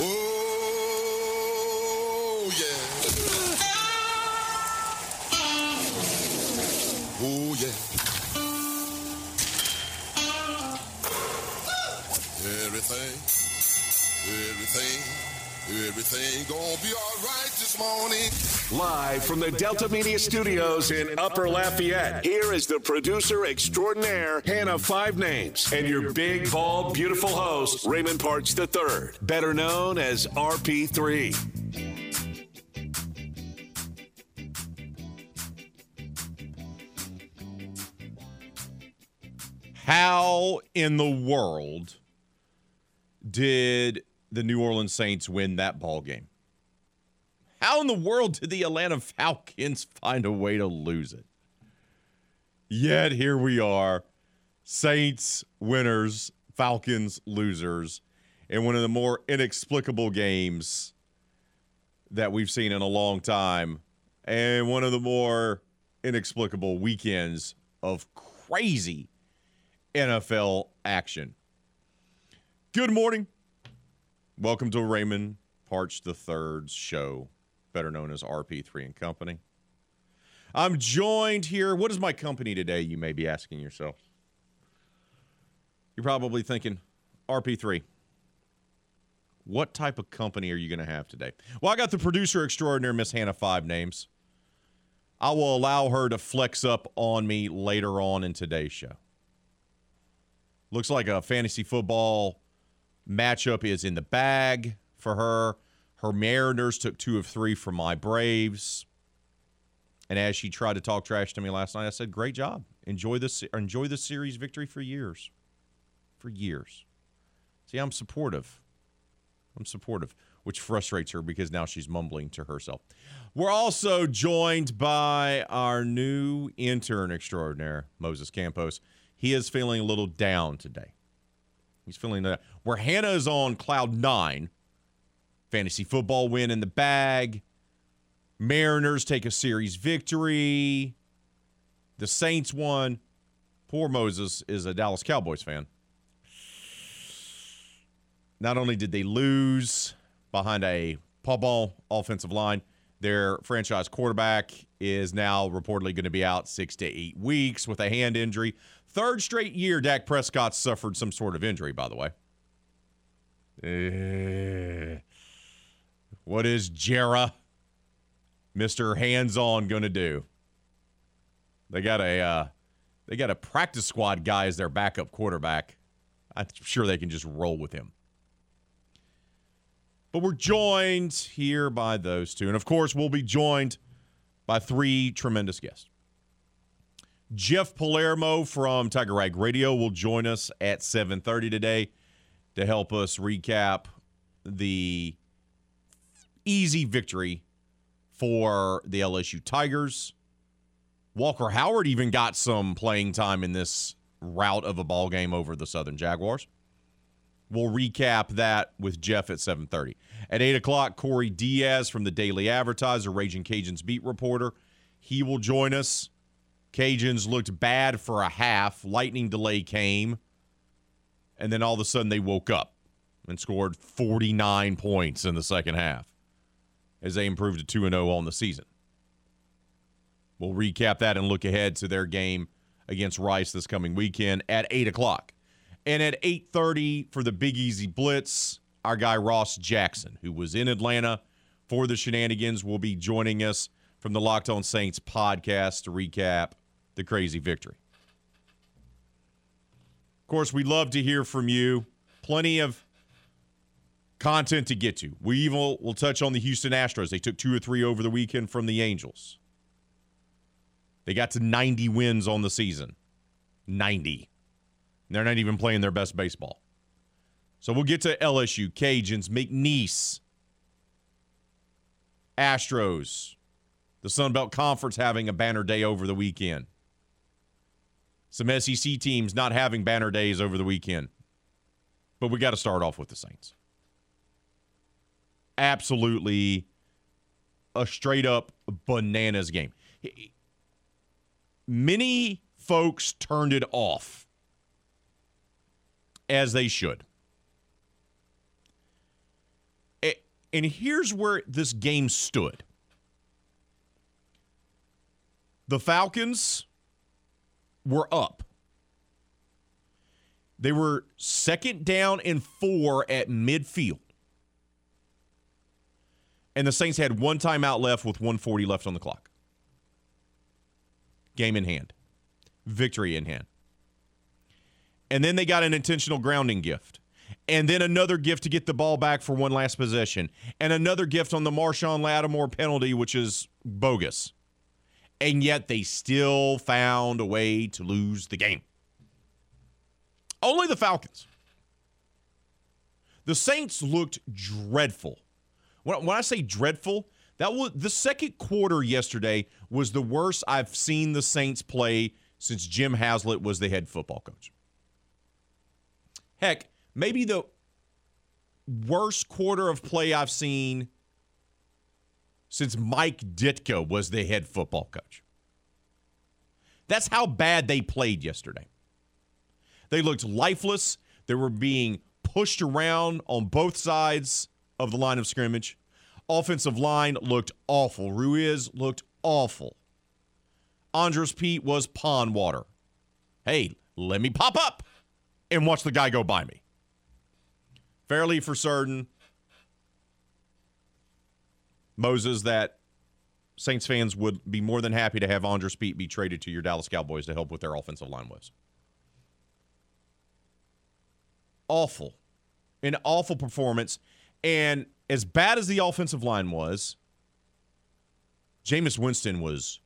Oh, yeah. Oh, yeah. Everything gonna be all right this morning. Live from the Delta Media Studios in Upper Lafayette, here is the producer extraordinaire, Hannah Five Names, and your big, bald, beautiful host, Raymond Partsch III, better known as RP3. How in the world did the New Orleans Saints win that ball game? How in the world did the Atlanta Falcons find a way to lose it? Yet here we are, Saints winners, Falcons losers, in one of the more inexplicable games that we've seen in a long time, and one of the more inexplicable weekends of crazy NFL action. Good morning. Welcome to Raymond Partsch III's show, better known as RP3 and Company. I'm joined here. What is my company today, you may be asking yourself? You're probably thinking, RP3, what type of company are you going to have today? Well, I got the producer extraordinaire, Miss Hannah Five Names. I will allow her to flex up on me later on in today's show. Looks like a fantasy football matchup is in the bag for her. Her Mariners took 2 of 3 from my Braves. And as she tried to talk trash to me last night, I said, great job. Enjoy this series victory for years. For years. See, I'm supportive. Which frustrates her because now she's mumbling to herself. We're also joined by our new intern extraordinaire, Moses Campos. He is feeling a little down today. He's feeling that. Where Hannah is on cloud 9. Fantasy football win in the bag. Mariners take a series victory. The Saints won. Poor Moses is a Dallas Cowboys fan. Not only did they lose behind a pop ball offensive line, their franchise quarterback is now reportedly going to be out 6 to 8 weeks with a hand injury. Third straight year, Dak Prescott suffered some sort of injury, by the way. What is Jarrah, Mr. Hands-On, going to do? They got a practice squad guy as their backup quarterback. I'm sure they can just roll with him. But we're joined here by those two. And, of course, we'll be joined by 3 tremendous guests. Jeff Palermo from Tiger Rag Radio will join us at 7:30 today to help us recap the easy victory for the LSU Tigers. Walker Howard even got some playing time in this rout of a ball game over the Southern Jaguars. We'll recap that with Jeff at 7:30. At 8 o'clock, Corey Diaz from the Daily Advertiser, Raging Cajuns beat reporter. He will join us. Cajuns looked bad for a half. Lightning delay came. And then all of a sudden they woke up and scored 49 points in the second half, as they improved to 2-0 on the season. We'll recap that and look ahead to their game against Rice this coming weekend at 8 o'clock. And at 8:30 for the Big Easy Blitz, our guy Ross Jackson, who was in Atlanta for the shenanigans, will be joining us from the Locked On Saints podcast to recap the crazy victory. Of course, we'd love to hear from you. Plenty of content to get to. We even will touch on the Houston Astros. They took 2 or 3 over the weekend from the Angels. They got to 90 wins on the season. 90. And they're not even playing their best baseball. So we'll get to LSU, Cajuns, McNeese, Astros, the Sun Belt Conference having a banner day over the weekend. Some SEC teams not having banner days over the weekend. But we got to start off with the Saints. Absolutely a straight-up bananas game. Many folks turned it off, as they should. And here's where this game stood. The Falcons were up. They were 2nd down and 4 at midfield. And the Saints had one timeout left with 1:40 left on the clock. Game in hand. Victory in hand. And then they got an intentional grounding gift. And then another gift to get the ball back for one last possession. And another gift on the Marshawn Lattimore penalty, which is bogus. And yet they still found a way to lose the game. Only the Falcons. The Saints looked dreadful. When I say dreadful, that was the second quarter yesterday was the worst I've seen the Saints play since Jim Haslett was the head football coach. Heck, maybe the worst quarter of play I've seen since Mike Ditka was the head football coach. That's how bad they played yesterday. They looked lifeless. They were being pushed around on both sides of the line of scrimmage. Offensive line looked awful. Ruiz looked awful. Andrus Peat was pond water. Hey, let me pop up and watch the guy go by me. Fairly for certain, Moses, that Saints fans would be more than happy to have Andrus Peat be traded to your Dallas Cowboys to help with their offensive line was. Awful. An awful performance. And as bad as the offensive line was, Jameis Winston was,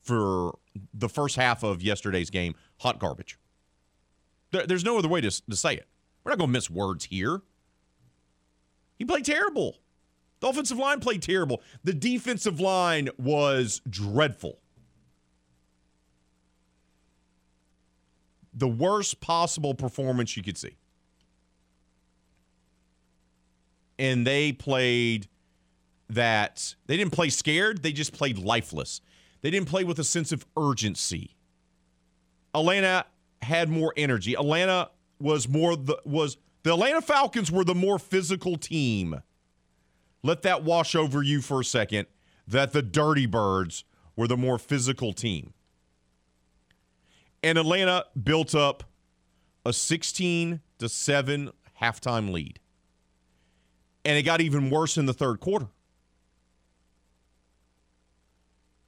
for the first half of yesterday's game, hot garbage. There's no other way to say it. We're not going to miss words here. He played terrible. The offensive line played terrible. The defensive line was dreadful. The worst possible performance you could see. And they played that. They didn't play scared. They just played lifeless. They didn't play with a sense of urgency. Atlanta had more energy. Atlanta was the Atlanta Falcons were the more physical team. Let that wash over you for a second, that the Dirty Birds were the more physical team. And Atlanta built up a 16-7 halftime lead. And it got even worse in the third quarter.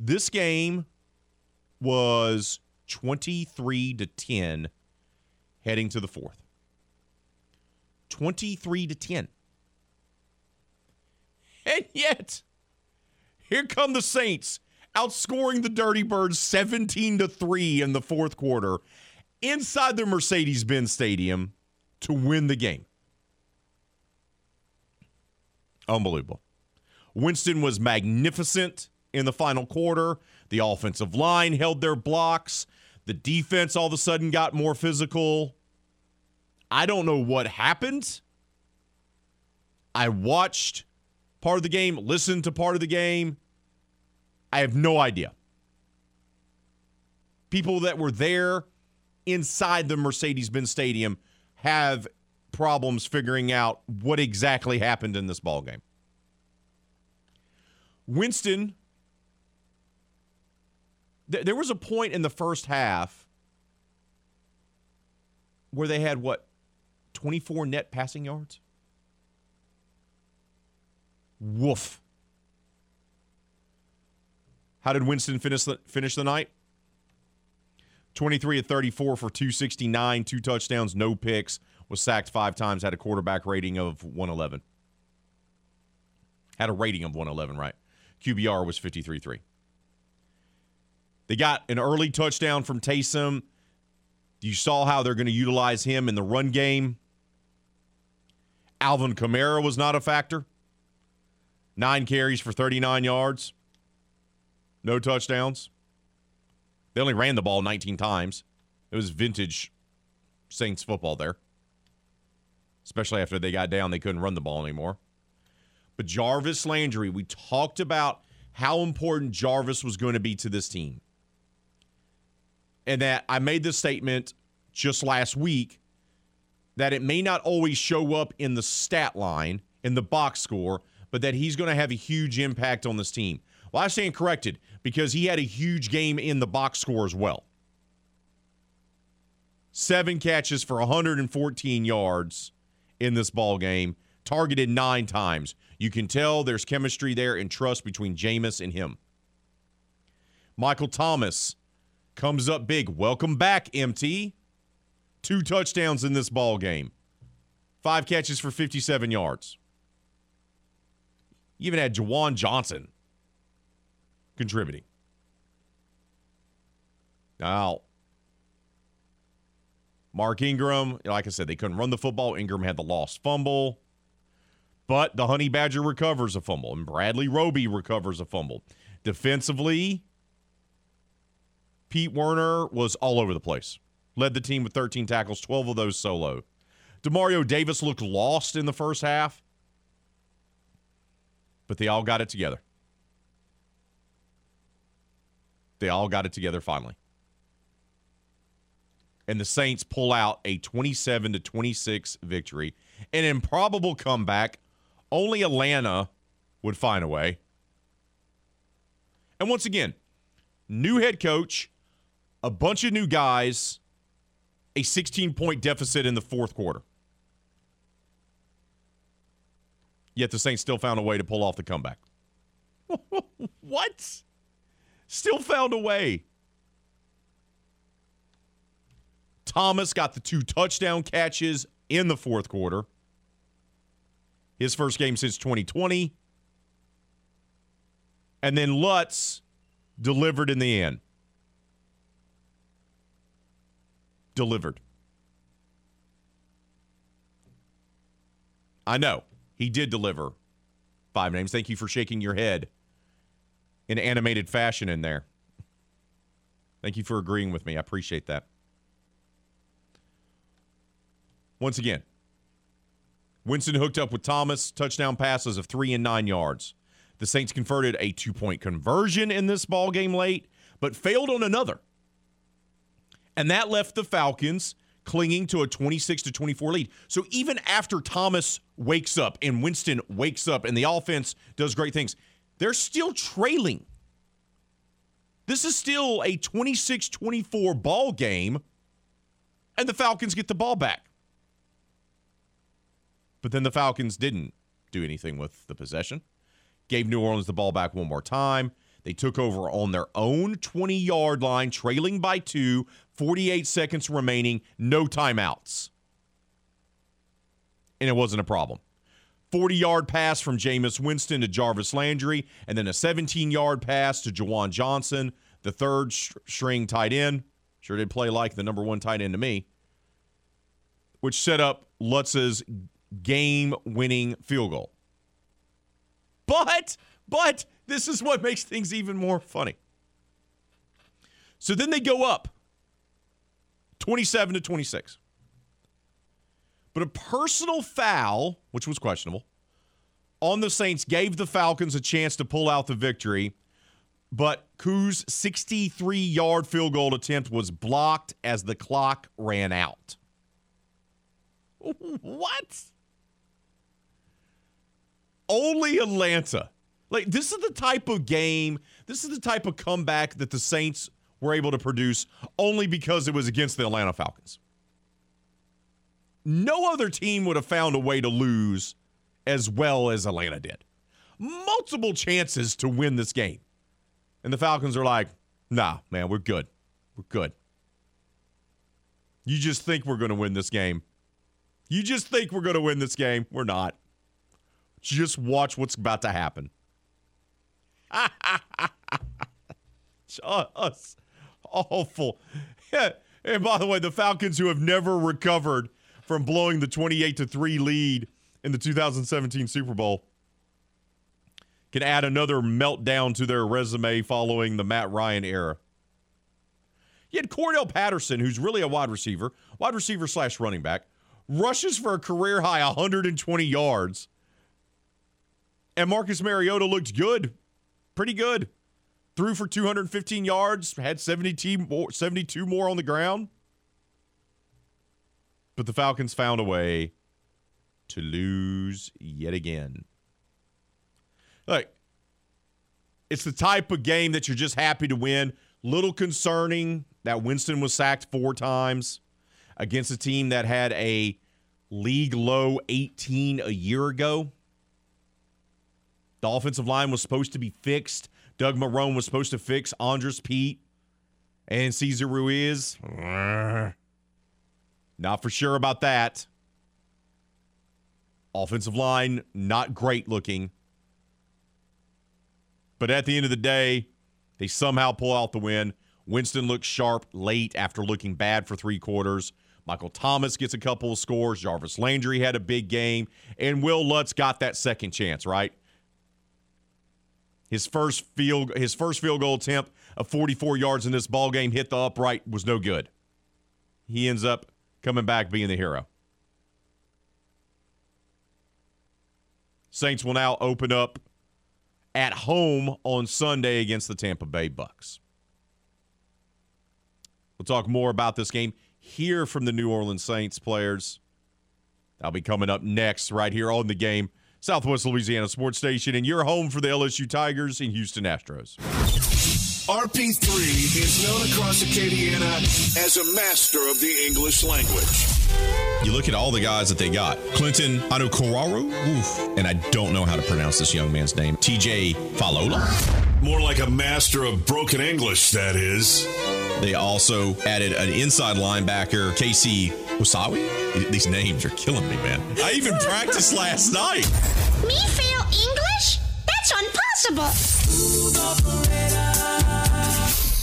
This game was 23-10 heading to the fourth. 23-10. And yet, here come the Saints, outscoring the Dirty Birds 17-3 in the fourth quarter inside the Mercedes-Benz Stadium to win the game. Unbelievable. Winston was magnificent in the final quarter. The offensive line held their blocks. The defense all of a sudden got more physical. I don't know what happened. I watched part of the game, listen to part of the game. I have no idea. People that were there inside the Mercedes-Benz Stadium have problems figuring out what exactly happened in this ballgame. Winston, there was a point in the first half where they had, 24 net passing yards? Woof. How did Winston finish the night? 23-34 for 269, 2 touchdowns, no picks, was sacked 5 times, had a quarterback rating of 111. Had a rating of 111, right? QBR was 53.3. They got an early touchdown from Taysom. You saw how they're going to utilize him in the run game. Alvin Kamara was not a factor. 9 carries for 39 yards. No touchdowns. They only ran the ball 19 times. It was vintage Saints football there. Especially after they got down, they couldn't run the ball anymore. But Jarvis Landry, we talked about how important Jarvis was going to be to this team. And that I made this statement just last week that it may not always show up in the stat line. in the box score, but that he's going to have a huge impact on this team. Well, I stand corrected because he had a huge game in the box score as well. 7 catches for 114 yards in this ball game, targeted 9 times. You can tell there's chemistry there and trust between Jameis and him. Michael Thomas comes up big. Welcome back, MT. 2 touchdowns in this ball game. 5 catches for 57 yards. You even had Juwan Johnson contributing. Now, Mark Ingram, like I said, they couldn't run the football. Ingram had the lost fumble. But the Honey Badger recovers a fumble, and Bradley Roby recovers a fumble. Defensively, Pete Werner was all over the place. Led the team with 13 tackles, 12 of those solo. DeMario Davis looked lost in the first half, but they all got it together. They all got it together finally. And the Saints pull out a 27-26 victory. An improbable comeback. Only Atlanta would find a way. And once again, new head coach, a bunch of new guys, a 16-point deficit in the fourth quarter. Yet the Saints still found a way to pull off the comeback. What? Still found a way. Thomas got the 2 touchdown catches in the fourth quarter. His first game since 2020. And then Lutz delivered in the end. Delivered. I know. He did deliver. Five names. Thank you for shaking your head in animated fashion in there. Thank you for agreeing with me. I appreciate that. Once again, Winston hooked up with Thomas, touchdown passes of 3 and 9 yards. The Saints converted a 2-point conversion in this ballgame late, but failed on another. And that left the Falcons clinging to a 26-24 lead. So even after Thomas wakes up and Winston wakes up and the offense does great things, they're still trailing. This is still a 26-24 ball game, and the Falcons get the ball back. But then the Falcons didn't do anything with the possession. Gave New Orleans the ball back one more time. They took over on their own 20-yard line, trailing by 2, 48 seconds remaining, no timeouts. And it wasn't a problem. 40-yard pass from Jameis Winston to Jarvis Landry, and then a 17-yard pass to Juwan Johnson, the third string tight end. Sure did play like the number 1 tight end to me, which set up Lutz's game-winning field goal. But, this is what makes things even more funny. So then they go up 27-26. But a personal foul, which was questionable, on the Saints gave the Falcons a chance to pull out the victory, but Koo's 63-yard field goal attempt was blocked as the clock ran out. What? Only Atlanta. Like, this is the type of game, this is the type of comeback that the Saints were able to produce only because it was against the Atlanta Falcons. No other team would have found a way to lose as well as Atlanta did. Multiple chances to win this game. And the Falcons are like, nah, man, we're good. We're good. You just think we're going to win this game. You just think we're going to win this game. We're not. Just watch what's about to happen. Just awful. Yeah. And by the way, the Falcons, who have never recovered from blowing the 28-3 lead in the 2017 Super Bowl, can add another meltdown to their resume following the Matt Ryan era. You had Cordell Patterson, who's really a wide receiver/running back, rushes for a career-high 120 yards. And Marcus Mariota looked good, pretty good. Threw for 215 yards, had 72 more on the ground. But the Falcons found a way to lose yet again. Look, it's the type of game that you're just happy to win. Little concerning that Winston was sacked 4 times against a team that had a league-low 18 a year ago. The offensive line was supposed to be fixed. Doug Marrone was supposed to fix Andrus Peat and Cesar Ruiz. Not for sure about that. Offensive line, not great looking. But at the end of the day, they somehow pull out the win. Winston looks sharp late after looking bad for 3 quarters. Michael Thomas gets a couple of scores. Jarvis Landry had a big game. And Will Lutz got that second chance, right? His first field goal attempt of 44 yards in this ballgame hit the upright, was no good. He ends up coming back being the hero. Saints will now open up at home on Sunday against the Tampa Bay Bucs. We'll talk more about this game, hear from the New Orleans Saints players. That'll be coming up next right here on The Game, Southwest Louisiana Sports Station, and your home for the LSU Tigers and Houston Astros. RP3 is known across Acadiana as a master of the English language. You look at all the guys that they got. Clinton Anukoraru, oof, and I don't know how to pronounce this young man's name. TJ Falola. More like a master of broken English, that is. They also added an inside linebacker, Casey Osawi. These names are killing me, man. I even practiced last night. Me fail English? That's impossible.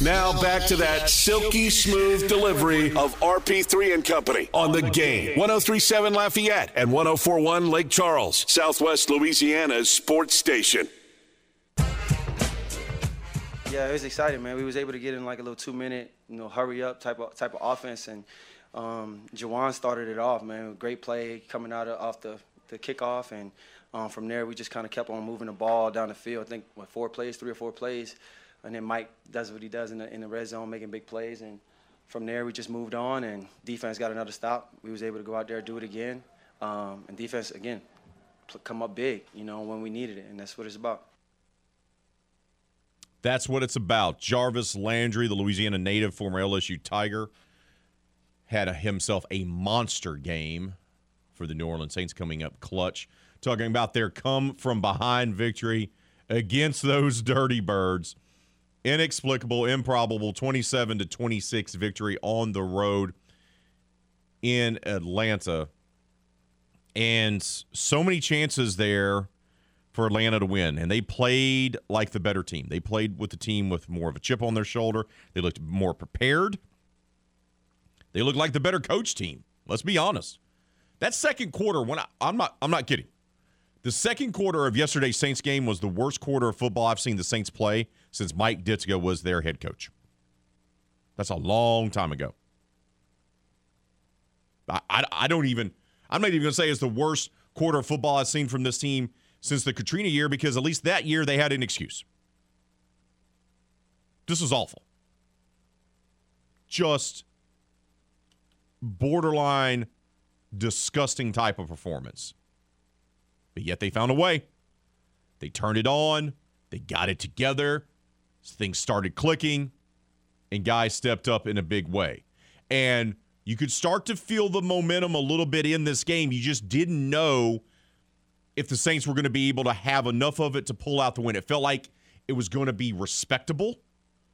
Now back to that silky smooth delivery of RP3 and Company on The Game. 103.7 Lafayette and 104.1 Lake Charles, Southwest Louisiana's sports station. Yeah, it was exciting, man. We was able to get in like a little 2-minute, hurry up type of offense, and Juwan started it off, man. Great play coming out off the kickoff, and from there we just kind of kept on moving the ball down the field. I think three or four plays. And then Mike does what he does in the red zone, making big plays. And from there, we just moved on, and defense got another stop. We was able to go out there, do it again. And defense, again, come up big, when we needed it. And that's what it's about. That's what it's about. Jarvis Landry, the Louisiana native, former LSU Tiger, had himself a monster game for the New Orleans Saints, coming up clutch. Talking about their come-from-behind victory against those Dirty Birds. Inexplicable, improbable, 27-26 victory on the road in Atlanta. And so many chances there for Atlanta to win. And they played like the better team. They played with the team with more of a chip on their shoulder. They looked more prepared. They looked like the better coach team. Let's be honest. That second quarter, I'm not kidding. The second quarter of yesterday's Saints game was the worst quarter of football I've seen the Saints play since Mike Ditka was their head coach. That's a long time ago. I'm not even going to say it's the worst quarter of football I've seen from this team since the Katrina year, because at least that year they had an excuse. This is awful. Just borderline disgusting type of performance. But yet they found a way. They turned it on. They got it together. Things started clicking. And guys stepped up in a big way. And you could start to feel the momentum a little bit in this game. You just didn't know if the Saints were going to be able to have enough of it to pull out the win. It felt like it was going to be respectable,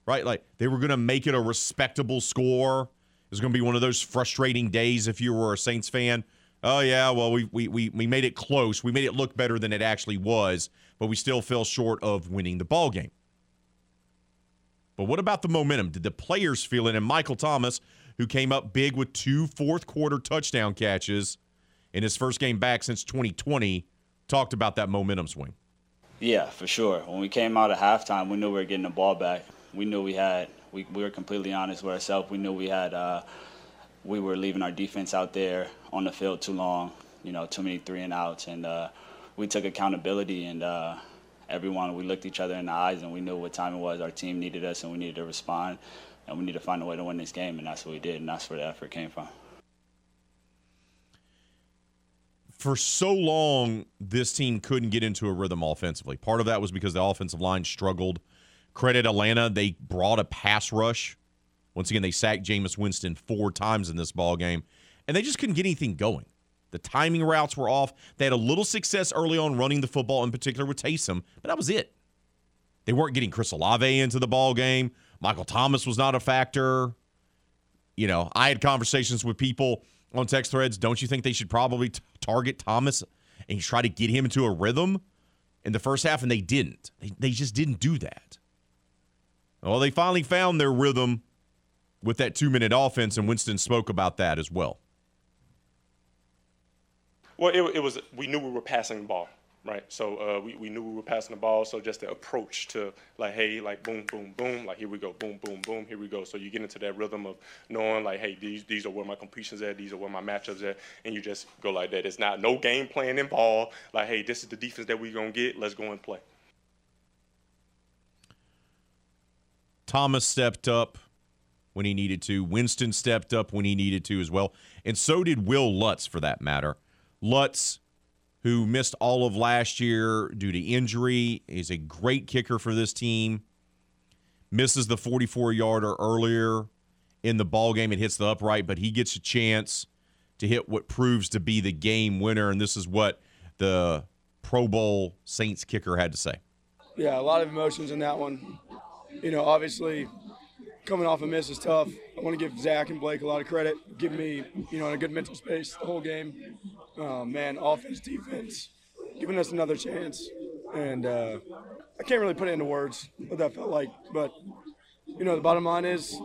right? Like they were going to make it a respectable score. It was going to be one of those frustrating days if you were a Saints fan. Oh, yeah, well, we made it close. We made it look better than it actually was, but we still fell short of winning the ball game. But what about the momentum? Did the players feel it? And Michael Thomas, who came up big with 2 fourth-quarter touchdown catches in his first game back since 2020, talked about that momentum swing. Yeah, for sure. When we came out at halftime, we knew we were getting the ball back. We knew we were completely honest with ourselves. We knew we were leaving our defense out there on the field too long, too many 3-and-outs. And we took accountability, and we looked each other in the eyes, and we knew what time it was. Our team needed us, and we needed to respond, and we needed to find a way to win this game, and that's what we did, and that's where the effort came from. for so long, this team couldn't get into a rhythm offensively. Part of that was because the offensive line struggled. Credit Atlanta, they brought a pass rush. Once again, they sacked Jameis Winston 4 times in this ballgame, and they just couldn't get anything going. The timing routes were off. They had a little success early on running the football, in particular with Taysom, but that was it. They weren't getting Chris Olave into the ballgame. Michael Thomas was not a factor. You know, I had conversations with people on text threads. Don't you think they should probably target Thomas and try to get him into a rhythm in the first half? And they didn't. They just didn't do that. Well, they finally found their rhythm with that 2-minute offense, and Winston spoke about that as well. Well, it was, we knew we were passing the ball, right? So we knew we were passing the ball, so just the approach to, like, hey, like, boom, boom, boom, like, here we go, boom, boom, boom, here we go. So you get into that rhythm of knowing, like, hey, these are where my completions at, these are where my matchups at, and you just go like that. It's not no game plan involved. Like, hey, this is the defense that we're going to get. Let's go and play. Thomas stepped up when he needed to. Winston stepped up when he needed to as well. And so did Will Lutz, for that matter. Lutz, who missed all of last year due to injury, is a great kicker for this team. Misses the 44-yarder earlier in the ballgame. It hits the upright, but he gets a chance to hit what proves to be the game winner, and this is what the Pro Bowl Saints kicker had to say. Yeah, a lot of emotions in that one. You know, obviously, coming off a miss is tough. I want to give Zach and Blake a lot of credit. Give me, you know, in a good mental space the whole game. Man, offense, defense, giving us another chance. And I can't really put it into words what that felt like. But, you know, the bottom line is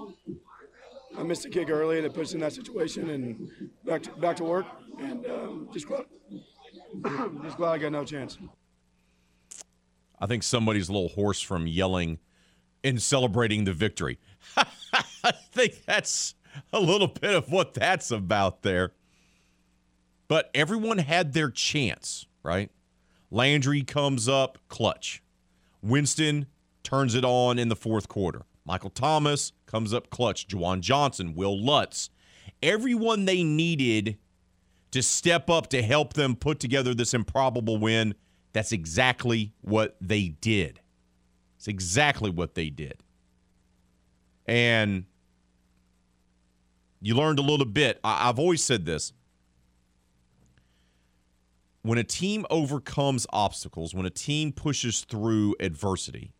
I missed a kick early that puts us in that situation and back to work. And just glad I got no chance. I think somebody's a little hoarse from yelling and celebrating the victory. I think that's a little bit of what that's about there. But everyone had their chance, right? Landry comes up clutch. Winston turns it on in the fourth quarter. Michael Thomas comes up clutch. Juwan Johnson, Will Lutz. Everyone they needed to step up to help them put together this improbable win, that's exactly what they did. It's exactly what they did. And you learned a little bit. I've always said this. When a team overcomes obstacles, when a team pushes through adversity,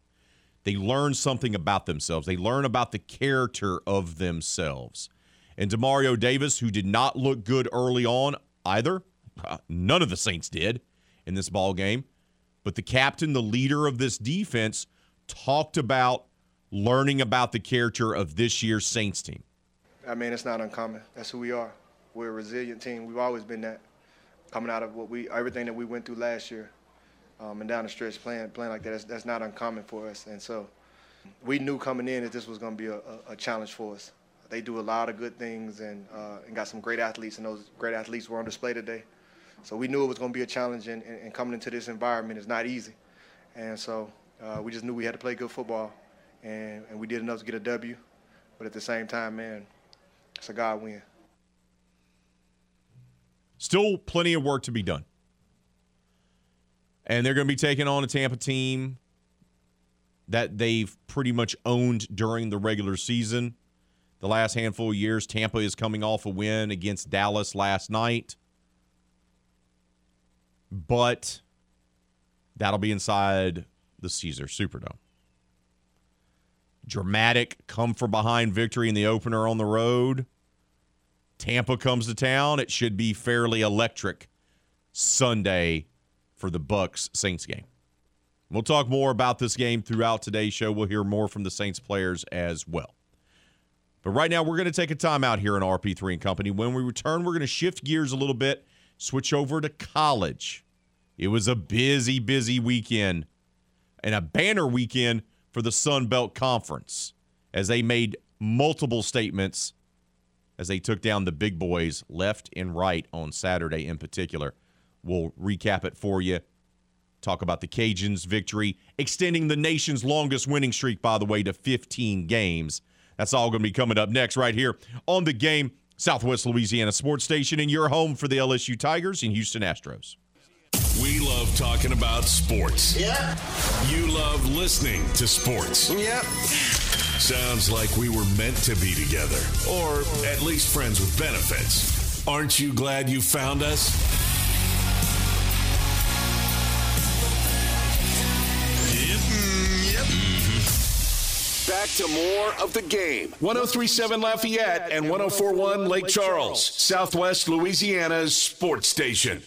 they learn something about themselves. They learn about the character of themselves. And Demario Davis, who did not look good early on either, none of the Saints did in this ballgame, but the captain, the leader of this defense, talked about learning about the character of this year's Saints team. I mean, it's not uncommon. That's who we are. We're a resilient team. We've always been that. Coming out of everything that we went through last year, and down the stretch playing like that, that's not uncommon for us. And so we knew coming in that this was going to be a challenge for us. They do a lot of good things and got some great athletes, and those great athletes were on display today. So we knew it was going to be a challenge, and coming into this environment is not easy. And so we just knew we had to play good football, and we did enough to get a W. But at the same time, man, it's a God win. Still plenty of work to be done. And they're going to be taking on a Tampa team that they've pretty much owned during the regular season. The last handful of years, Tampa is coming off a win against Dallas last night. But that'll be inside the Caesars Superdome. Dramatic come-from-behind victory in the opener on the road. Tampa comes to town. It should be fairly electric Sunday for the Bucs-Saints game. We'll talk more about this game throughout today's show. We'll hear more from the Saints players as well. But right now, we're going to take a timeout here on RP3 and Company. When we return, we're going to shift gears a little bit, switch over to college. It was a busy, busy weekend and a banner weekend for the Sun Belt Conference as they made multiple statements as they took down the big boys left and right on Saturday in particular. We'll recap it for you. Talk about the Cajuns' victory, extending the nation's longest winning streak, by the way, to 15 games. That's all going to be coming up next right here on The Game Southwest Louisiana Sports Station, and your home for the LSU Tigers and Houston Astros. We love talking about sports. Yeah. You love listening to sports. Yeah. Sounds like we were meant to be together, or at least friends with benefits. Aren't you glad you found us? Back to more of the game. 103.7 Lafayette and 104.1 Lake Charles, Southwest Louisiana's sports station.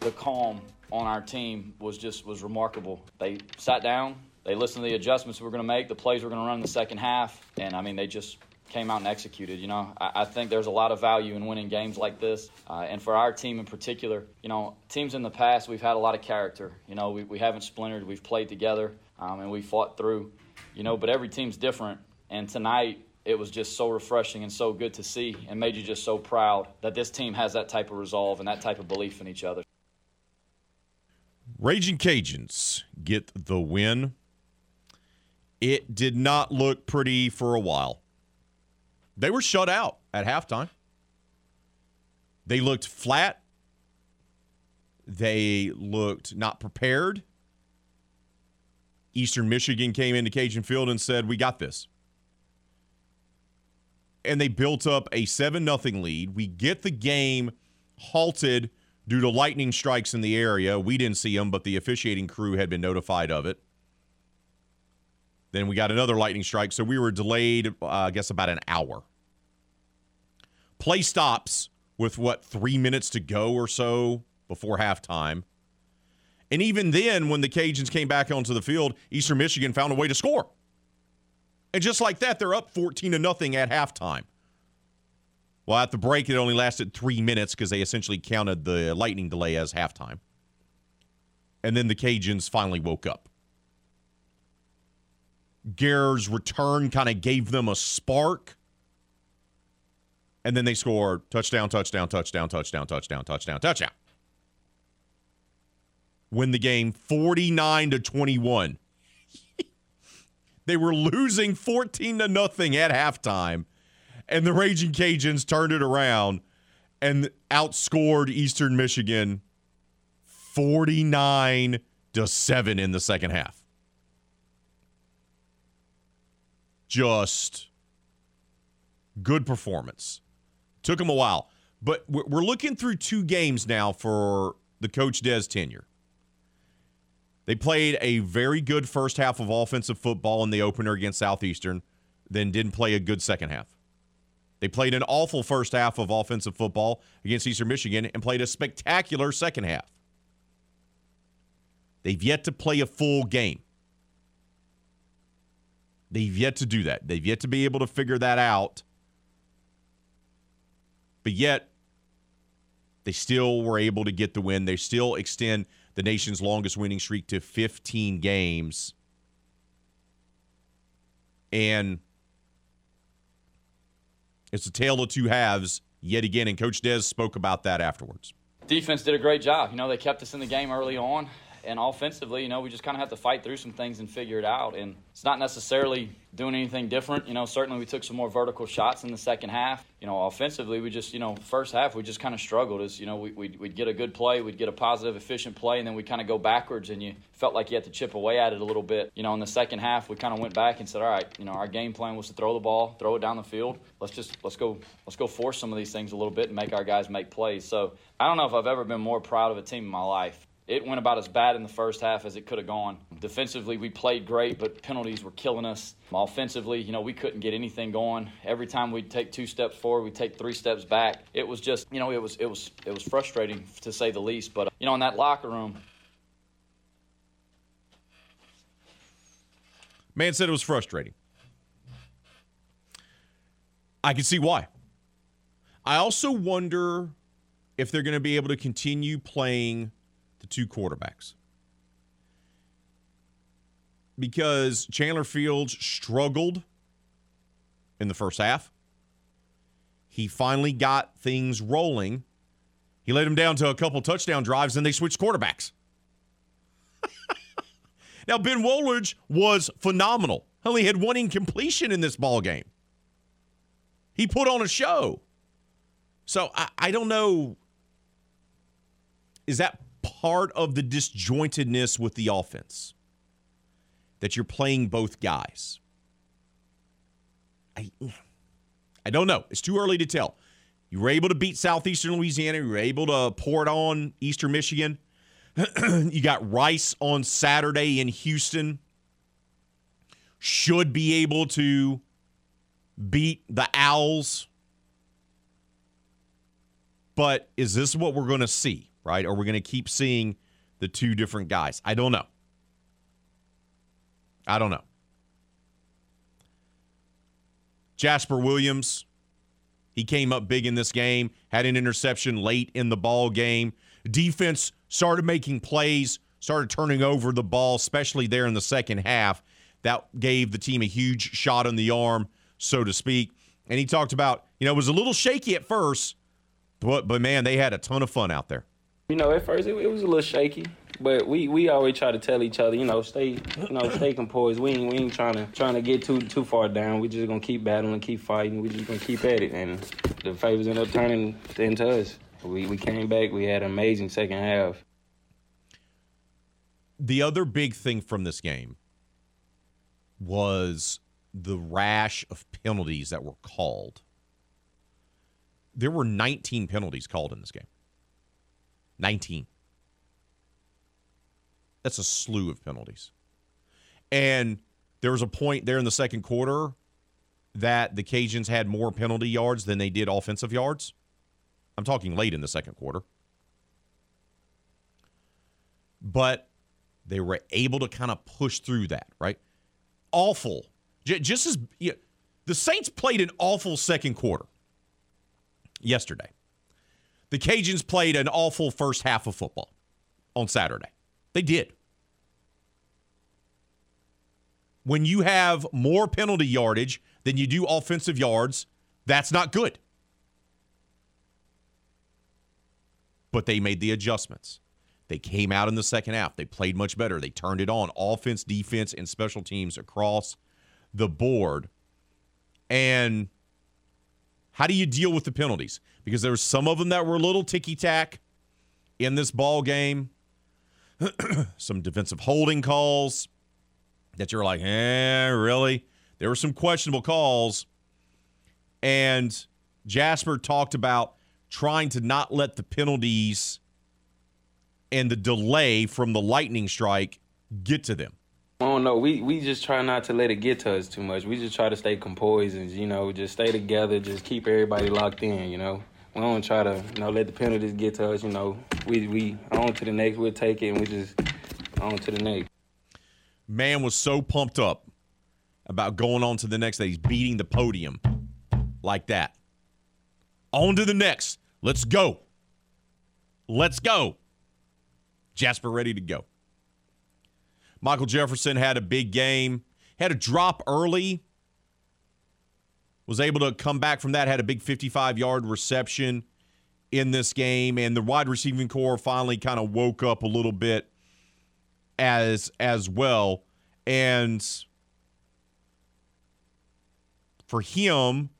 The calm on our team was remarkable. They sat down, they listened to the adjustments we were going to make, the plays we were going to run in the second half, and I mean they just came out and executed. You know, I think there's a lot of value in winning games like this, and for our team in particular. You know, teams in the past, we've had a lot of character. You know, we haven't splintered. We've played together, and we fought through. You know, but every team's different, and tonight it was just so refreshing and so good to see, and made you just so proud that this team has that type of resolve and that type of belief in each other. Raging Cajuns get the win. It did not look pretty for a while. They were shut out at halftime. They looked flat. They looked not prepared. Eastern Michigan came into Cajun Field and said, "We got this." And they built up a 7-0 lead. We get the game halted due to lightning strikes in the area. We didn't see them, but the officiating crew had been notified of it. Then we got another lightning strike, so we were delayed, I guess, about an hour. Play stops with, 3 minutes to go or so before halftime. And even then, when the Cajuns came back onto the field, Eastern Michigan found a way to score. And just like that, they're up 14-0 at halftime. Well, at the break, it only lasted 3 minutes because they essentially counted the lightning delay as halftime. And then the Cajuns finally woke up. Gare's return kind of gave them a spark. And then they scored touchdown. Win the game 49-21. They were losing 14-0 at halftime. And the Raging Cajuns turned it around and outscored Eastern Michigan 49-7 in the second half. Just good performance. Took them a while. But we're looking through two games now for the Coach Dez tenure. They played a very good first half of offensive football in the opener against Southeastern, then didn't play a good second half. They played an awful first half of offensive football against Eastern Michigan and played a spectacular second half. They've yet to play a full game. They've yet to do that. They've yet to be able to figure that out. But yet, they still were able to get the win. They still extend the nation's longest winning streak to 15 games. And it's a tale of two halves yet again. And Coach Dez spoke about that afterwards. Defense did a great job. You know, they kept us in the game early on. And offensively, you know, we just kind of have to fight through some things and figure it out. And it's not necessarily doing anything different. You know, certainly we took some more vertical shots in the second half. You know, offensively, we just, you know, first half, we just kind of struggled. As, you know, we'd get a good play, we'd get a positive, efficient play, and then we kind of go backwards, and you felt like you had to chip away at it a little bit. You know, in the second half, we kind of went back and said, all right, you know, our game plan was to throw the ball, throw it down the field. Let's go force some of these things a little bit and make our guys make plays. So I don't know if I've ever been more proud of a team in my life. It went about as bad in the first half as it could have gone. Defensively, we played great, but penalties were killing us. Offensively, you know, we couldn't get anything going. Every time we'd take two steps forward, we'd take three steps back. It was just, you know, it was frustrating to say the least. But, you know, in that locker room. Man said it was frustrating. I can see why. I also wonder if they're going to be able to continue playing the two quarterbacks, because Chandler Fields struggled in the first half. He finally got things rolling. He led him down to a couple touchdown drives, and they switched quarterbacks. Now, Ben Woolridge was phenomenal. Only had one incompletion in this ballgame. He put on a show. So I don't know. Is that part of the disjointedness with the offense? That you're playing both guys? I don't know. It's too early to tell. You were able to beat Southeastern Louisiana. You were able to pour it on Eastern Michigan. You got Rice on Saturday in Houston. Should be able to beat the Owls. But is this what we're going to see, right? Are we going to keep seeing the two different guys? I don't know. I don't know. Jasper Williams, he came up big in this game, had an interception late in the ball game. Defense started making plays, started turning over the ball, especially there in the second half. That gave the team a huge shot in the arm, so to speak. And he talked about, it was a little shaky at first, but man, they had a ton of fun out there. At first it was a little shaky, but we always try to tell each other, stay composed. We ain't trying to get too far down. We just gonna keep battling, keep fighting. We just gonna keep at it, and the favors ended up turning into us. We came back. We had an amazing second half. The other big thing from this game was the rash of penalties that were called. There were 19 penalties called in this game. 19. That's a slew of penalties. And there was a point there in the second quarter that the Cajuns had more penalty yards than they did offensive yards. I'm talking late in the second quarter. But they were able to kind of push through that, right? Awful. Just as the Saints played an awful second quarter yesterday. The Cajuns played an awful first half of football on Saturday. They did. When you have more penalty yardage than you do offensive yards, that's not good. But they made the adjustments. They came out in the second half. They played much better. They turned it on. Offense, defense, and special teams across the board. And how do you deal with the penalties? Because there were some of them that were a little ticky-tack in this ball game. Some defensive holding calls that you're like, really? There were some questionable calls. And Jasper talked about trying to not let the penalties and the delay from the lightning strike get to them. Oh, no, we just try not to let it get to us too much. We just try to stay composed and, just stay together, just keep everybody locked in, We don't try to, let the penalties get to us, We on to the next, we'll take it, and we just on to the next. Man was so pumped up about going on to the next that he's beating the podium like that. On to the next. Let's go. Let's go. Jasper ready to go. Michael Jefferson had a big game, had a drop early, was able to come back from that, had a big 55-yard reception in this game, and the wide receiving corps finally kind of woke up a little bit as well. And for him,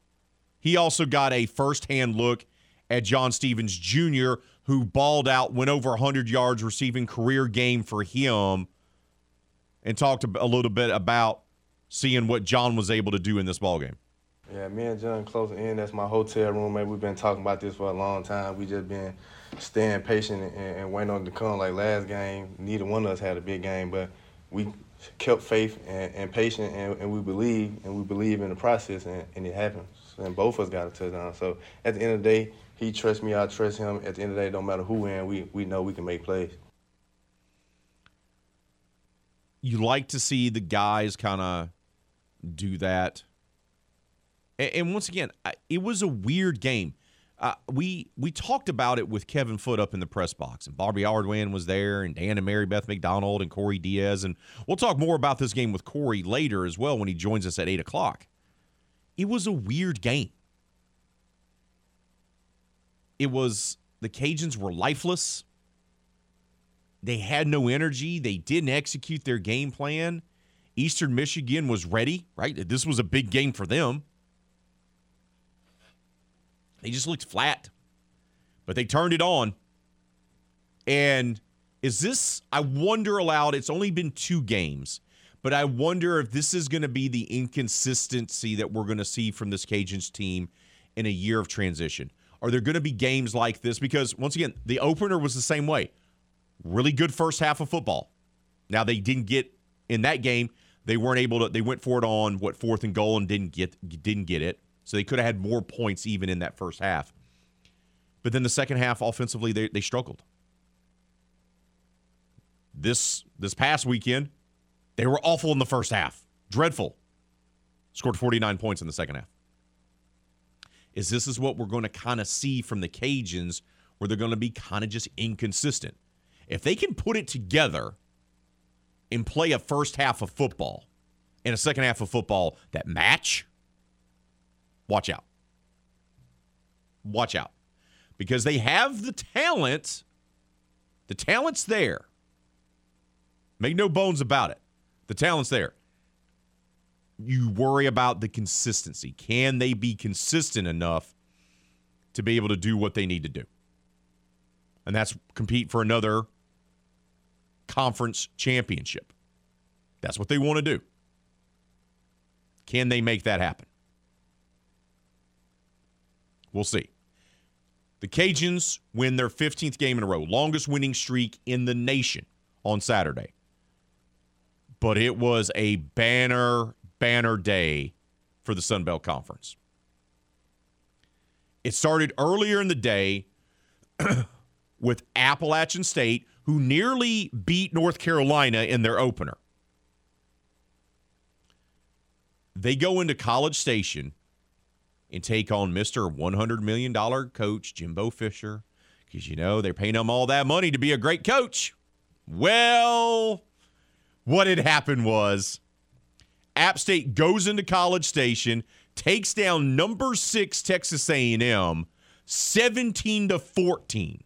he also got a first-hand look at John Stevens Jr., who balled out, went over 100 yards receiving, career game for him, and talked a little bit about seeing what John was able to do in this ballgame. Yeah, me and John close in. That's my hotel roommate. We've been talking about this for a long time. We just been staying patient and waiting on it to come. Like last game, neither one of us had a big game, but we kept faith and patient, and we believe in the process, and it happened. And both of us got a touchdown. So at the end of the day, he trusts me, I trust him. At the end of the day, no matter who wins, we know we can make plays. You like to see the guys kind of do that. And once again, it was a weird game. We talked about it with Kevin Foote up in the press box, and Bobby Hardwin was there, and Dan and Mary Beth McDonald and Corey Diaz. And we'll talk more about this game with Corey later as well when he joins us at 8 o'clock. It was a weird game. It was the Cajuns were lifeless. They had no energy. They didn't execute their game plan. Eastern Michigan was ready, right? This was a big game for them. They just looked flat, but they turned it on. And is this, I wonder aloud, it's only been 2 games, but I wonder if this is going to be the inconsistency that we're going to see from this Cajuns team in a year of transition. Are there going to be games like this? Because, once again, the opener was the same way. Really good first half of football. Now, they didn't get in that game. They weren't able to – they went for it on, 4th and goal and didn't get it. So they could have had more points even in that first half. But then the second half, offensively, they struggled. This past weekend, they were awful in the first half. Dreadful. Scored 49 points in the second half. This is what we're going to kind of see from the Cajuns, where they're going to be kind of just inconsistent. If they can put it together and play a first half of football and a second half of football that match, watch out. Watch out. Because they have the talent. The talent's there. Make no bones about it. The talent's there. You worry about the consistency. Can they be consistent enough to be able to do what they need to do? And that's compete for another conference championship. That's what they want to do. Can they make that happen? We'll see. The Cajuns win their 15th game in a row, longest winning streak in the nation on Saturday. But it was a banner day for the Sun Belt Conference. It started earlier in the day with Appalachian State, who nearly beat North Carolina in their opener. They go into College Station and take on Mr. $100 million coach Jimbo Fisher, because, you know, they're paying him all that money to be a great coach. Well, what had happened was, App State goes into College Station, takes down number 6 Texas A&M, 17-14.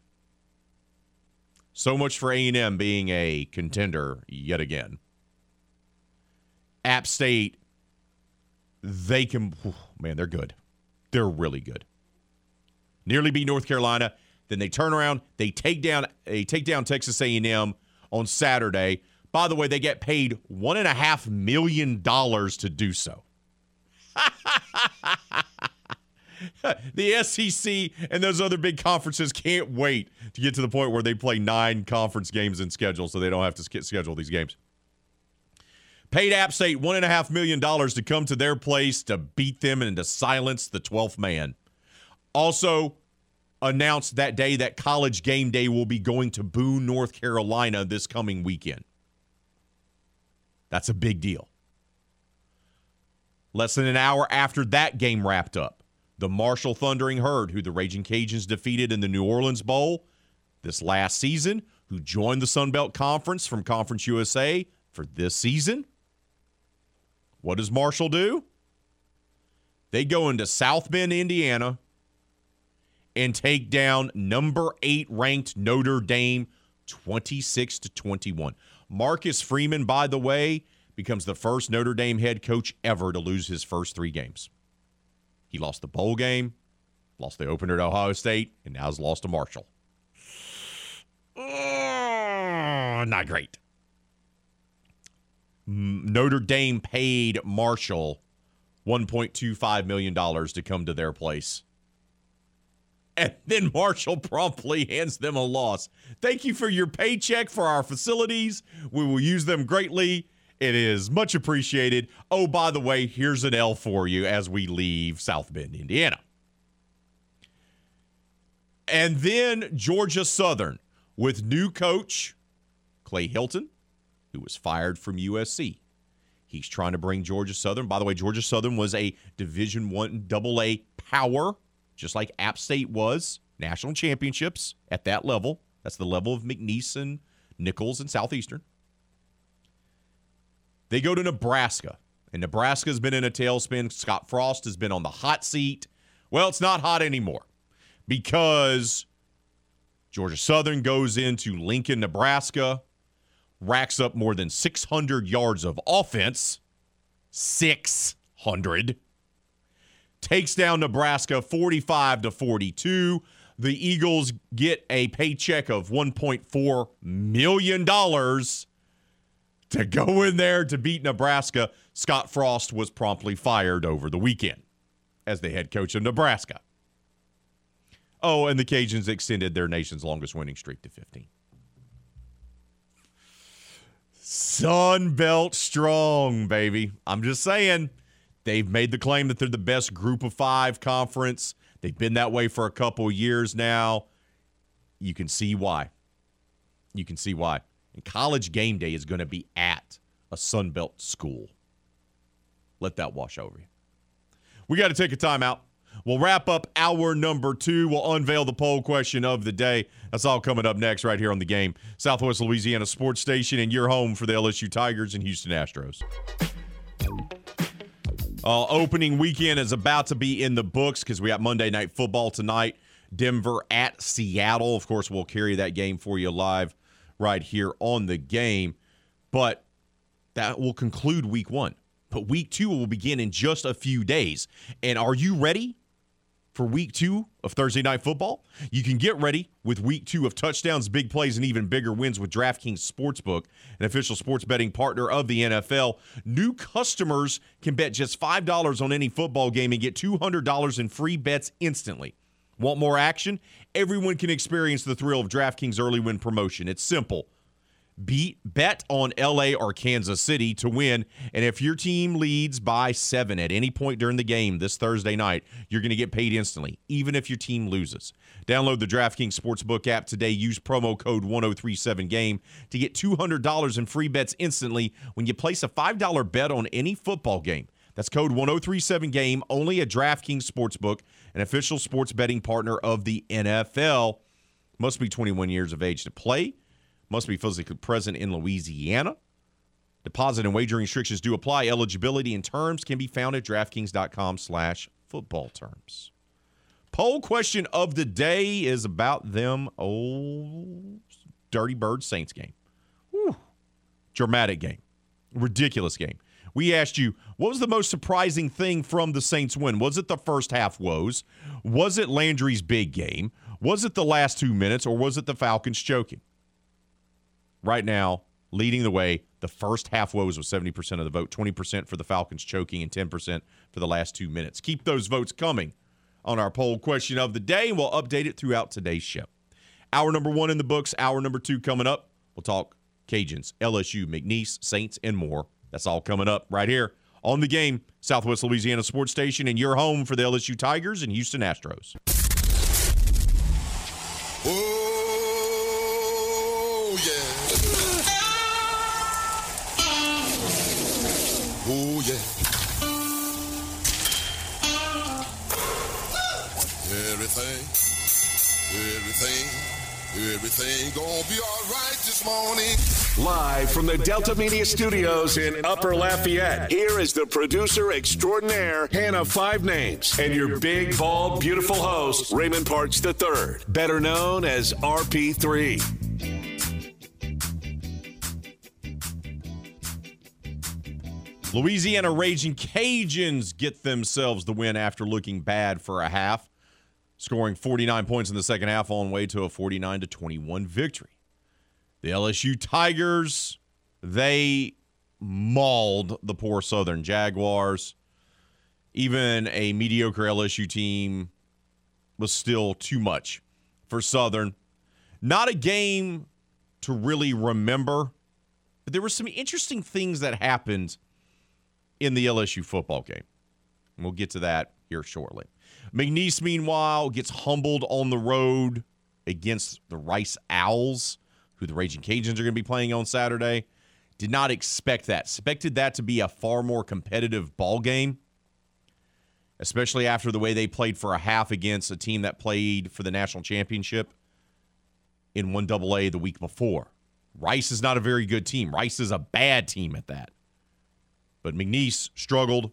So much for A&M being a contender yet again. App State, they can, man, they're good. They're really good. Nearly beat North Carolina. Then they turn around. They take down Texas A&M on Saturday. By the way, they get paid $1.5 million to do so. The SEC and those other big conferences can't wait to get to the point where they play 9 conference games in schedule so they don't have to schedule these games. Paid App State $1.5 million to come to their place to beat them and to silence the 12th man. Also announced that day that College Game Day will be going to Boone, North Carolina this coming weekend. That's a big deal. Less than an hour after that game wrapped up, the Marshall Thundering Herd, who the Raging Cajuns defeated in the New Orleans Bowl this last season, who joined the Sun Belt Conference from Conference USA for this season. What does Marshall do? They go into South Bend, Indiana, and take down number 8 ranked Notre Dame 26-21. Marcus Freeman, by the way, becomes the first Notre Dame head coach ever to lose his first 3 games. He lost the bowl game, lost the opener to Ohio State, and now has lost to Marshall. Not great. Notre Dame paid Marshall $1.25 million to come to their place. And then Marshall promptly hands them a loss. Thank you for your paycheck for our facilities. We will use them greatly. It is much appreciated. Oh, by the way, here's an L for you as we leave South Bend, Indiana. And then Georgia Southern with new coach Clay Hilton, who was fired from USC. He's trying to bring Georgia Southern. By the way, Georgia Southern was a Division I AA power, just like App State was, national championships at that level. That's the level of McNeese and Nichols and Southeastern. They go to Nebraska, and Nebraska's been in a tailspin. Scott Frost has been on the hot seat. Well, it's not hot anymore because Georgia Southern goes into Lincoln, Nebraska, racks up more than 600 yards of offense, 600, takes down Nebraska 45-42. The Eagles get a paycheck of $1.4 million to go in there to beat Nebraska. Scott Frost was promptly fired over the weekend as the head coach of Nebraska. Oh, and the Cajuns extended their nation's longest winning streak to 15. Sun Belt strong, baby. I'm just saying, they've made the claim that they're the best group of five conference. They've been that way for a couple of years now. You can see why. You can see why. And College Game Day is going to be at a Sun Belt school. Let that wash over you. We got to take a timeout. We'll wrap up hour number two. We'll unveil the poll question of the day. That's all coming up next right here on The Game, Southwest Louisiana Sports Station, and your home for the LSU Tigers and Houston Astros. Opening weekend is about to be in the books because we got Monday Night Football tonight, Denver at Seattle. Of course, we'll carry that game for you live right here on The Game. But that will conclude week one. But week two will begin in just a few days. And are you ready for week two of Thursday Night Football? You can get ready with week two of touchdowns, big plays, and even bigger wins with DraftKings Sportsbook, an official sports betting partner of the NFL. New customers can bet just $5 on any football game and get $200 in free bets instantly. Want more action? Everyone can experience the thrill of DraftKings early win promotion. It's simple. Bet on LA or Kansas City to win, and if your team leads by 7 at any point during the game this Thursday night, you're going to get paid instantly, even if your team loses. Download the DraftKings Sportsbook app today. Use promo code 1037GAME to get $200 in free bets instantly when you place a $5 bet on any football game. That's code 1037GAME, only at DraftKings Sportsbook, an official sports betting partner of the NFL. Must be 21 years of age to play. Must be physically present in Louisiana. Deposit and wagering restrictions do apply. Eligibility and terms can be found at DraftKings.com/football terms. Poll question of the day is about them old Dirty Bird Saints game. Whew. Dramatic game. Ridiculous game. We asked you, what was the most surprising thing from the Saints win? Was it the first half woes? Was it Landry's big game? Was it the last 2 minutes? Or was it the Falcons choking? Right now, leading the way, the first half woes with 70% of the vote, 20% for the Falcons choking, and 10% for the last 2 minutes. Keep those votes coming on our poll question of the day, and we'll update it throughout today's show. Hour number one in the books, hour number two coming up. We'll talk Cajuns, LSU, McNeese, Saints, and more. That's all coming up right here on The Game, Southwest Louisiana Sports Station, and your home for the LSU Tigers and Houston Astros. Oh, yeah. Oh, yeah. Everything gonna be all right this morning. Live from the Delta Media Studios in Upper Lafayette, here is the producer extraordinaire, Hannah Five Names, and your big, bald, beautiful host, Raymond Partsch III, better known as RP3. Louisiana Raging Cajuns get themselves the win after looking bad for a half, scoring 49 points in the second half on way to a 49-21 victory. The LSU Tigers, they mauled the poor Southern Jaguars. Even a mediocre LSU team was still too much for Southern. Not a game to really remember, but there were some interesting things that happened in the LSU football game. And we'll get to that here shortly. McNeese, meanwhile, gets humbled on the road against the Rice Owls, who the Raging Cajuns are going to be playing on Saturday. Did not expect that. Expected that to be a far more competitive ball game, especially after the way they played for a half against a team that played for the national championship in 1AA the week before. Rice is not a very good team. Rice is a bad team at that. But McNeese struggled,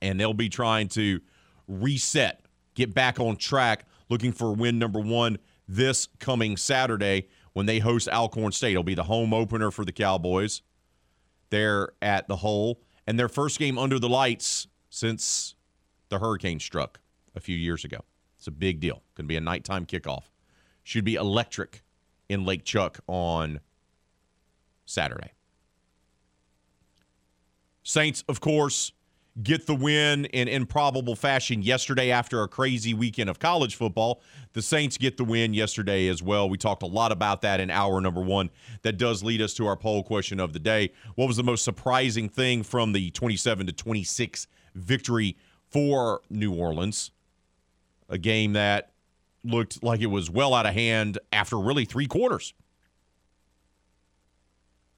and they'll be trying to reset, get back on track, looking for win number one this coming Saturday when they host Alcorn State. It'll be the home opener for the Cowboys there at the Hole. And their first game under the lights since the hurricane struck a few years ago. It's a big deal. Going to be a nighttime kickoff. Should be electric in Lake Chuck on Saturday. Saints, of course, get the win in improbable fashion yesterday after a crazy weekend of college football. The Saints get the win yesterday as well. We talked a lot about that in hour number one. That does lead us to our poll question of the day. What was the most surprising thing from the 27-26 victory for New Orleans? A game that looked like it was well out of hand after really three quarters.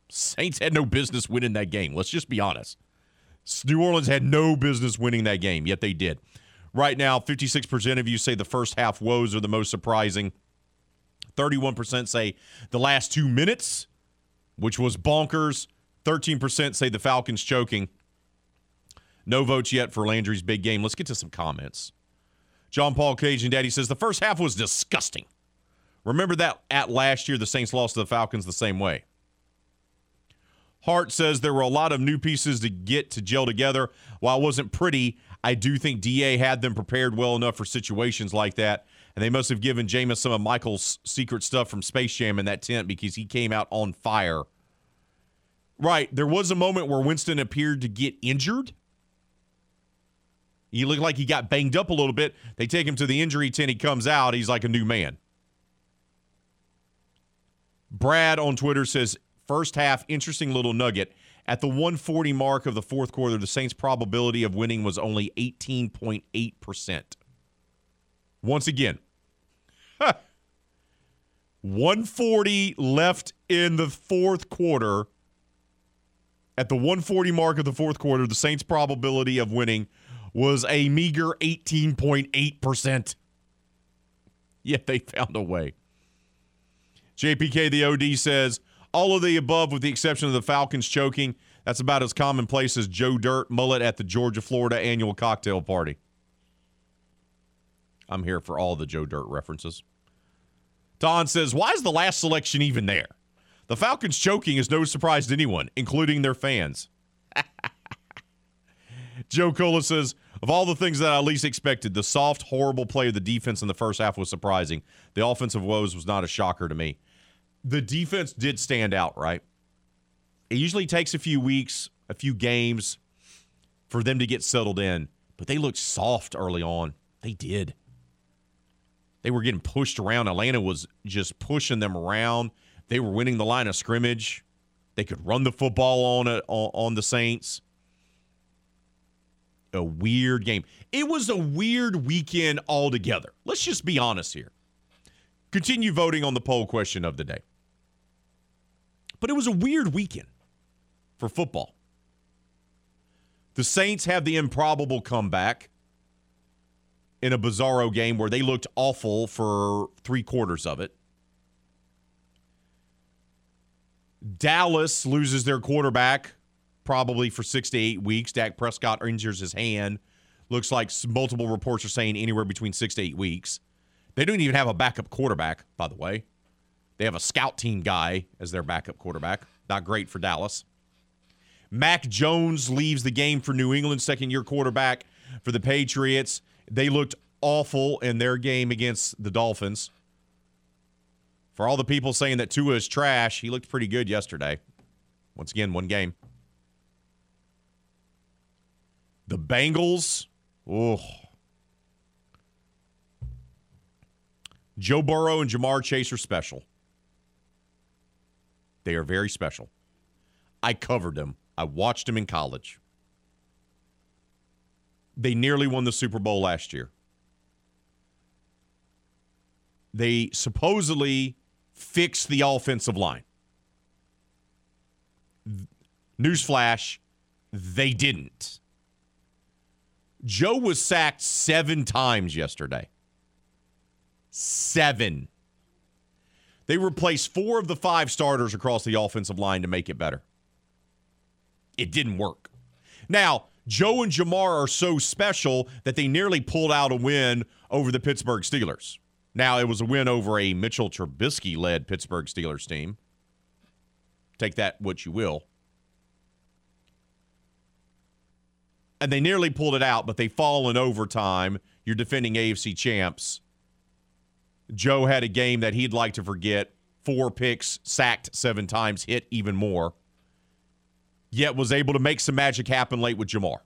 Saints had no business winning that game. Let's just be honest. New Orleans had no business winning that game, yet they did. Right now, 56% of you say the first half woes are the most surprising. 31% say the last 2 minutes, which was bonkers. 13% say the Falcons choking. No votes yet for Landry's big game. Let's get to some comments. John Paul Cajun Daddy says the first half was disgusting. Remember that at last year the Saints lost to the Falcons the same way. Hart says there were a lot of new pieces to get to gel together. While it wasn't pretty, I do think DA had them prepared well enough for situations like that, and they must have given Jameis some of Michael's secret stuff from Space Jam in that tent because he came out on fire. Right, there was a moment where Winston appeared to get injured. He looked like he got banged up a little bit. They take him to the injury tent. He comes out. He's like a new man. Brad on Twitter says, first half, interesting little nugget. At the 140 mark of the fourth quarter, the Saints' probability of winning was only 18.8%. Once again, 140 left in the fourth quarter. At the 140 mark of the fourth quarter, the Saints' probability of winning was a meager 18.8%. Yet they found a way. JPK the OD says, all of the above with the exception of the Falcons choking. That's about as commonplace as Joe Dirt mullet at the Georgia-Florida annual cocktail party. I'm here for all the Joe Dirt references. Don says, why is the last selection even there? The Falcons choking is no surprise to anyone, including their fans. Joe Cola says, of all the things that I least expected, the soft, horrible play of the defense in the first half was surprising. The offensive woes was not a shocker to me. The defense did stand out, right? It usually takes a few weeks, a few games for them to get settled in, but they looked soft early on. They did. They were getting pushed around. Atlanta was just pushing them around. They were winning the line of scrimmage. They could run the football on the Saints. A weird game. It was a weird weekend altogether. Let's just be honest here. Continue voting on the poll question of the day. But it was a weird weekend for football. The Saints have the improbable comeback in a bizarro game where they looked awful for three quarters of it. Dallas loses their quarterback probably for 6 to 8 weeks. Dak Prescott injures his hand. Looks like multiple reports are saying anywhere between 6 to 8 weeks. They don't even have a backup quarterback, by the way. They have a scout team guy as their backup quarterback. Not great for Dallas. Mac Jones leaves the game for New England, second-year quarterback for the Patriots. They looked awful in their game against the Dolphins. For all the people saying that Tua is trash, he looked pretty good yesterday. Once again, one game. The Bengals, Joe Burrow and Jamar Chase are special. They are very special. I covered them. I watched them in college. They nearly won the Super Bowl last year. They supposedly fixed the offensive line. Newsflash, they didn't. Joe was sacked 7 times yesterday. 7. They replaced 4 of the 5 starters across the offensive line to make it better. It didn't work. Now, Joe and Jamar are so special that they nearly pulled out a win over the Pittsburgh Steelers. Now, it was a win over a Mitchell Trubisky-led Pittsburgh Steelers team. Take that what you will. And they nearly pulled it out, but they fall in overtime. You're defending AFC champs. Joe had a game that he'd like to forget. 4 picks, sacked 7 times, hit even more. Yet was able to make some magic happen late with Jamar.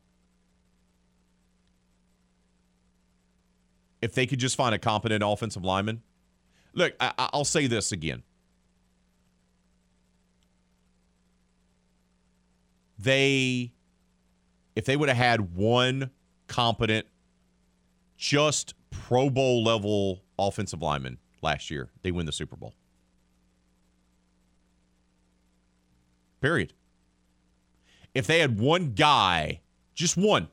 If they could just find a competent offensive lineman. Look, I'll say this again. If they would have had one competent, just Pro Bowl level offensive lineman last year, they win the Super Bowl. Period. If they had one guy, just one,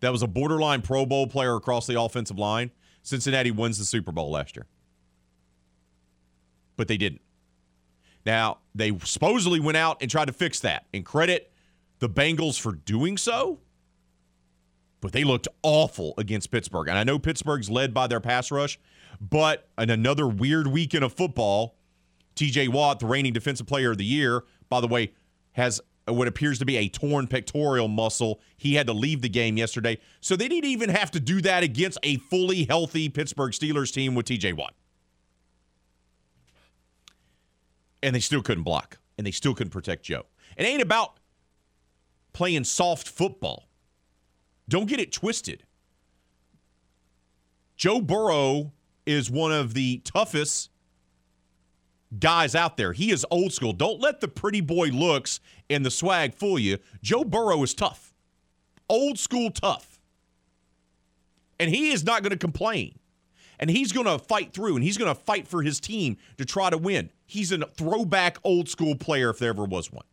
that was a borderline Pro Bowl player across the offensive line, Cincinnati wins the Super Bowl last year. But they didn't. Now, they supposedly went out and tried to fix that. And credit the Bengals for doing so. But they looked awful against Pittsburgh. And I know Pittsburgh's led by their pass rush. But in another weird weekend of football, TJ Watt, the reigning defensive player of the year, by the way, has what appears to be a torn pectoral muscle. He had to leave the game yesterday. So they didn't even have to do that against a fully healthy Pittsburgh Steelers team with TJ Watt. And they still couldn't block. And they still couldn't protect Joe. It ain't about playing soft football. Don't get it twisted. Joe Burrow is one of the toughest guys out there. He is old school. Don't let the pretty boy looks and the swag fool you. Joe Burrow is tough. Old school tough. And he is not going to complain. And he's going to fight through, and he's going to fight for his team to try to win. He's a throwback old school player if there ever was one.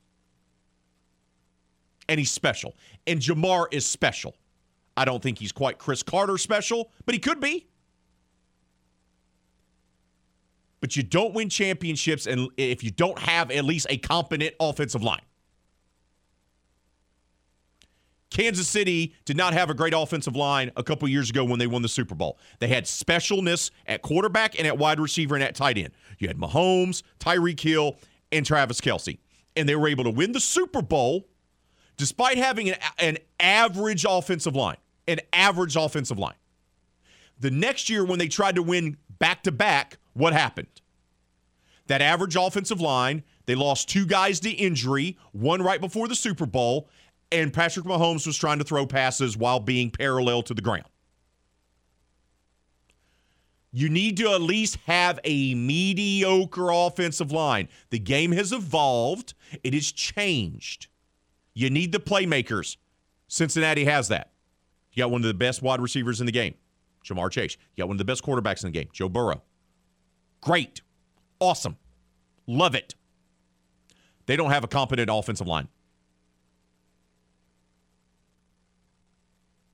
And he's special. And Jamar is special. I don't think he's quite Chris Carter special, but he could be. But you don't win championships and if you don't have at least a competent offensive line. Kansas City did not have a great offensive line a couple years ago when they won the Super Bowl. They had specialness at quarterback and at wide receiver and at tight end. You had Mahomes, Tyreek Hill, and Travis Kelce. And they were able to win the Super Bowl despite having an average offensive line. An average offensive line. The next year when they tried to win back-to-back, what happened? That average offensive line, they lost 2 guys to injury, one right before the Super Bowl, and Patrick Mahomes was trying to throw passes while being parallel to the ground. You need to at least have a mediocre offensive line. The game has evolved. It has changed. You need the playmakers. Cincinnati has that. You got one of the best wide receivers in the game, Jamar Chase. You got one of the best quarterbacks in the game, Joe Burrow. Great. Awesome. Love it. They don't have a competent offensive line.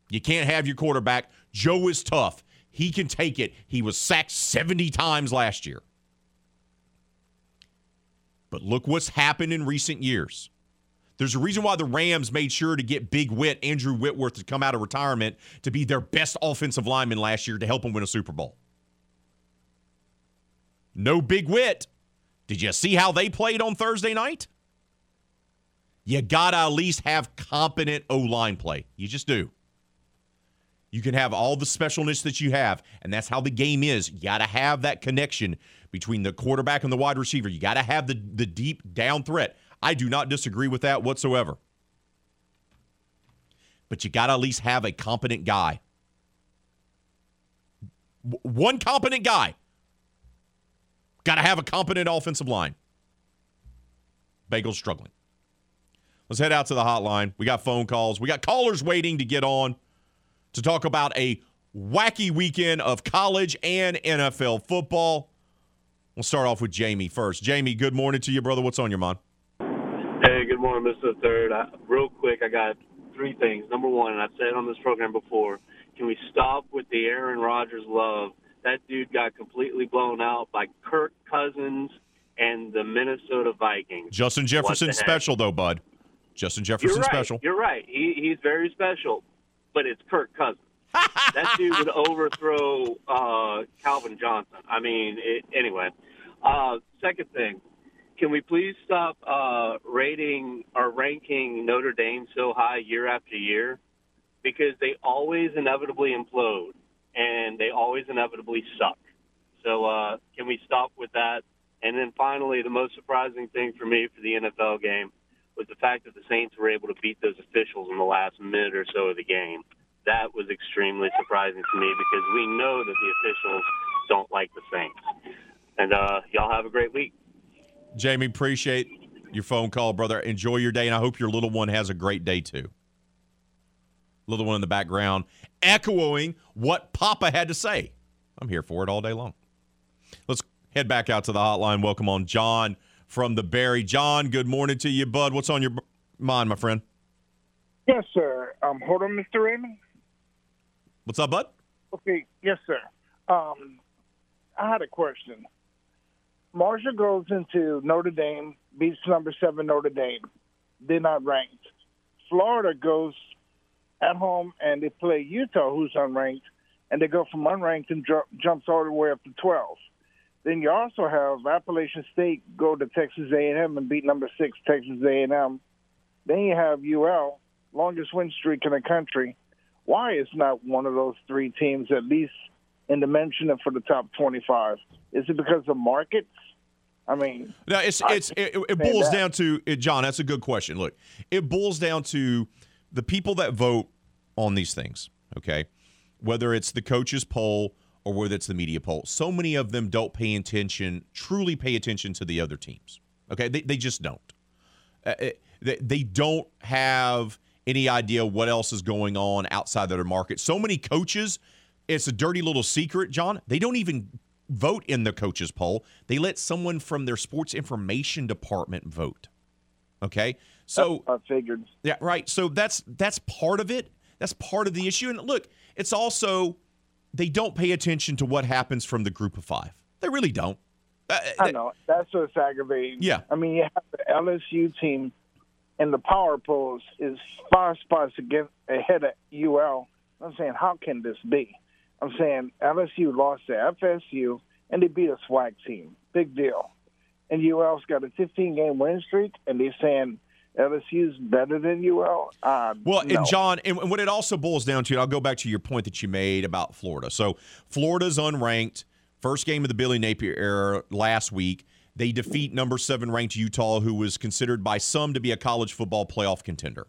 You can't have your quarterback. Joe is tough. He can take it. He was sacked 70 times last year. But look what's happened in recent years. There's a reason why the Rams made sure to get Big Whit, Andrew Whitworth, to come out of retirement to be their best offensive lineman last year to help them win a Super Bowl. No Big Whit. Did you see how they played on Thursday night? You got to at least have competent O-line play. You just do. You can have all the specialness that you have, and that's how the game is. You got to have that connection between the quarterback and the wide receiver. You got to have the deep down threat. I do not disagree with that whatsoever. But you got to at least have a competent guy. One competent guy. Got to have a competent offensive line. Bengals struggling. Let's head out to the hotline. We got phone calls. We got callers waiting to get on to talk about a wacky weekend of college and NFL football. We'll start off with Jamie first. Jamie, good morning to you, brother. What's on your mind? Hey, good morning, Mr. Third. Real quick, I got 3 things. Number one, and I've said it on this program before, can we stop with the Aaron Rodgers love? That dude got completely blown out by Kirk Cousins and the Minnesota Vikings. Justin Jefferson's special, though, bud. Justin Jefferson's special. You're right. He's very special, but it's Kirk Cousins. That dude would overthrow Calvin Johnson. I mean, anyway. Second thing, can we please stop ranking Notre Dame so high year after year? Because they always inevitably implode, and they always inevitably suck. So can we stop with that? And then finally, the most surprising thing for me for the NFL game was the fact that the Saints were able to beat those officials in the last minute or so of the game. That was extremely surprising to me because we know that the officials don't like the Saints. And y'all have a great week. Jamie, appreciate your phone call, brother. Enjoy your day, and I hope your little one has a great day, too. Little one in the background echoing what Papa had to say. I'm here for it all day long. Let's head back out to the hotline. Welcome on John from the Barry. John, good morning to you, bud. What's on your mind, my friend? Yes, sir. Hold on, Mr. Raymond. What's up, bud? Okay. Yes, sir. I had a question. Marshall goes into Notre Dame, beats number 7 Notre Dame. They're not ranked. Florida goes at home and they play Utah, who's unranked, and they go from unranked and jumps all the way up to 12. Then you also have Appalachian State go to Texas A&M and beat number 6 Texas A&M. Then you have UL, longest win streak in the country. Why is not one of those three teams at least in the mention for the top 25? Is it because of markets? I mean, no, it boils down to it, John. That's a good question. Look, it boils down to the people that vote on these things. Okay, whether it's the coaches poll or whether it's the media poll, so many of them don't pay attention, truly pay attention to the other teams. Okay, they just don't. They don't have any idea what else is going on outside their market. So many coaches, it's a dirty little secret, John. They don't even vote in the coaches poll. They let someone from their sports information department vote. Okay? So I figured. Yeah, right. So that's part of it. That's part of the issue. And look, it's also they don't pay attention to what happens from the group of 5. They really don't. I know. That's what's aggravating. Yeah. I mean, you have the LSU team in the power polls is 5 spots ahead of UL. I'm saying, how can this be? I'm saying LSU lost to FSU, and they beat a swag team. Big deal. And UL's got a 15-game win streak, and they're saying LSU's better than UL. And John, and what it also boils down to, I'll go back to your point that you made about Florida. So Florida's unranked. First game of the Billy Napier era last week, they defeat number 7 ranked Utah, who was considered by some to be a college football playoff contender.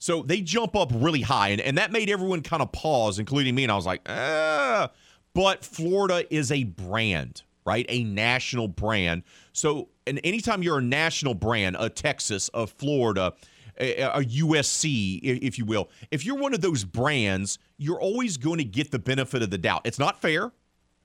So they jump up really high, and that made everyone kind of pause, including me, and I was like, ah. But Florida is a brand, right, a national brand. So and anytime you're a national brand, a Texas, a Florida, a USC, if you will, if you're one of those brands, you're always going to get the benefit of the doubt. It's not fair.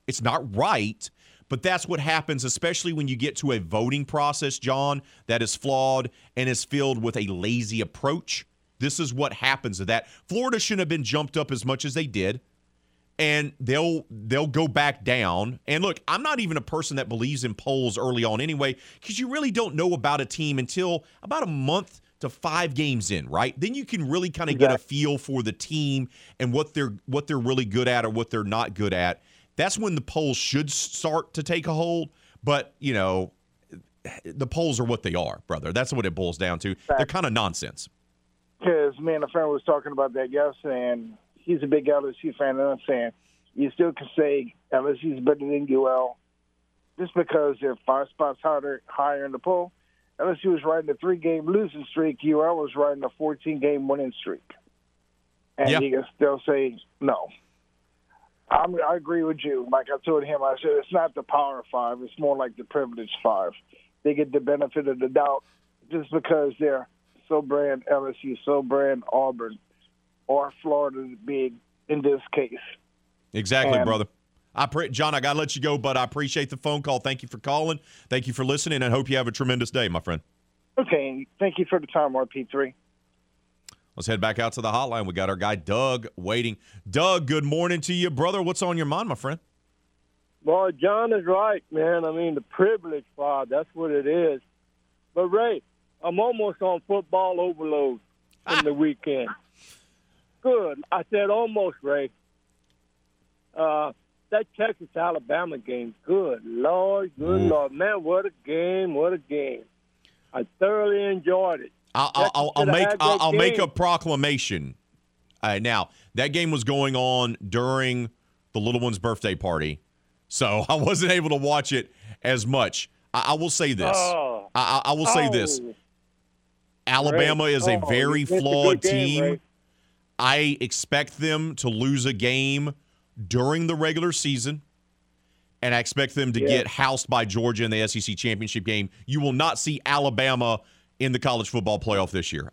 It's not right. But that's what happens, especially when you get to a voting process, John, that is flawed and is filled with a lazy approach. This is what happens to that. Florida shouldn't have been jumped up as much as they did, and they'll go back down. And look, I'm not even a person that believes in polls early on anyway, because you really don't know about a team until about a month to 5 games in, right? Then you can really kind of get a feel for the team and what they're really good at or what they're not good at. That's when the polls should start to take a hold, but, you know, the polls are what they are, brother. That's what it boils down to. They're kind of nonsense. Because me and a friend was talking about that yesterday, and he's a big LSU fan, and I'm saying, you still can say LSU's better than UL just because they're 5 spots higher in the poll. LSU was riding a 3-game losing streak. UL was riding a 14-game winning streak. And you can still say no. I agree with you. Like I told him, I said, it's not the Power 5. It's more like the Privileged 5. They get the benefit of the doubt just because they're so brand LSU, so brand Auburn, or Florida big in this case. Exactly, and brother. John, I got to let you go, but I appreciate the phone call. Thank you for calling. Thank you for listening, and I hope you have a tremendous day, my friend. Okay, thank you for the time, RP3. Let's head back out to the hotline. We got our guy Doug waiting. Doug, good morning to you, brother. What's on your mind, my friend? Boy, John is right, man. I mean, the Privileged 5, that's what it is. But, Ray, I'm almost on football overload in the weekend. Good. I said almost, Ray. That Texas-Alabama game, good Lord. Man, what a game. I thoroughly enjoyed it. I'll make a proclamation. Now, that game was going on during the little one's birthday party, so I wasn't able to watch it as much. I will say this. I will say this. Alabama is a very flawed team. I expect them to lose a game during the regular season, and I expect them to get housed by Georgia in the SEC championship game. You will not see Alabama in the college football playoff this year.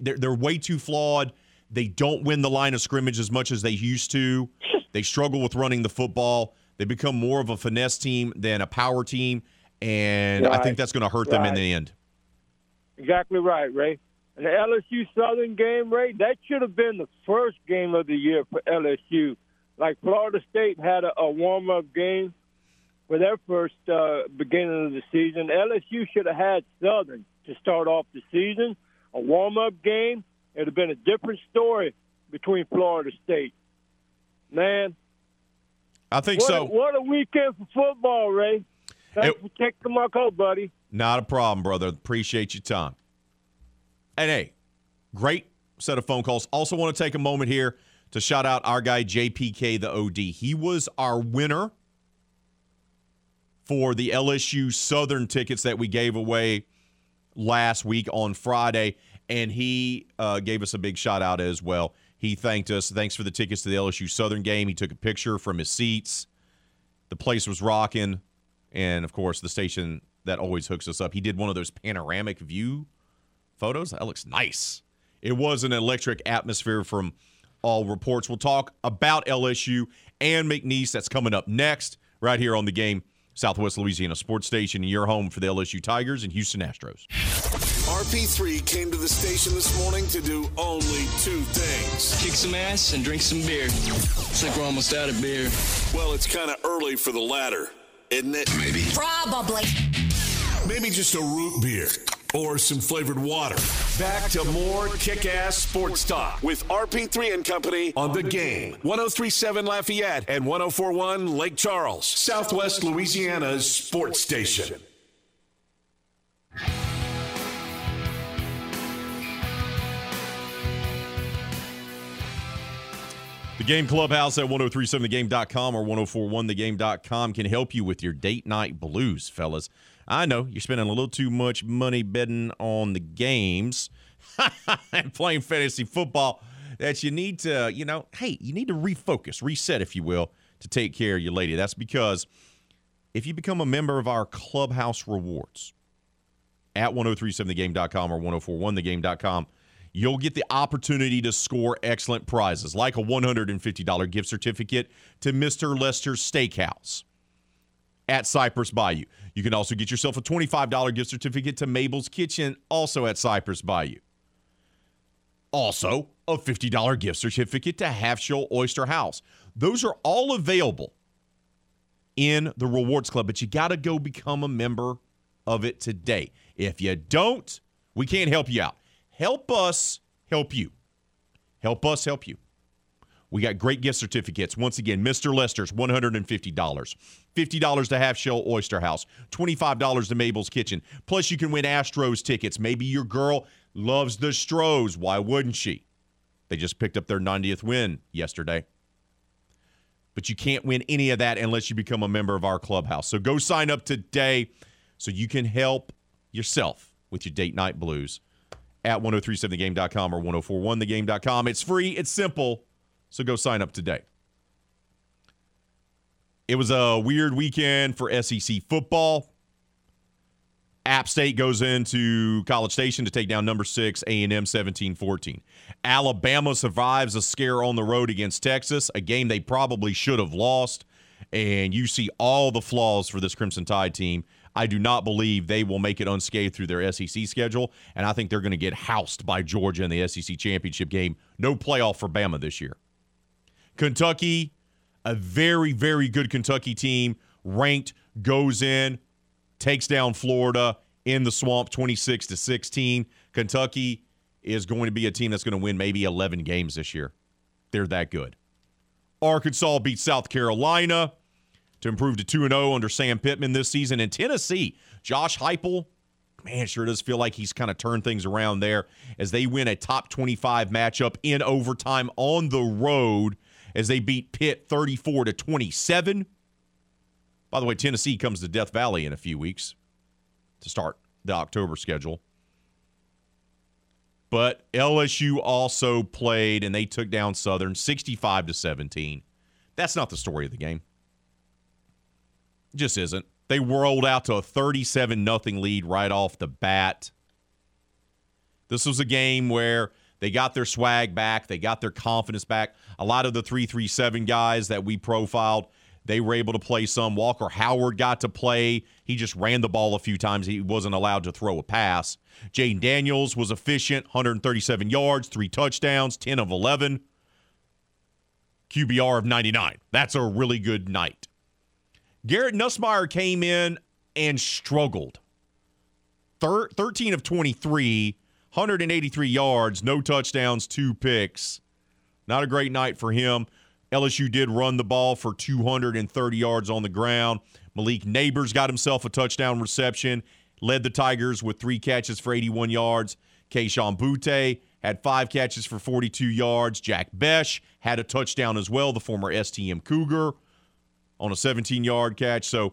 They're way too flawed. They don't win the line of scrimmage as much as they used to. They struggle with running the football. They become more of a finesse team than a power team, and I think that's going to hurt them in the end. Exactly right, Ray. And the LSU Southern game, Ray, that should have been the first game of the year for LSU. Like Florida State had a warm-up game for their first beginning of the season. LSU should have had Southern to start off the season, a warm-up game. It would have been a different story between Florida State. Man. I think What a weekend for football, Ray. Thanks for taking my call, buddy. Not a problem, brother. Appreciate your time. And, hey, great set of phone calls. Also want to take a moment here to shout out our guy, JPK, the OD. He was our winner for the LSU Southern tickets that we gave away last week on Friday, and he gave us a big shout out as well. He thanked us. Thanks for the tickets to the LSU Southern game. He took a picture from his seats. The place was rocking. And, of course, the station that always hooks us up, he did one of those panoramic view photos. That looks nice. It was an electric atmosphere from all reports. We'll talk about LSU and McNeese. That's coming up next right here on the game, Southwest Louisiana Sports Station, your home for the LSU Tigers and Houston Astros. RP3 came to the station this morning to do only two things. Kick some ass and drink some beer. It's like we're almost out of beer. Well, it's kind of early for the latter, isn't it? Maybe. Probably. Maybe just a root beer. Or some flavored water. Back to more kick-ass sports talk with RP3 and Company on The Game. 103.7 Lafayette and 104.1 Lake Charles, Southwest Louisiana's sports station. The Game Clubhouse at 103.7thegame.com or 104.1thegame.com can help you with your date night blues, fellas. I know you're spending a little too much money betting on the games and playing fantasy football that you need to, you need to refocus, reset, if you will, to take care of your lady. That's because if you become a member of our Clubhouse Rewards at 1037thegame.com or 1041thegame.com, you'll get the opportunity to score excellent prizes like a $150 gift certificate to Mr. Lester's Steakhouse at Cypress Bayou. You can also get yourself a $25 gift certificate to Mabel's Kitchen, also at Cypress Bayou. Also, a $50 gift certificate to Half Shell Oyster House. Those are all available in the Rewards Club, but you got to go become a member of it today. If you don't, we can't help you out. Help us help you. Help us help you. We got great gift certificates. Once again, Mr. Lester's, $150. $50 to Half Shell Oyster House. $25 to Mabel's Kitchen. Plus, you can win Astros tickets. Maybe your girl loves the Stros. Why wouldn't she? They just picked up their 90th win yesterday. But you can't win any of that unless you become a member of our clubhouse. So go sign up today so you can help yourself with your date night blues at 1037thegame.com or 1041thegame.com. It's free. It's simple. So go sign up today. It was a weird weekend for SEC football. App State goes into College Station to take down number 6, A&M 17-14. Alabama survives a scare on the road against Texas, a game they probably should have lost. And you see all the flaws for this Crimson Tide team. I do not believe they will make it unscathed through their SEC schedule, and I think they're going to get housed by Georgia in the SEC championship game. No playoff for Bama this year. Kentucky, a very, very good Kentucky team, ranked, goes in, takes down Florida in the swamp 26-16. Kentucky is going to be a team that's going to win maybe 11 games this year. They're that good. Arkansas beat South Carolina to improve to 2-0 under Sam Pittman this season. And Tennessee, Josh Heupel, man, sure does feel like he's kind of turned things around there as they win a top 25 matchup in overtime on the road as they beat Pitt 34-27. By the way, Tennessee comes to Death Valley in a few weeks to start the October schedule. But LSU also played, and they took down Southern 65-17. That's not the story of the game. It just isn't. They rolled out to a 37-0 lead right off the bat. This was a game where they got their swag back. They got their confidence back. A lot of the 337 guys that we profiled, they were able to play some. Walker Howard got to play. He just ran the ball a few times. He wasn't allowed to throw a pass. Jaden Daniels was efficient, 137 yards, 3 touchdowns, 10 of 11. QBR of 99. That's a really good night. Garrett Nussmeyer came in and struggled. 13 of 23, 183 yards, no touchdowns, 2 picks. Not a great night for him. LSU did run the ball for 230 yards on the ground. Malik Neighbors got himself a touchdown reception, led the Tigers with 3 catches for 81 yards. Keishawn Butte had 5 catches for 42 yards. Jack Besh had a touchdown as well, the former STM Cougar, on a 17-yard catch. So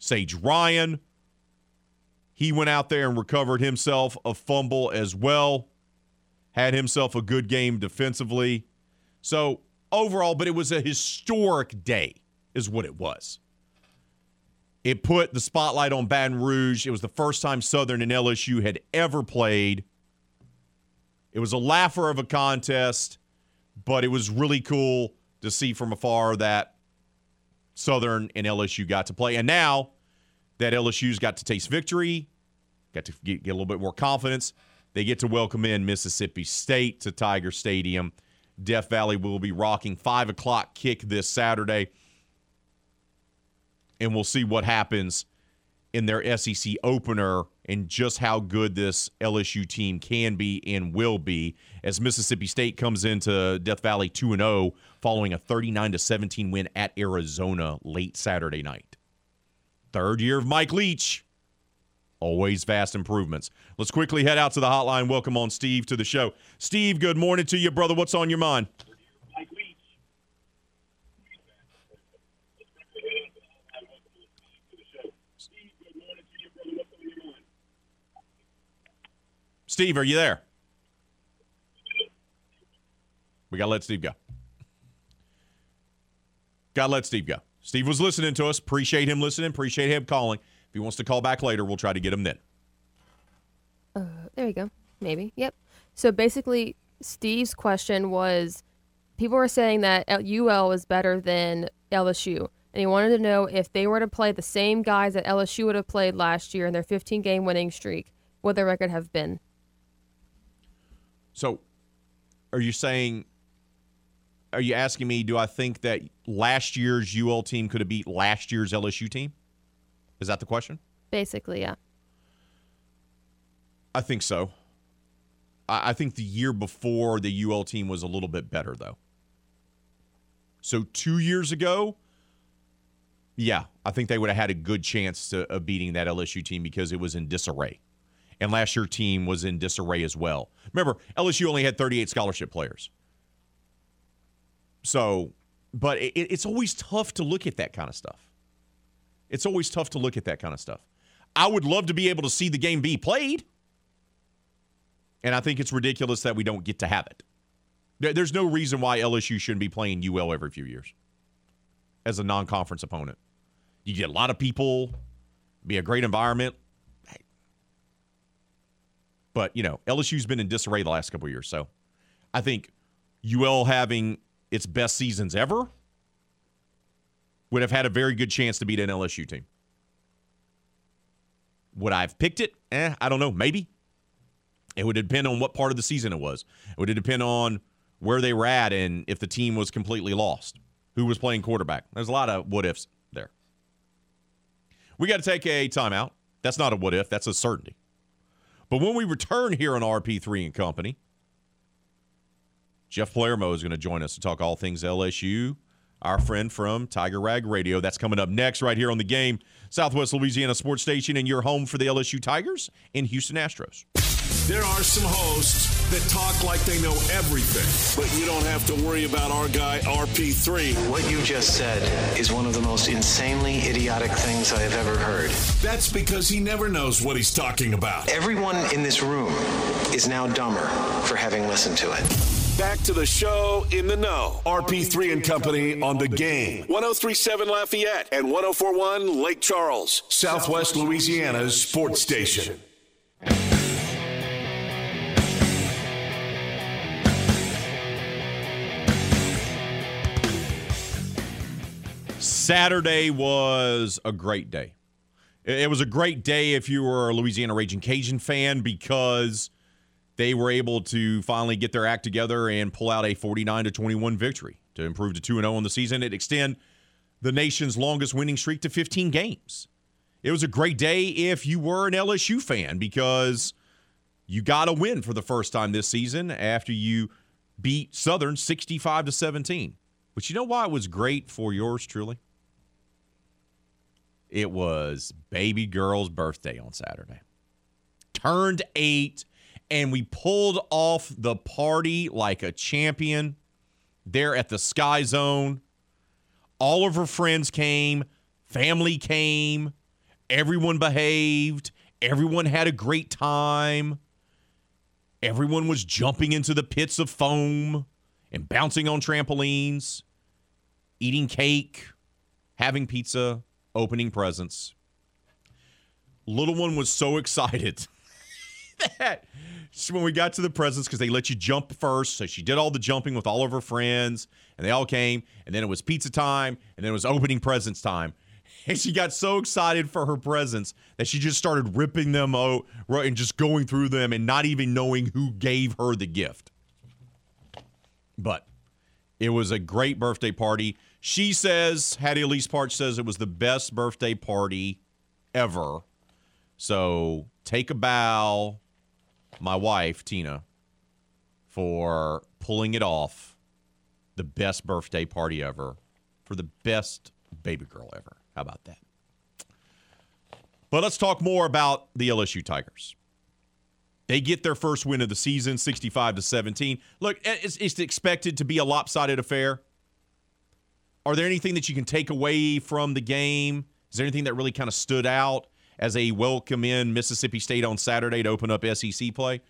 Sage Ryan, he went out there and recovered himself a fumble as well, had himself a good game defensively. So overall, but it was a historic day is what it was. It put the spotlight on Baton Rouge. It was the first time Southern and LSU had ever played. It was a laugher of a contest, but it was really cool to see from afar that Southern and LSU got to play. And now that LSU's got to taste victory, got to get a little bit more confidence, they get to welcome in Mississippi State to Tiger Stadium. Death Valley will be rocking 5 o'clock kick this Saturday. And we'll see what happens in their SEC opener and just how good this LSU team can be and will be as Mississippi State comes into Death Valley 2-0 following a 39-17 win at Arizona late Saturday night. Third year of Mike Leach. Always vast improvements. Let's quickly head out to the hotline. Welcome on Steve to the show. Steve, good morning to you, brother. What's on your mind? Steve, are you there? We got to let Steve go. Got to let Steve go. Steve was listening to us. Appreciate him listening. Appreciate him calling. If he wants to call back later, we'll try to get him then. There you go. Maybe. Yep. So basically, Steve's question was, people were saying that UL was better than LSU, and he wanted to know if they were to play the same guys that LSU would have played last year in their 15-game winning streak, what their record have been. So are you saying, are you asking me, do I think that last year's UL team could have beat last year's LSU team? Is that the question? Basically, yeah. I think so. I think the year before the UL team was a little bit better, though. So 2 years ago, yeah, I think they would have had a good chance of beating that LSU team because it was in disarray. And last year's team was in disarray as well. Remember, LSU only had 38 scholarship players. So, but it's always tough to look at that kind of stuff. It's always tough to look at that kind of stuff. I would love to be able to see the game be played. And I think it's ridiculous that we don't get to have it. There's no reason why LSU shouldn't be playing UL every few years as a non-conference opponent. You get a lot of people, be a great environment. But, you know, LSU's been in disarray the last couple of years. So I think UL having its best seasons ever would have had a very good chance to beat an LSU team. Would I have picked it? I don't know. Maybe. It would depend on what part of the season it was. It would depend on where they were at and if the team was completely lost, who was playing quarterback. There's a lot of what-ifs there. We got to take a timeout. That's not a what-if. That's a certainty. But when we return here on RP3 and Company, Jeff Palermo is going to join us to talk all things LSU, our friend from Tiger Rag Radio. That's coming up next right here on The Game, Southwest Louisiana Sports Station, and your home for the LSU Tigers and Houston Astros. There are some hosts that talk like they know everything, but you don't have to worry about our guy, RP3. What you just said is one of the most insanely idiotic things I have ever heard. That's because he never knows what he's talking about. Everyone in this room is now dumber for having listened to it. Back to the show in the know. RP3 and Company on The Game. 1037 Lafayette and 1041 Lake Charles, Southwest Louisiana's sports station. Saturday was a great day. It was a great day if you were a Louisiana Raging Cajun fan, because they were able to finally get their act together and pull out a 49-21 victory to improve to 2-0 on the season and extend the nation's longest winning streak to 15 games. It was a great day if you were an LSU fan, because you got a win for the first time this season after you beat Southern 65-17. But you know why it was great for yours truly? It was baby girl's birthday on Saturday. Turned 8. And we pulled off the party like a champion there at the Sky Zone. All of her friends came. Family came. Everyone behaved. Everyone had a great time. Everyone was jumping into the pits of foam and bouncing on trampolines, eating cake, having pizza, opening presents. Little one was so excited that so when we got to the presents, because they let you jump first, so she did all the jumping with all of her friends, and they all came, and then it was pizza time, and then it was opening presents time. And she got so excited for her presents that she just started ripping them out and just going through them and not even knowing who gave her the gift. But it was a great birthday party. She says, Hattie Elise Partsch says, it was the best birthday party ever. So take a bow, my wife, Tina, for pulling it off. The best birthday party ever for the best baby girl ever. How about that? But let's talk more about the LSU Tigers. They get their first win of the season, 65-17. Look, it's expected to be a lopsided affair. Are there anything that you can take away from the game? Is there anything that really kind of stood out as a welcome in Mississippi State on Saturday to open up SEC play?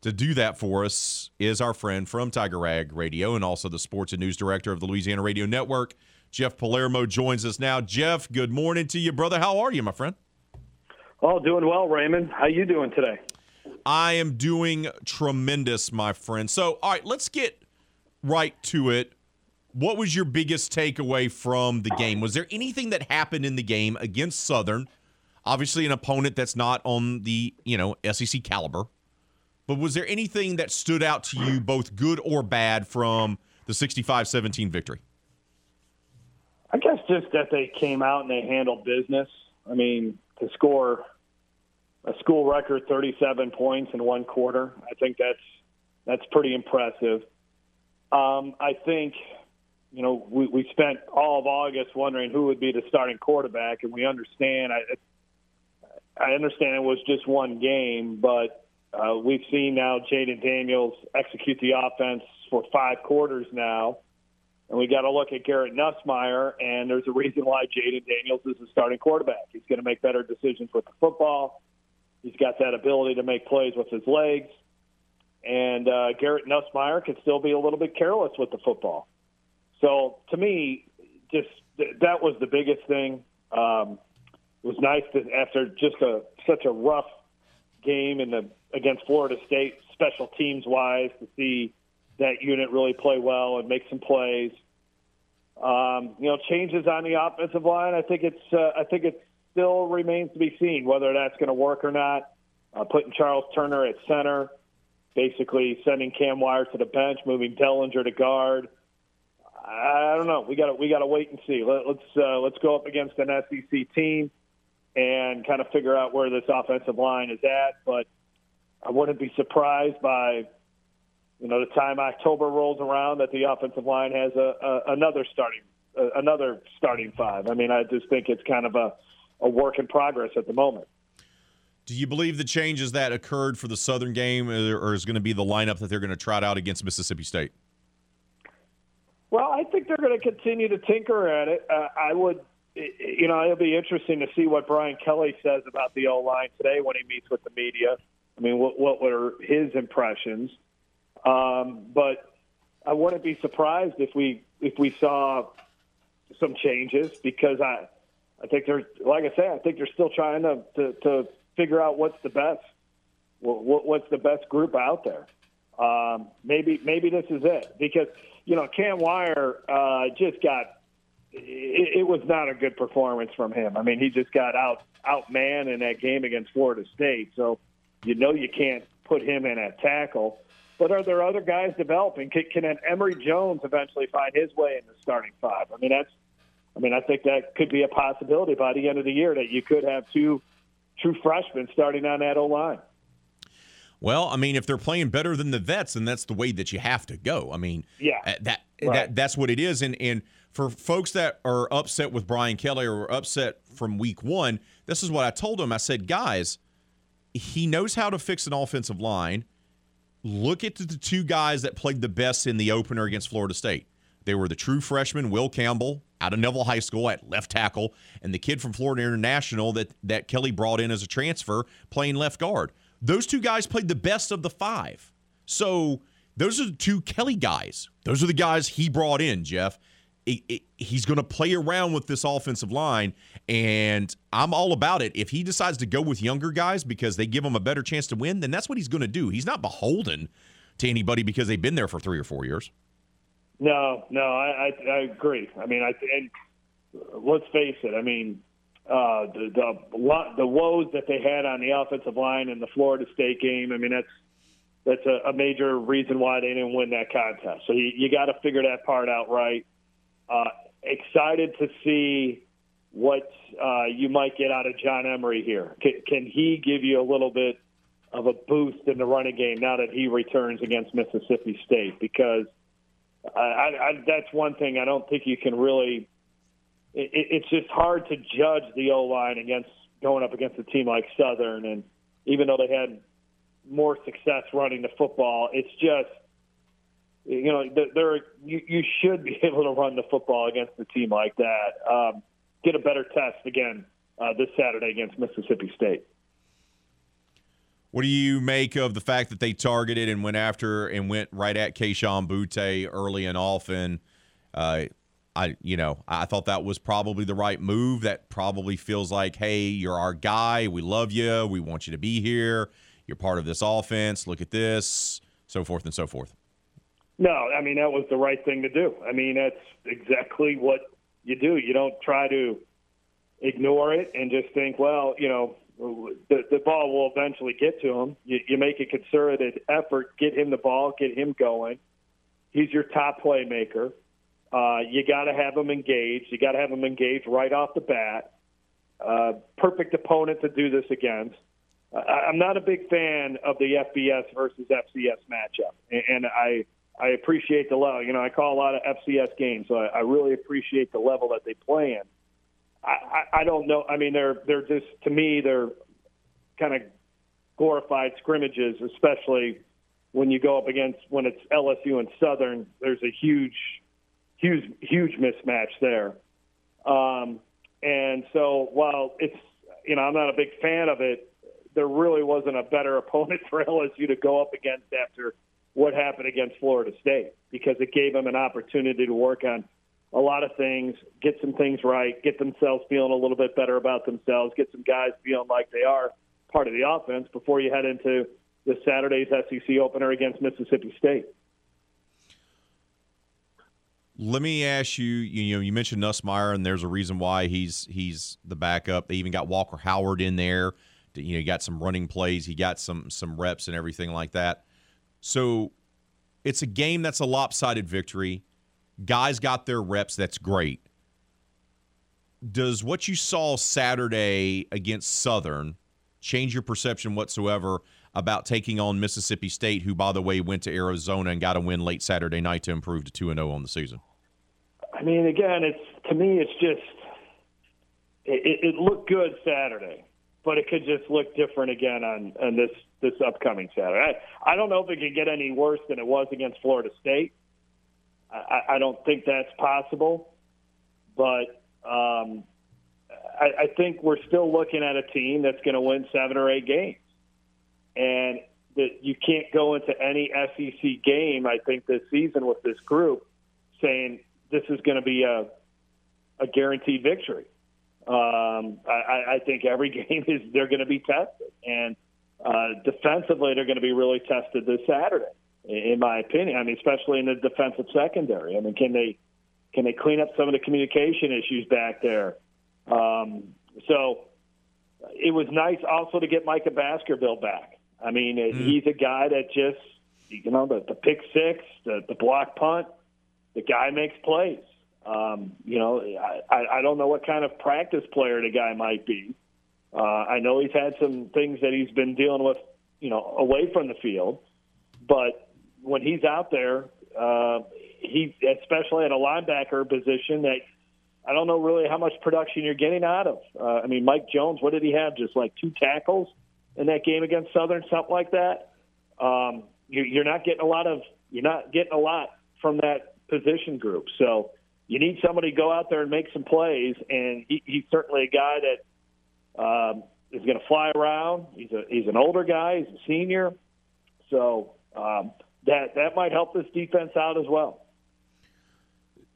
To do that for us is our friend from Tiger Rag Radio and also the sports and news director of the Louisiana Radio Network, Jeff Palermo, joins us now. Jeff, good morning to you, brother. How are you, my friend? Oh, doing well, Raymond. How you doing today? I am doing tremendous, my friend. So, all right, let's get right to it. What was your biggest takeaway from the game? Was there anything that happened in the game against Southern? Obviously an opponent that's not on the, SEC caliber. But was there anything that stood out to you, both good or bad, from the 65-17 victory? I guess just that they came out and they handled business. I mean, to score a school record 37 points in one quarter, I think that's pretty impressive. I think, we spent all of August wondering who would be the starting quarterback, and we understand – I understand it was just one game, but we've seen now Jaden Daniels execute the offense for 5 quarters now. And we got to look at Garrett Nussmeier, and there's a reason why Jaden Daniels is the starting quarterback. He's going to make better decisions with the football. He's got that ability to make plays with his legs. And Garrett Nussmeier could still be a little bit careless with the football. So, to me, just that was the biggest thing. It was nice to, after just such a rough game against Florida State, special teams-wise, to see that unit really play well and make some plays. Changes on the offensive line, I think it still remains to be seen whether that's going to work or not. Putting Charles Turner at center, basically sending Cam Wire to the bench, moving Dellinger to guard. I don't know. We got to wait and see. Let's go up against an SEC team and kind of figure out where this offensive line is at. But I wouldn't be surprised by you know, the time October rolls around, that the offensive line has another starting five. I mean, I just think it's kind of a work in progress at the moment. Do you believe the changes that occurred for the Southern game or is going to be the lineup that they're going to trot out against Mississippi State? Well, I think they're going to continue to tinker at it. It'll be interesting to see what Brian Kelly says about the O-line today when he meets with the media. I mean, what were his impressions? But I wouldn't be surprised if we saw some changes, because I think they're, like I say, I think they're still trying to figure out what's the best group out there. Maybe this is it, because Cam Wyer just got. It was not a good performance from him. I mean, he just got outmanned in that game against Florida State. So, you can't put him in at tackle. But are there other guys developing? Can an Emory Jones eventually find his way in the starting five? I mean, I think that could be a possibility by the end of the year, that you could have two true freshmen starting on that O-line. Well, I mean, if they're playing better than the vets, then that's the way that you have to go. I mean, yeah, that's what it is. And for folks that are upset with Brian Kelly or were upset from week one, this is what I told them. I said, guys, he knows how to fix an offensive line. Look at the two guys that played the best in the opener against Florida State. They were the true freshman, Will Campbell, out of Neville High School at left tackle, and the kid from Florida International that Kelly brought in as a transfer playing left guard. Those two guys played the best of the five. So those are the two Kelly guys. Those are the guys he brought in, Jeff. He's going to play around with this offensive line, and I'm all about it. If he decides to go with younger guys because they give him a better chance to win, then that's what he's going to do. He's not beholden to anybody because they've been there for 3 or 4 years. No, I agree. I mean, and let's face it. I mean, the woes that they had on the offensive line in the Florida State game, I mean, that's a major reason why they didn't win that contest. So you got to figure that part out right. Excited to see what you might get out of John Emery here. Can he give you a little bit of a boost in the running game now that he returns against Mississippi State? Because that's one thing I don't think you can really – it's just hard to judge the O-line going up against a team like Southern. And even though they had more success running the football, it's just – you should be able to run the football against a team like that. Get a better test again this Saturday against Mississippi State. What do you make of the fact that they targeted and went after and went right at Keishawn Butte early and often? I thought that was probably the right move. That probably feels like, hey, you're our guy. We love you. We want you to be here. You're part of this offense. Look at this, so forth and so forth. No, I mean, that was the right thing to do. I mean, that's exactly what you do. You don't try to ignore it and just think, well, the ball will eventually get to him. You make a concerted effort, get him the ball, get him going. He's your top playmaker. You got to have him engaged. You got to have him engaged right off the bat. Perfect opponent to do this against. I'm not a big fan of the FBS versus FCS matchup, and I appreciate the level. I call a lot of FCS games, so I really appreciate the level that they play in. I don't know. I mean, they're just, to me, they're kind of glorified scrimmages, especially when you go up against, when it's LSU and Southern, there's a huge mismatch there. And so while it's, I'm not a big fan of it, there really wasn't a better opponent for LSU to go up against after what happened against Florida State, because it gave them an opportunity to work on a lot of things, get some things right, get themselves feeling a little bit better about themselves, get some guys feeling like they are part of the offense before you head into this Saturday's SEC opener against Mississippi State. Let me ask you, you mentioned Nussmeier, and there's a reason why he's the backup. They even got Walker Howard in there. He got some running plays. He got some reps and everything like that. So it's a game that's a lopsided victory. Guys got their reps. That's great. Does what you saw Saturday against Southern change your perception whatsoever about taking on Mississippi State, who, by the way, went to Arizona and got a win late Saturday night to improve to 2-0 on the season? I mean, again, it looked good Saturday, but it could just look different again on this upcoming Saturday. I don't know if it could get any worse than it was against Florida State. I don't think that's possible, but I think we're still looking at a team that's going to win 7 or 8 games, and that you can't go into any SEC game, I think, this season with this group saying this is going to be a guaranteed victory. I think every game they're going to be tested, and defensively they're going to be really tested this Saturday, in my opinion. I mean, especially in the defensive secondary. I mean, can they clean up some of the communication issues back there? So it was nice also to get Micah Baskerville back. I mean, he's a guy that just, you know, the pick six, the block punt, the guy makes plays. You know, I don't know what kind of practice player the guy might be. I know he's had some things that he's been dealing with, you know, away from the field. But when he's out there, he, especially at a linebacker position, that I don't know really how much production you're getting out of. I mean, Mike Jones, what did he have? Just like 2 tackles in that game against Southern, something like that. You're not getting a lot from that position group. So you need somebody to go out there and make some plays. And he's certainly a guy that is going to fly around. He's an older guy. He's a senior. So that might help this defense out as well.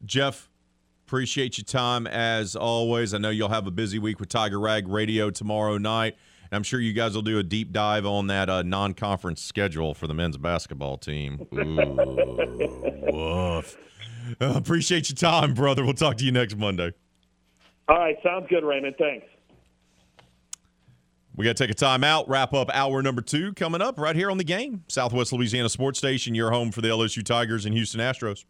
Jeff, appreciate your time as always. I know you'll have a busy week with Tiger Rag Radio tomorrow night, and I'm sure you guys will do a deep dive on that non-conference schedule for the men's basketball team. Ooh, woof. Appreciate your time, brother. We'll talk to you next Monday. All right. Sounds good, Raymond. Thanks. We got to take a time out, wrap up hour number 2 coming up right here on The Game. Southwest Louisiana Sports Station, your home for the LSU Tigers and Houston Astros.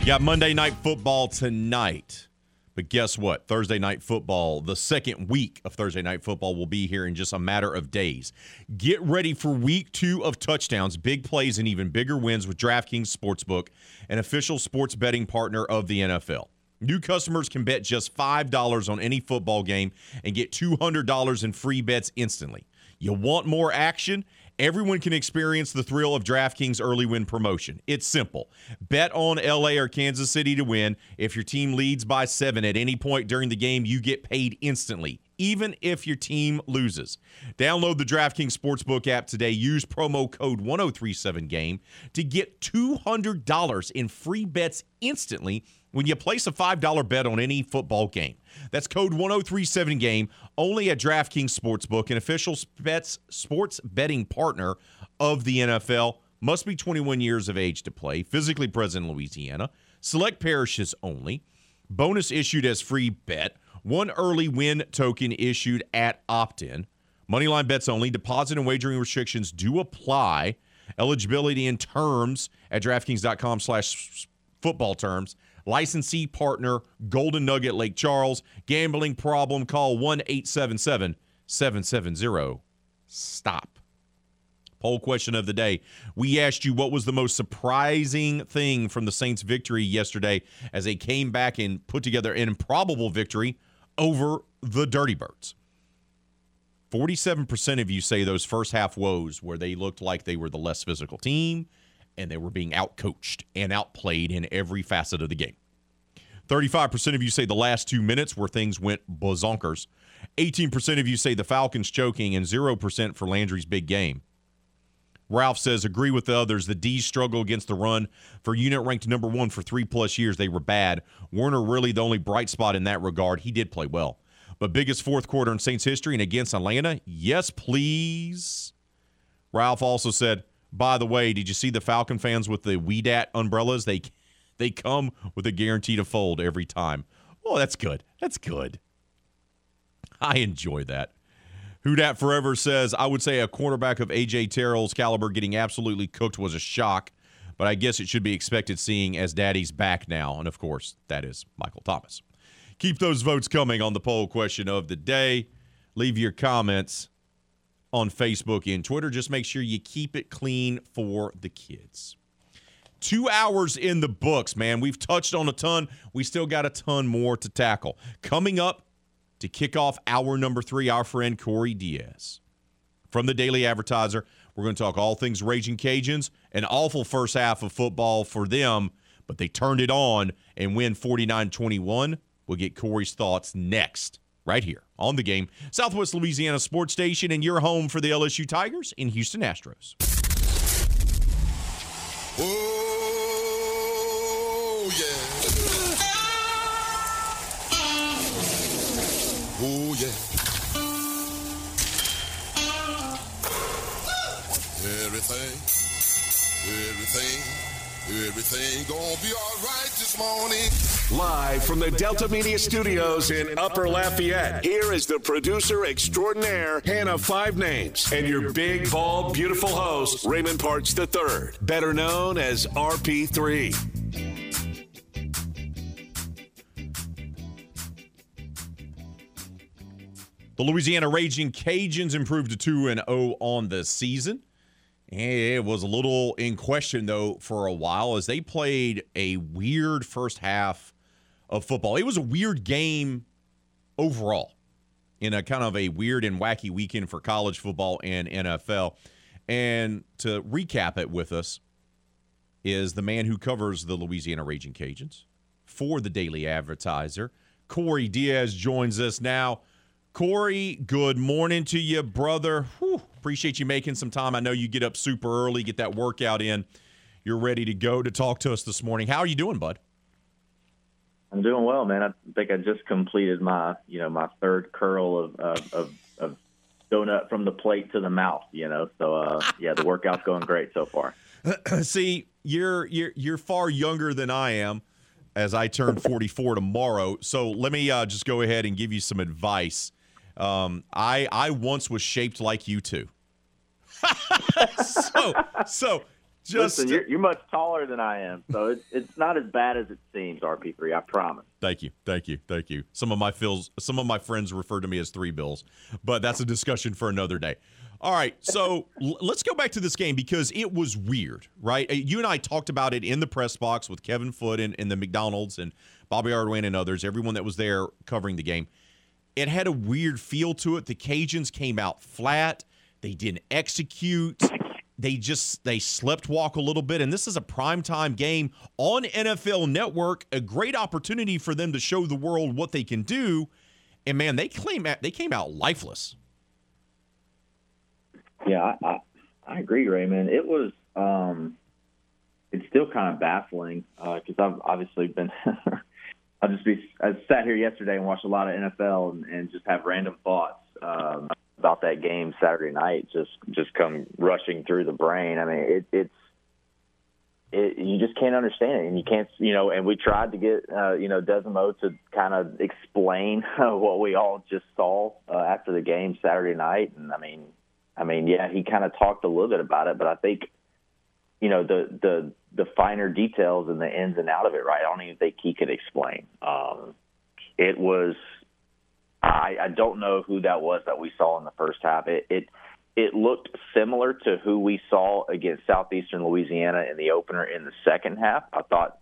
You got Monday Night Football tonight, but guess what? Thursday Night Football, the second week of Thursday Night Football, will be here in just a matter of days. Get ready for week 2 of touchdowns, big plays, and even bigger wins with DraftKings Sportsbook, an official sports betting partner of the NFL. New customers can bet just $5 on any football game and get $200 in free bets instantly. You want more action? Everyone can experience the thrill of DraftKings early win promotion. It's simple. Bet on LA or Kansas City to win. If your team leads by 7 at any point during the game, you get paid instantly, even if your team loses. Download the DraftKings Sportsbook app today. Use promo code 1037GAME to get $200 in free bets instantly when you place a $5 bet on any football game. That's code 1037GAME, only at DraftKings Sportsbook, an official sports betting partner of the NFL. Must be 21 years of age to play, physically present in Louisiana, select parishes only, bonus issued as free bet, 1 early win token issued at opt-in, moneyline bets only, deposit and wagering restrictions do apply, eligibility and terms at DraftKings.com/footballterms. Licensee partner, Golden Nugget Lake Charles. Gambling problem, call 1-877-770-STOP. Poll question of the day. We asked you what was the most surprising thing from the Saints' victory yesterday as they came back and put together an improbable victory over the Dirty Birds. 47% of you say those first half woes where they looked like they were the less physical team, and they were being outcoached and outplayed in every facet of the game. 35% of you say the last 2 minutes where things went bazonkers. 18% of you say the Falcons choking, and 0% for Landry's big game. Ralph says, agree with the others. The D's struggle against the run. For unit ranked number 1 for 3+ years, they were bad. Werner really the only bright spot in that regard. He did play well. But biggest fourth quarter in Saints history and against Atlanta? Yes, please. Ralph also said, by the way, did you see the Falcon fans with the WeDat umbrellas? They come with a guarantee to fold every time. Oh, that's good. That's good. I enjoy that. Who Dat Forever says, I would say a quarterback of A.J. Terrell's caliber getting absolutely cooked was a shock, but I guess it should be expected seeing as Daddy's back now. And, of course, that is Michael Thomas. Keep those votes coming on the poll question of the day. leave your comments on Facebook and Twitter. Just make sure you keep it clean for the kids. 2 hours in the books, man. We've touched on a ton. We still got a ton more to tackle. Coming up to kick off hour number 3, our friend Corey Diaz from the Daily Advertiser. We're going to talk all things Raging Cajuns. An awful first half of football for them, but they turned it on and win 49-21. We'll get Corey's thoughts next, right here on The Game, Southwest Louisiana Sports Station, and your home for the LSU Tigers and Houston Astros. Oh, yeah. Oh, yeah. Everything gonna be all right this morning. Live from the Delta Media Studios in Upper Lafayette, here is the producer extraordinaire, Hannah Five Names, and your big, bald, beautiful host, Raymond Partsch III, better known as RP3. The Louisiana Raging Cajuns improved to 2-0 on the season. It was a little in question, though, for a while as they played a weird first half of football. It was a weird game overall in a kind of a weird and wacky weekend for college football and NFL. And to recap it with us is the man who covers the Louisiana Raging Cajuns for the Daily Advertiser. Corey Diaz joins us now. Corey, good morning to you, brother. Whew. Appreciate you making some time. I know you get up super early, get that workout in. You're ready to go to talk to us this morning. How are you doing, bud? I'm doing well, man. I think I just completed my third curl of donut from the plate to the mouth. So the workout's going great so far. See, you're far younger than I am, as I turn 44 tomorrow. So let me just go ahead and give you some advice. I once was shaped like you too. so just listen, you're much taller than I am, so it's not as bad as it seems, RP3. I promise. Thank you. Some of my friends refer to me as three bills, but that's a discussion for another day. All right, so let's go back to this game because it was weird, right? You and I talked about it in the press box with Kevin Foote and the McDonald's and Bobby Ardoin and others, everyone that was there covering the game. It had a weird feel to it. The Cajuns came out flat. They didn't execute. They slept walk a little bit. And this is a primetime game on NFL Network, a great opportunity for them to show the world what they can do. And, man, they came out lifeless. Yeah, I agree, Raymond. It was it's still kind of baffling because I've obviously been – I sat here yesterday and watched a lot of NFL and just have random thoughts about that game Saturday night just come rushing through the brain. I mean, you just can't understand it, and you can't, and we tried to get, Desmo to kind of explain what we all just saw after the game Saturday night. And I mean, yeah, he kind of talked a little bit about it, but I think, the finer details and the ins and out of it, right? I don't even think he could explain. It was – I don't know who that was that we saw in the first half. It looked similar to who we saw against Southeastern Louisiana in the opener in the second half. I thought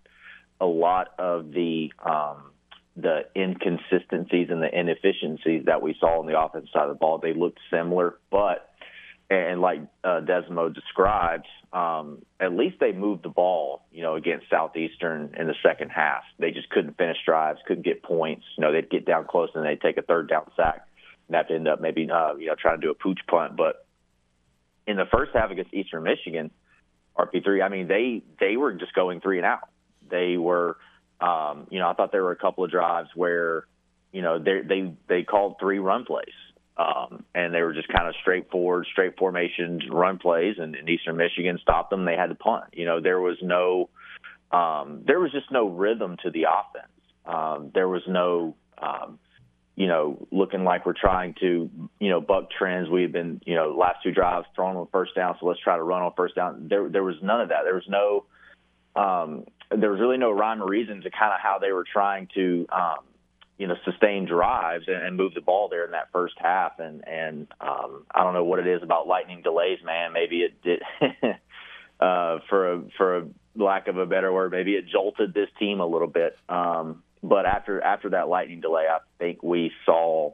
a lot of the inconsistencies and the inefficiencies that we saw on the offensive side of the ball, they looked similar, but – and like Desmo described, at least they moved the ball, against Southeastern in the second half. They just couldn't finish drives, couldn't get points. They'd get down close and they'd take a third down sack and have to end up maybe, trying to do a pooch punt. But in the first half against Eastern Michigan, RP3, I mean, they were just going three and out. They were, I thought there were a couple of drives where, they called three run plays. And they were just kind of straight formations, run plays, and Eastern Michigan stopped them. They had to punt. There was just no rhythm to the offense. There was no, looking like we're trying to, buck trends. We've been, last two drives throwing on first down, so let's try to run on first down. There was none of that. There was no, there was really no rhyme or reason to kind of how they were trying to you know, sustained drives and move the ball there in that first half. And I don't know what it is about lightning delays, man. Maybe it did, for a lack of a better word, maybe it jolted this team a little bit. But after that lightning delay, I think we saw,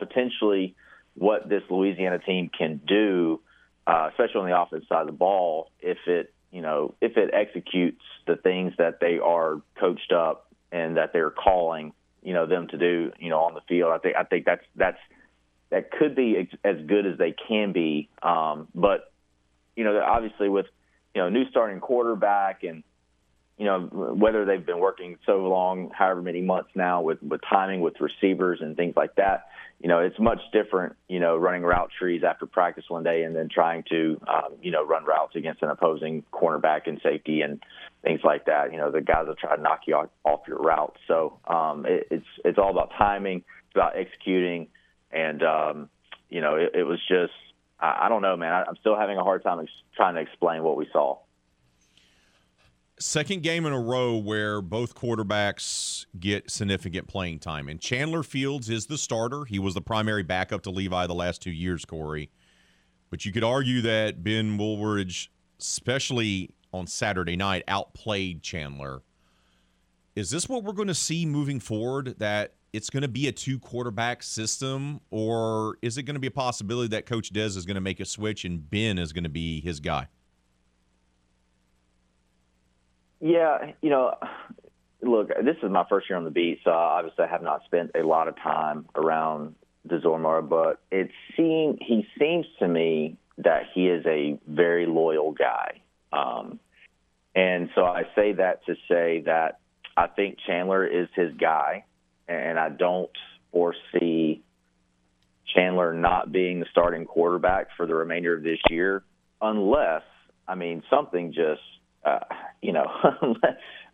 potentially what this Louisiana team can do, especially on the offensive side of the ball, if it executes the things that they are coached up and that they're calling, them to do, on the field. I think that could be as good as they can be. But obviously with new starting quarterback and whether they've been working so long, however many months now with timing, with receivers and things like that, it's much different, running route trees after practice one day and then trying to, run routes against an opposing cornerback and safety and things like that. The guys will try to knock you off your route. So it's all about timing, it's about executing. And, it was just, I don't know, man. I'm still having a hard time trying to explain what we saw. Second game in a row where both quarterbacks get significant playing time. And Chandler Fields is the starter. He was the primary backup to Levi the last 2 years, Corey. But you could argue that Ben Woolridge, especially on Saturday night, outplayed Chandler. Is this what we're going to see moving forward, that it's going to be a two-quarterback system, or is it going to be a possibility that Coach Dez is going to make a switch and Ben is going to be his guy? Yeah, look, this is my first year on the beat, so obviously I have not spent a lot of time around Dez Orgeron, but he seems to me that he is a very loyal guy. And so I say that to say that I think Chandler is his guy, and I don't foresee Chandler not being the starting quarterback for the remainder of this year unless, something just –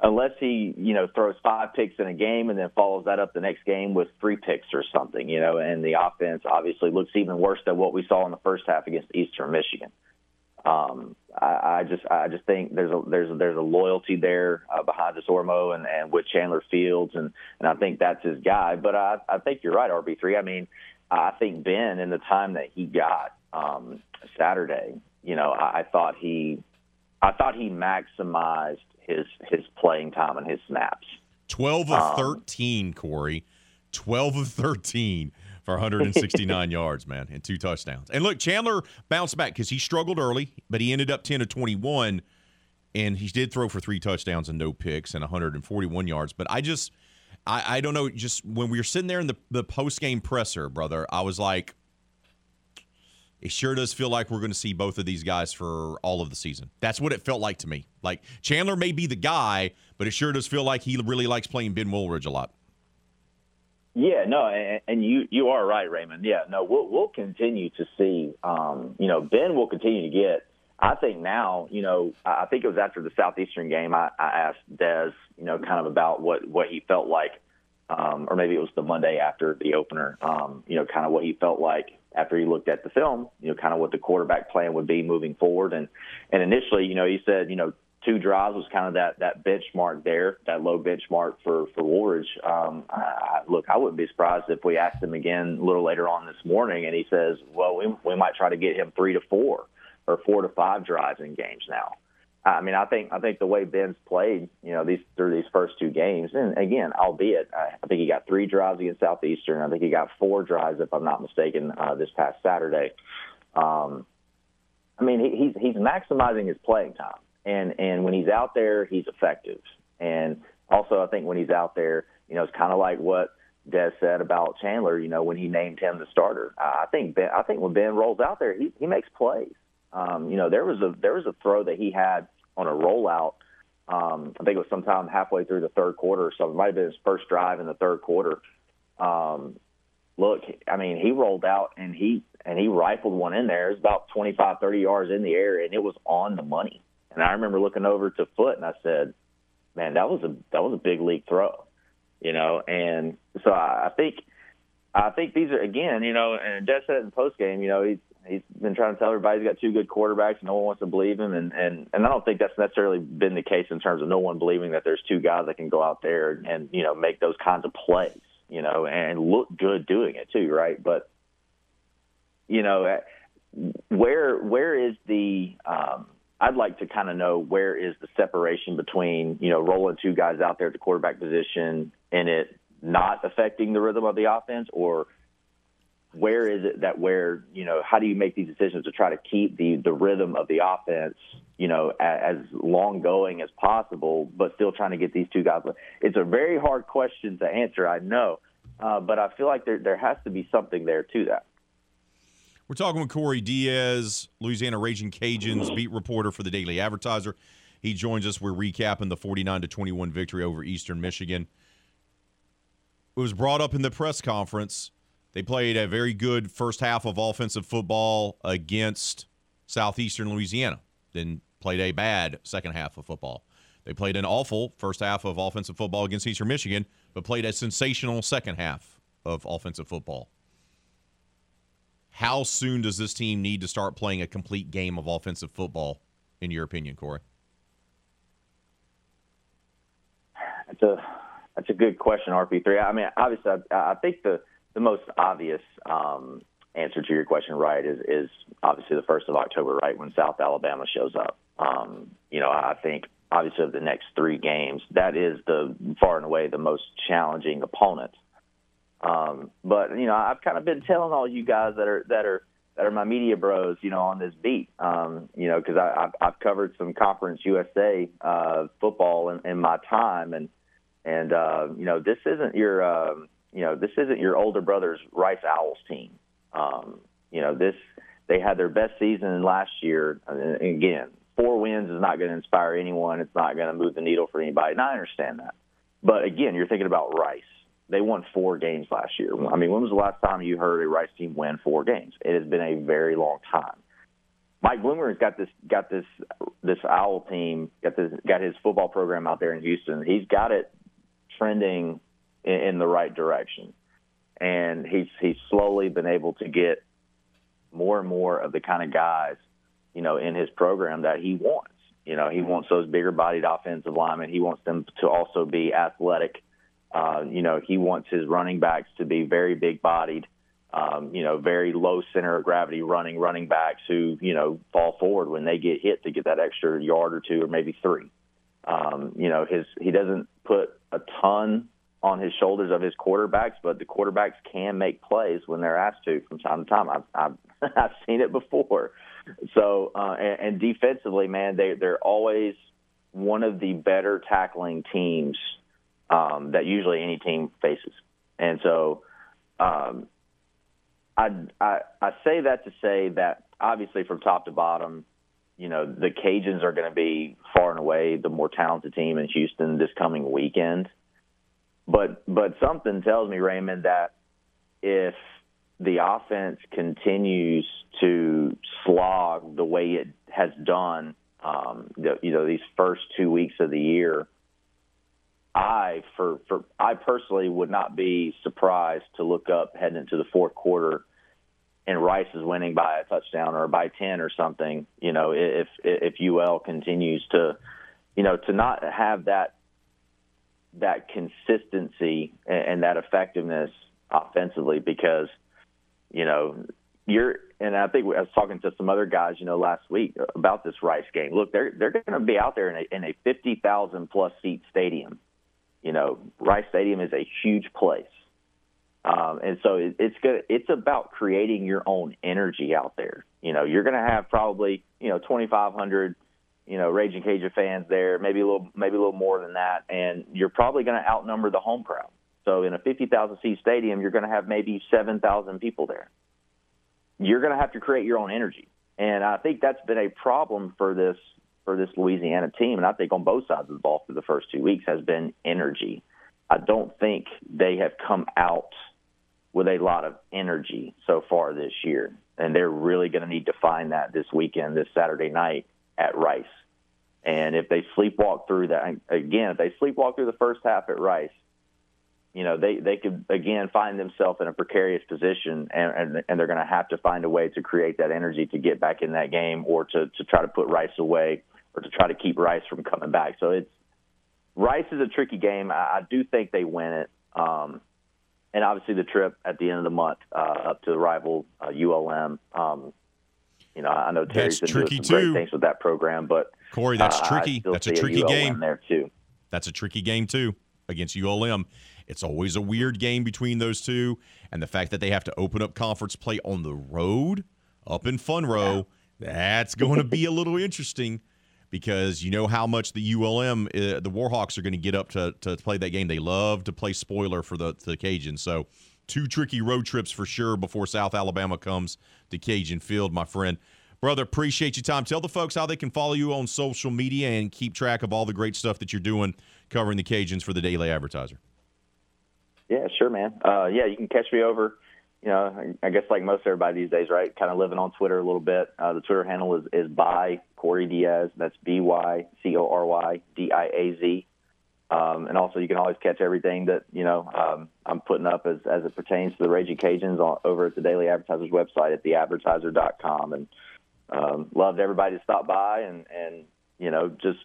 unless he, throws 5 picks in a game and then follows that up the next game with 3 picks or something, and the offense obviously looks even worse than what we saw in the first half against Eastern Michigan. I just think there's a loyalty there behind Dez Orgeron and with Chandler Fields, and I think that's his guy. But I think you're right, RB3. I think Ben, in the time that he got Saturday, I thought he maximized his playing time and his snaps. 12 of 13, Corey. 12 of 13 for 169 yards, man, and 2 touchdowns. And look, Chandler bounced back because he struggled early, but he ended up 10 of 21, and he did throw for 3 touchdowns and no picks and 141 yards. But I don't know, just when we were sitting there in the post-game presser, brother, I was like, it sure does feel like we're going to see both of these guys for all of the season. That's what it felt like to me. Like, Chandler may be the guy, but it sure does feel like he really likes playing Ben Woolridge a lot. Yeah, no, and you are right, Raymond. Yeah, no, we'll continue to see. Ben will continue to get, I think now, I think it was after the Southeastern game, I asked Dez, kind of about what he felt like, or maybe it was the Monday after the opener, kind of what he felt like after he looked at the film, kind of what the quarterback plan would be moving forward. And initially, he said, 2 drives was kind of that benchmark there, that low benchmark for Woolridge. I wouldn't be surprised if we asked him again a little later on this morning, and he says, well, we might try to get him 3 to 4 or 4 to 5 drives in games now. I think the way Ben's played, through these first 2 games, and again, albeit, I think he got 3 drives against Southeastern. I think he got 4 drives, if I'm not mistaken, this past Saturday. He's maximizing his playing time, and when he's out there, he's effective. And also, I think when he's out there, it's kind of like what Dez said about Chandler. When he named him the starter, I think when Ben rolls out there, he makes plays. There was a throw that he had on a rollout. I think it was sometime halfway through the third quarter or something. It might have been his first drive in the third quarter. He rolled out and he rifled one in there. It was about 25, 30 yards in the air, and it was on the money. And I remember looking over to Foote and I said, "Man, that was a big league throw," And so I think these are, again, and Dez said it in the postgame, He's been trying to tell everybody he's got two good quarterbacks. No one wants to believe him, and I don't think that's necessarily been the case in terms of no one believing that there's two guys that can go out there and you know, make those kinds of plays, you know, and look good doing it too, right? But you know, where is the I'd like to kind of know where is the separation between, you know, rolling two guys out there at the quarterback position and it not affecting the rhythm of the offense, or where is it that where, you know, how do you make these decisions to try to keep the rhythm of the offense, you know, as long going as possible, but still trying to get these two guys? It's a very hard question to answer, I know, but I feel like there has to be something there to that. We're talking with Corey Diaz, Louisiana Raging Cajuns beat reporter for the Daily Advertiser. He joins us. We're recapping the 49-21 victory over Eastern Michigan. It was brought up in the press conference. They played a very good first half of offensive football against Southeastern Louisiana, then played a bad second half of football. They played an awful first half of offensive football against Eastern Michigan, but played a sensational second half of offensive football. How soon does this team need to start playing a complete game of offensive football, in your opinion, Corey? That's a good question, RP3. I mean, obviously, I think the most obvious answer to your question, right, is obviously the 1st of October, right, when South Alabama shows up. You know, I think, obviously, of the next three games, that is the far and away the most challenging opponent. But you know, I've kind of been telling all you guys that are my media bros, you know, on this beat, you know, because I've covered some Conference USA football in my time, and you know, this isn't your older brother's Rice Owls team. You know, they had their best season last year, and again, 4 wins is not going to inspire anyone. It's not going to move the needle for anybody, and I understand that. But again, you're thinking about Rice. They won 4 games last year. I mean, when was the last time you heard a Rice team win 4 games? It has been a very long time. Mike Bloomberg's got this Owl team, got his football program out there in Houston. He's got it trending in the right direction, and he's slowly been able to get more and more of the kind of guys, you know, in his program that he wants. You know, he wants those bigger-bodied offensive linemen. He wants them to also be athletic. You know, he wants his running backs to be very big-bodied, you know, very low center of gravity running backs who, you know, fall forward when they get hit to get that extra yard or two or maybe 3. You know, he doesn't put a ton on his shoulders of his quarterbacks, but the quarterbacks can make plays when they're asked to from time to time. I've seen it before. So, and defensively, man, they're always one of the better tackling teams that usually any team faces. And so I say that to say that obviously from top to bottom, you know, the Cajuns are going to be far and away the more talented team in Houston this coming weekend. But something tells me, Raymond, that if the offense continues to slog the way it has done, you know, these first 2 weeks of the year, I personally would not be surprised to look up heading into the fourth quarter and Rice is winning by a touchdown or by 10 or something, you know, if UL continues to, you know, to not have that consistency and that effectiveness offensively, because, you know, and I think I was talking to some other guys, you know, last week about this Rice game. Look, they're going to be out there in a 50,000 plus seat stadium. You know, Rice Stadium is a huge place, and so it's good. It's about creating your own energy out there. You know, you're going to have probably, you know, 2,500, you know, Raging Cajun fans there, maybe a little more than that, and you're probably going to outnumber the home crowd. So in a 50,000 seat stadium, you're going to have maybe 7,000 people there. You're going to have to create your own energy, and I think that's been a problem for this Louisiana team, and I think on both sides of the ball for the first 2 weeks has been energy. I don't think they have come out with a lot of energy so far this year, and they're really going to need to find that this weekend, this Saturday night at Rice. And if they sleepwalk through the first half at Rice, you know, they could, again, find themselves in a precarious position, and they're going to have to find a way to create that energy to get back in that game, or to try to put Rice away, or to try to keep Rice from coming back. So Rice is a tricky game. I do think they win it. And obviously the trip at the end of the month up to the rival ULM. You know, I know Terry's been doing some great things with that program, but Corey, that's tricky. That's a tricky game there too. That's a tricky game too against ULM. It's always a weird game between those two, and the fact that they have to open up conference play on the road up in Fun Row, that's going to be a little interesting. Because you know how much the ULM, the Warhawks, are going to get up to play that game. They love to play spoiler for the Cajuns. So two tricky road trips for sure before South Alabama comes to Cajun Field, my friend. Brother, appreciate your time. Tell the folks how they can follow you on social media and keep track of all the great stuff that you're doing covering the Cajuns for the Daily Advertiser. Yeah, sure, man. You can catch me over. You know, I guess like most everybody these days, right? Kind of living on Twitter a little bit. The Twitter handle is by Corey Diaz. That's BYCORYDIAZ. And also, you can always catch everything that, you know, I'm putting up as it pertains to the Raging Cajuns over at the Daily Advertiser's website at theadvertiser.com. And loved everybody to stop by and you know, just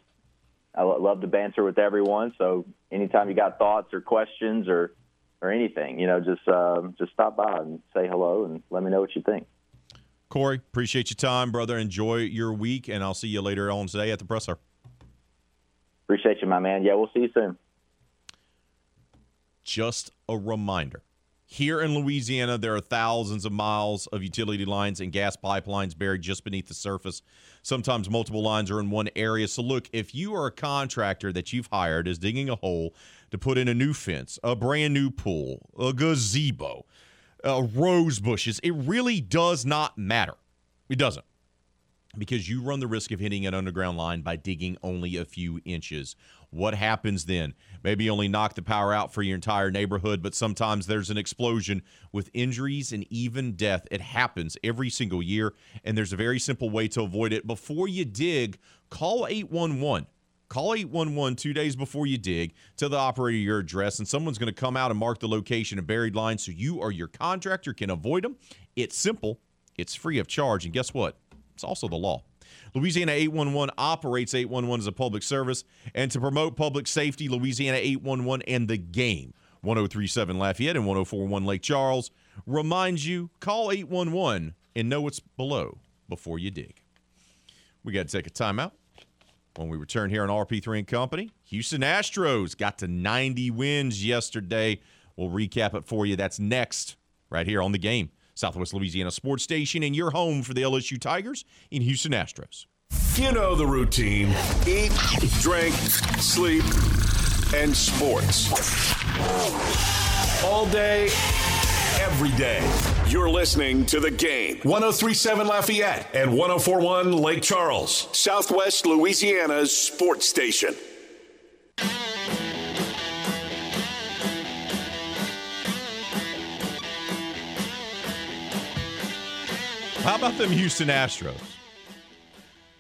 I love to banter with everyone. So anytime you got thoughts or questions or anything, you know, just stop by and say hello and let me know what you think. Corey, appreciate your time, brother. Enjoy your week, and I'll see you later on today at the presser. Appreciate you, my man. Yeah, we'll see you soon. Just a reminder, here in Louisiana, there are thousands of miles of utility lines and gas pipelines buried just beneath the surface. Sometimes multiple lines are in one area. So look, if you are a contractor that you've hired is digging a hole to put in a new fence, a brand new pool, a gazebo, rose bushes, it really does not matter. It doesn't. Because you run the risk of hitting an underground line by digging only a few inches. What happens then? Maybe you only knock the power out for your entire neighborhood, but sometimes there's an explosion with injuries and even death. It happens every single year, and there's a very simple way to avoid it. Before you dig, call 811. Call 811 2 days before you dig. Tell the operator your address, and someone's going to come out and mark the location of buried lines so you or your contractor can avoid them. It's simple. It's free of charge, and guess what? It's also the law. Louisiana 811 operates 811 as a public service, and to promote public safety, Louisiana 811 and the game, 1037 Lafayette and 1041 Lake Charles, reminds you, call 811 and know what's below before you dig. We got to take a timeout. When we return here on RP3 and Company, Houston Astros got to 90 wins yesterday. We'll recap it for you. That's next right here on the game. Southwest Louisiana Sports Station, and your home for the LSU Tigers in Houston Astros. You know the routine. Eat, drink, sleep, and sports. All day, every day. You're listening to The Game. 1037 Lafayette and 1041 Lake Charles. Southwest Louisiana's sports station. How about them Houston Astros?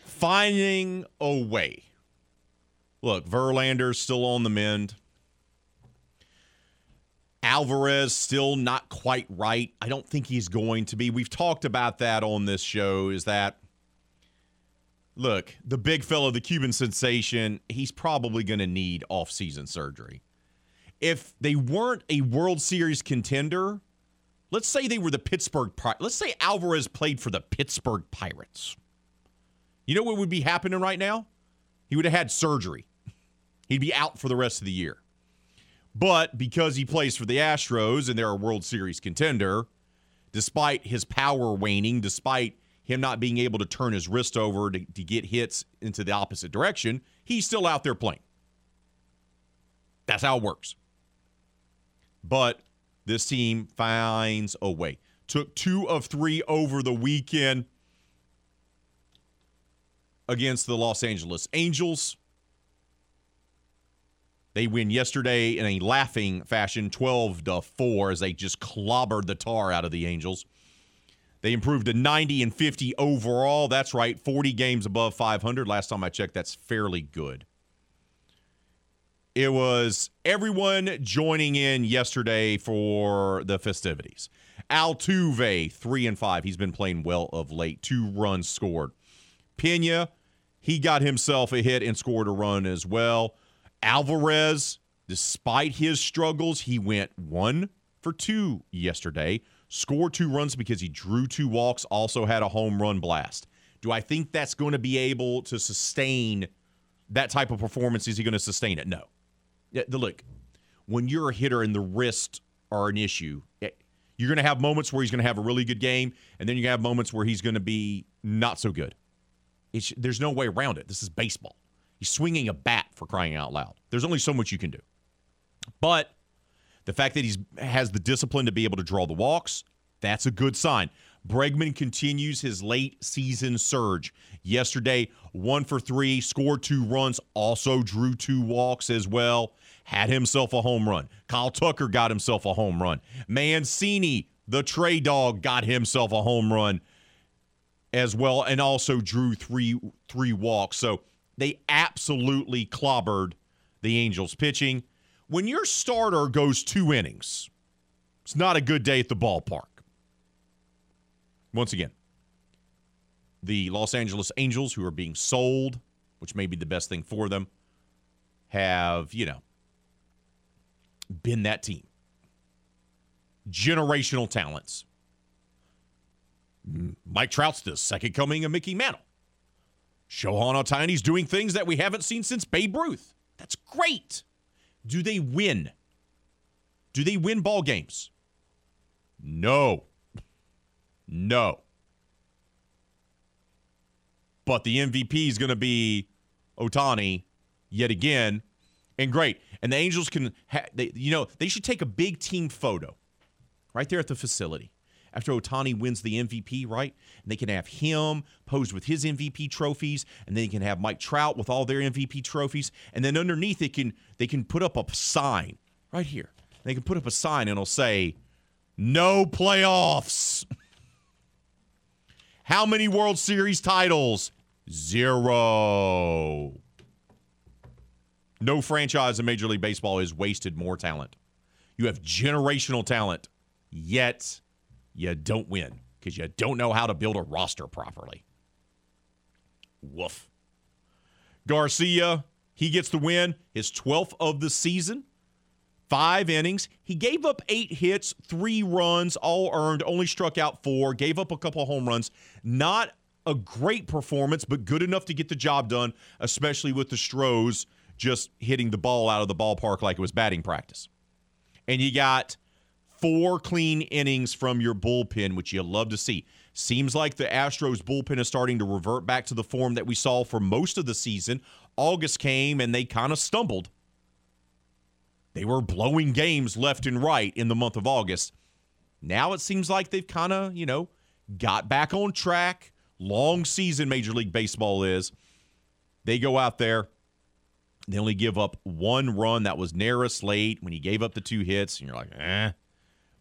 Finding a way. Look, Verlander's still on the mend. Alvarez still not quite right. I don't think he's going to be. We've talked about that on this show, is that, look, the big fella, the Cuban sensation, he's probably going to need off-season surgery. If they weren't a World Series contender, let's say they were the Pittsburgh Pirates. Let's say Alvarez played for the Pittsburgh Pirates. You know what would be happening right now? He would have had surgery. He'd be out for the rest of the year. But because he plays for the Astros and they're a World Series contender, despite his power waning, despite him not being able to turn his wrist over to get hits into the opposite direction, he's still out there playing. That's how it works. But this team finds a way. Took 2 of 3 over the weekend against the Los Angeles Angels. They win yesterday in a laughing fashion, 12-4, as they just clobbered the tar out of the Angels. They improved to 90-50 overall. That's right, 40 games above .500. Last time I checked, that's fairly good. It was everyone joining in yesterday for the festivities. Altuve, 3-5. He's been playing well of late. 2 runs scored. Pena, he got himself a hit and scored a run as well. Alvarez, despite his struggles, he went 1-for-2 yesterday. Scored 2 runs because he drew 2 walks. Also had a home run blast. Do I think that's going to be able to sustain that type of performance? Is he going to sustain it? No. Look, when you're a hitter and the wrists are an issue, you're going to have moments where he's going to have a really good game, and then you're going to have moments where he's going to be not so good. There's no way around it. This is baseball. He's swinging a bat, for crying out loud. There's only so much you can do. But the fact that he has the discipline to be able to draw the walks, that's a good sign. Bregman continues his late season surge. Yesterday, 1-for-3, scored 2 runs, also drew 2 walks as well, had himself a home run. Kyle Tucker got himself a home run. Mancini, the Trey Dog, got himself a home run as well, and also drew three walks. So they absolutely clobbered the Angels pitching. When your starter goes 2 innings, it's not a good day at the ballpark. Once again, the Los Angeles Angels, who are being sold, which may be the best thing for them, have, been that team. Generational talents. Mike Trout's the second coming of Mickey Mantle. Shohei Ohtani's doing things that we haven't seen since Babe Ruth. That's great. Do they win? Do they win ball games? No. But the MVP is going to be Ohtani yet again, and great. And the Angels can, they should take a big team photo right there at the facility after Ohtani wins the MVP, right? And they can have him pose with his MVP trophies, and then you can have Mike Trout with all their MVP trophies, and then underneath they can put up a sign right here. They can put up a sign, and it'll say, "No playoffs." How many World Series titles? 0. No franchise in Major League Baseball has wasted more talent. You have generational talent, yet you don't win because you don't know how to build a roster properly. Woof. Garcia, he gets the win, his 12th of the season. 5 innings. He gave up 8 hits, 3 runs, all earned, only struck out 4, gave up a couple home runs. Not a great performance, but good enough to get the job done, especially with the Stros just hitting the ball out of the ballpark like it was batting practice. And you got 4 clean innings from your bullpen, which you love to see. Seems like the Astros bullpen is starting to revert back to the form that we saw for most of the season. August came and they kind of stumbled. They were blowing games left and right in the month of August. Now it seems like they've kind of, got back on track. Long season Major League Baseball is. They go out there. They only give up 1 run. That was Neris late when he gave up the 2 hits. And you're like, eh.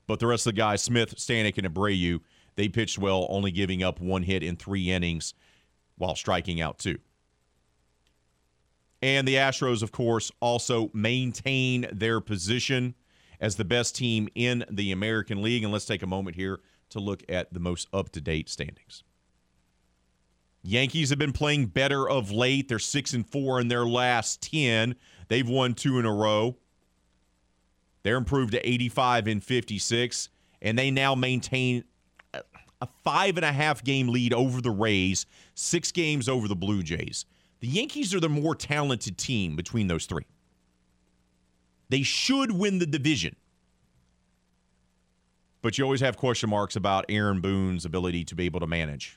But the rest of the guys, Smith, Stanek, and Abreu, they pitched well, only giving up 1 hit in 3 innings while striking out 2. And the Astros, of course, also maintain their position as the best team in the American League. And let's take a moment here to look at the most up-to-date standings. Yankees have been playing better of late. They're 6-4 in their last 10. They've won 2 in a row. They're improved to 85-56. And they now maintain a 5.5 game lead over the Rays, 6 games over the Blue Jays. The Yankees are the more talented team between those 3. They should win the division. But you always have question marks about Aaron Boone's ability to be able to manage.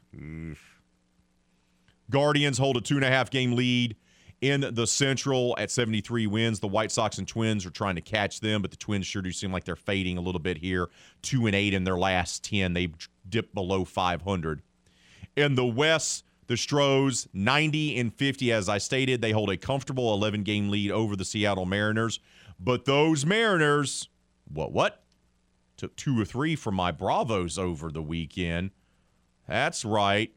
Guardians hold a 2.5 game lead in the Central at 73 wins. The White Sox and Twins are trying to catch them, but the Twins sure do seem like they're fading a little bit here. 2-8 in their last 10. They dipped below 500. In the West, the Stros, 90-50, as I stated. They hold a comfortable 11-game lead over the Seattle Mariners. But those Mariners, what? Took 2 or 3 from my Bravos over the weekend. That's right.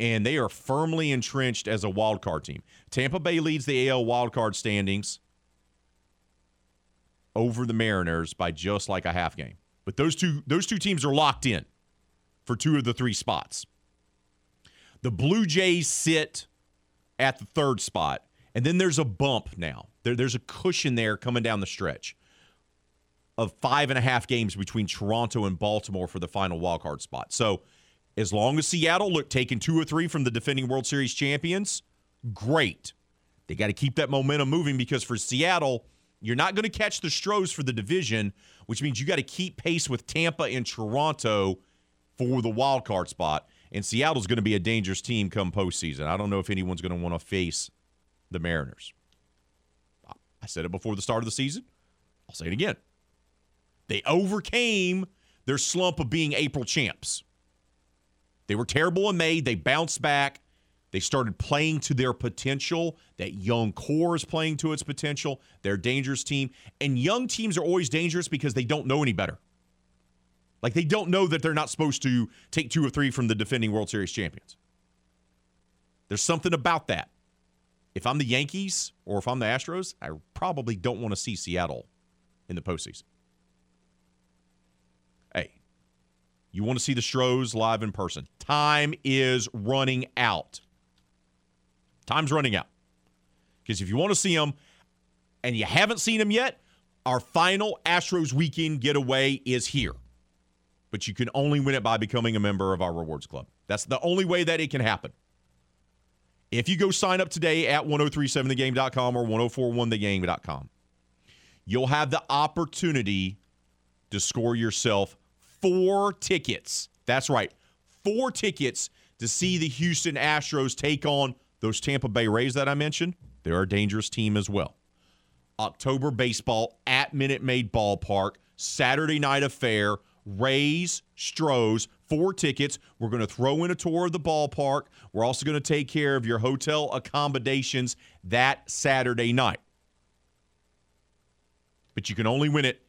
And they are firmly entrenched as a wild card team. Tampa Bay leads the AL wild card standings over the Mariners by just like a half game. But those two teams are locked in for two of the three spots. The Blue Jays sit at the third spot, and then there's a bump now. There's a cushion there coming down the stretch of 5.5 games between Toronto and Baltimore for the final wildcard spot. So as long as Seattle, look, taking 2 or 3 from the defending World Series champions, great. They got to keep that momentum moving because for Seattle, you're not going to catch the Stros for the division, which means you got to keep pace with Tampa and Toronto for the wildcard spot. And Seattle's going to be a dangerous team come postseason. I don't know if anyone's going to want to face the Mariners. I said it before the start of the season. I'll say it again. They overcame their slump of being April champs. They were terrible in May. They bounced back. They started playing to their potential. That young core is playing to its potential. They're a dangerous team. And young teams are always dangerous because they don't know any better. Like, they don't know that they're not supposed to take 2 or 3 from the defending World Series champions. There's something about that. If I'm the Yankees or if I'm the Astros, I probably don't want to see Seattle in the postseason. You want to see the Stros live in person. Time is running out. Time's running out. Because if you want to see them and you haven't seen them yet, our final Astros weekend getaway is here. But you can only win it by becoming a member of our Rewards Club. That's the only way that it can happen. If you go sign up today at 1037thegame.com or 1041thegame.com, you'll have the opportunity to score yourself 4 tickets. That's right. 4 tickets to see the Houston Astros take on those Tampa Bay Rays that I mentioned. They're a dangerous team as well. October baseball at Minute Maid Ballpark. Saturday night affair. Rays, Stros, 4 tickets. We're going to throw in a tour of the ballpark. We're also going to take care of your hotel accommodations that Saturday night. But you can only win it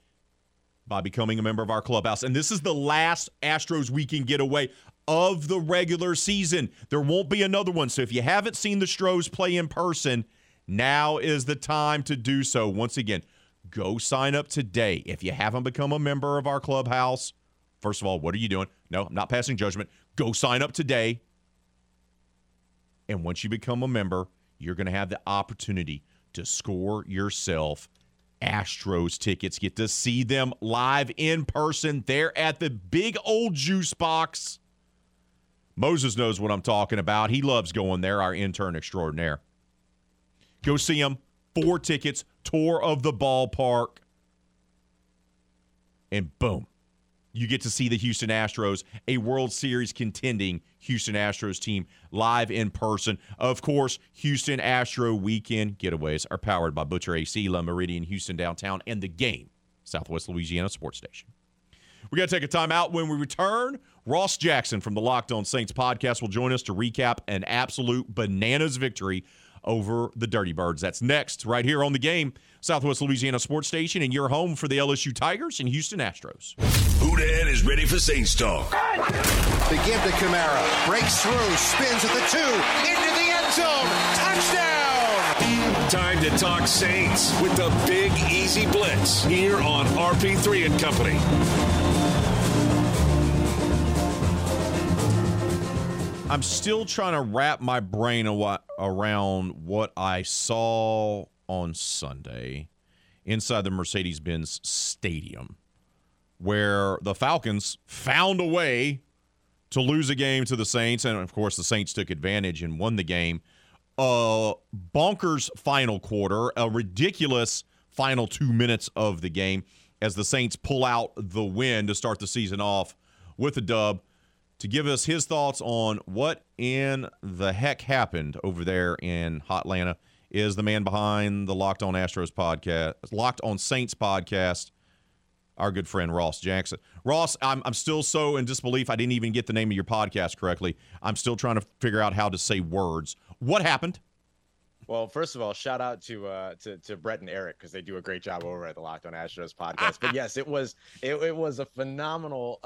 by becoming a member of our clubhouse. And this is the last Astros weekend getaway of the regular season. There won't be another one. So if you haven't seen the Stros play in person, now is the time to do so. Once again, go sign up today. If you haven't become a member of our clubhouse, first of all, what are you doing? No, I'm not passing judgment. Go sign up today. And once you become a member, you're going to have the opportunity to score yourself Astros tickets. Get to see them live in person there at the big old juice box. Moses knows what I'm talking about. He loves going there, our intern extraordinaire. Go see him. 4 tickets, tour of the ballpark, and boom, you get to see the Houston Astros, a World Series contending Houston Astros team, live in person. Of course, Houston Astro weekend getaways are powered by Butcher AC, La Meridian, Houston Downtown, and The Game, Southwest Louisiana Sports Station. We got to take a time out. When we return, Ross Jackson from the Locked On Saints podcast will join us to recap an absolute bananas victory over the Dirty Birds. That's next right here on The Game, Southwest Louisiana Sports Station, and your home for the LSU Tigers and Houston Astros. Houdan is ready for Saints talk. The give to Kamara. Breaks through, spins at the 2, into the end zone. Touchdown! Time to talk Saints with the Big Easy Blitz here on RP3 and Company. I'm still trying to wrap my brain around what I saw on Sunday inside the Mercedes-Benz Stadium, where the Falcons found a way to lose a game to the Saints. And, of course, the Saints took advantage and won the game. A bonkers final quarter, a ridiculous final 2 minutes of the game as the Saints pull out the win to start the season off with a dub. To give us his thoughts on what in the heck happened over there in Hotlanta is the man behind the Locked On Astros podcast, Locked On Saints podcast, our good friend Ross Jackson. Ross, I'm still so in disbelief I didn't even get the name of your podcast correctly. I'm still trying to figure out how to say words. What happened? Well, first of all, shout out to Brett and Eric because they do a great job over at the Locked On Astros podcast. But yes, it was a phenomenal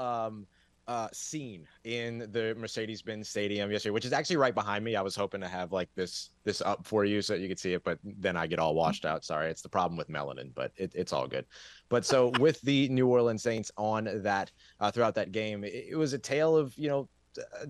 scene in the Mercedes-Benz Stadium yesterday, which is actually right behind me. I was hoping to have like this up for you so that you could see it, but then I get all washed out. Sorry, it's the problem with melanin, but it's all good. But so with the New Orleans Saints on that throughout that game, it was a tale of, you know,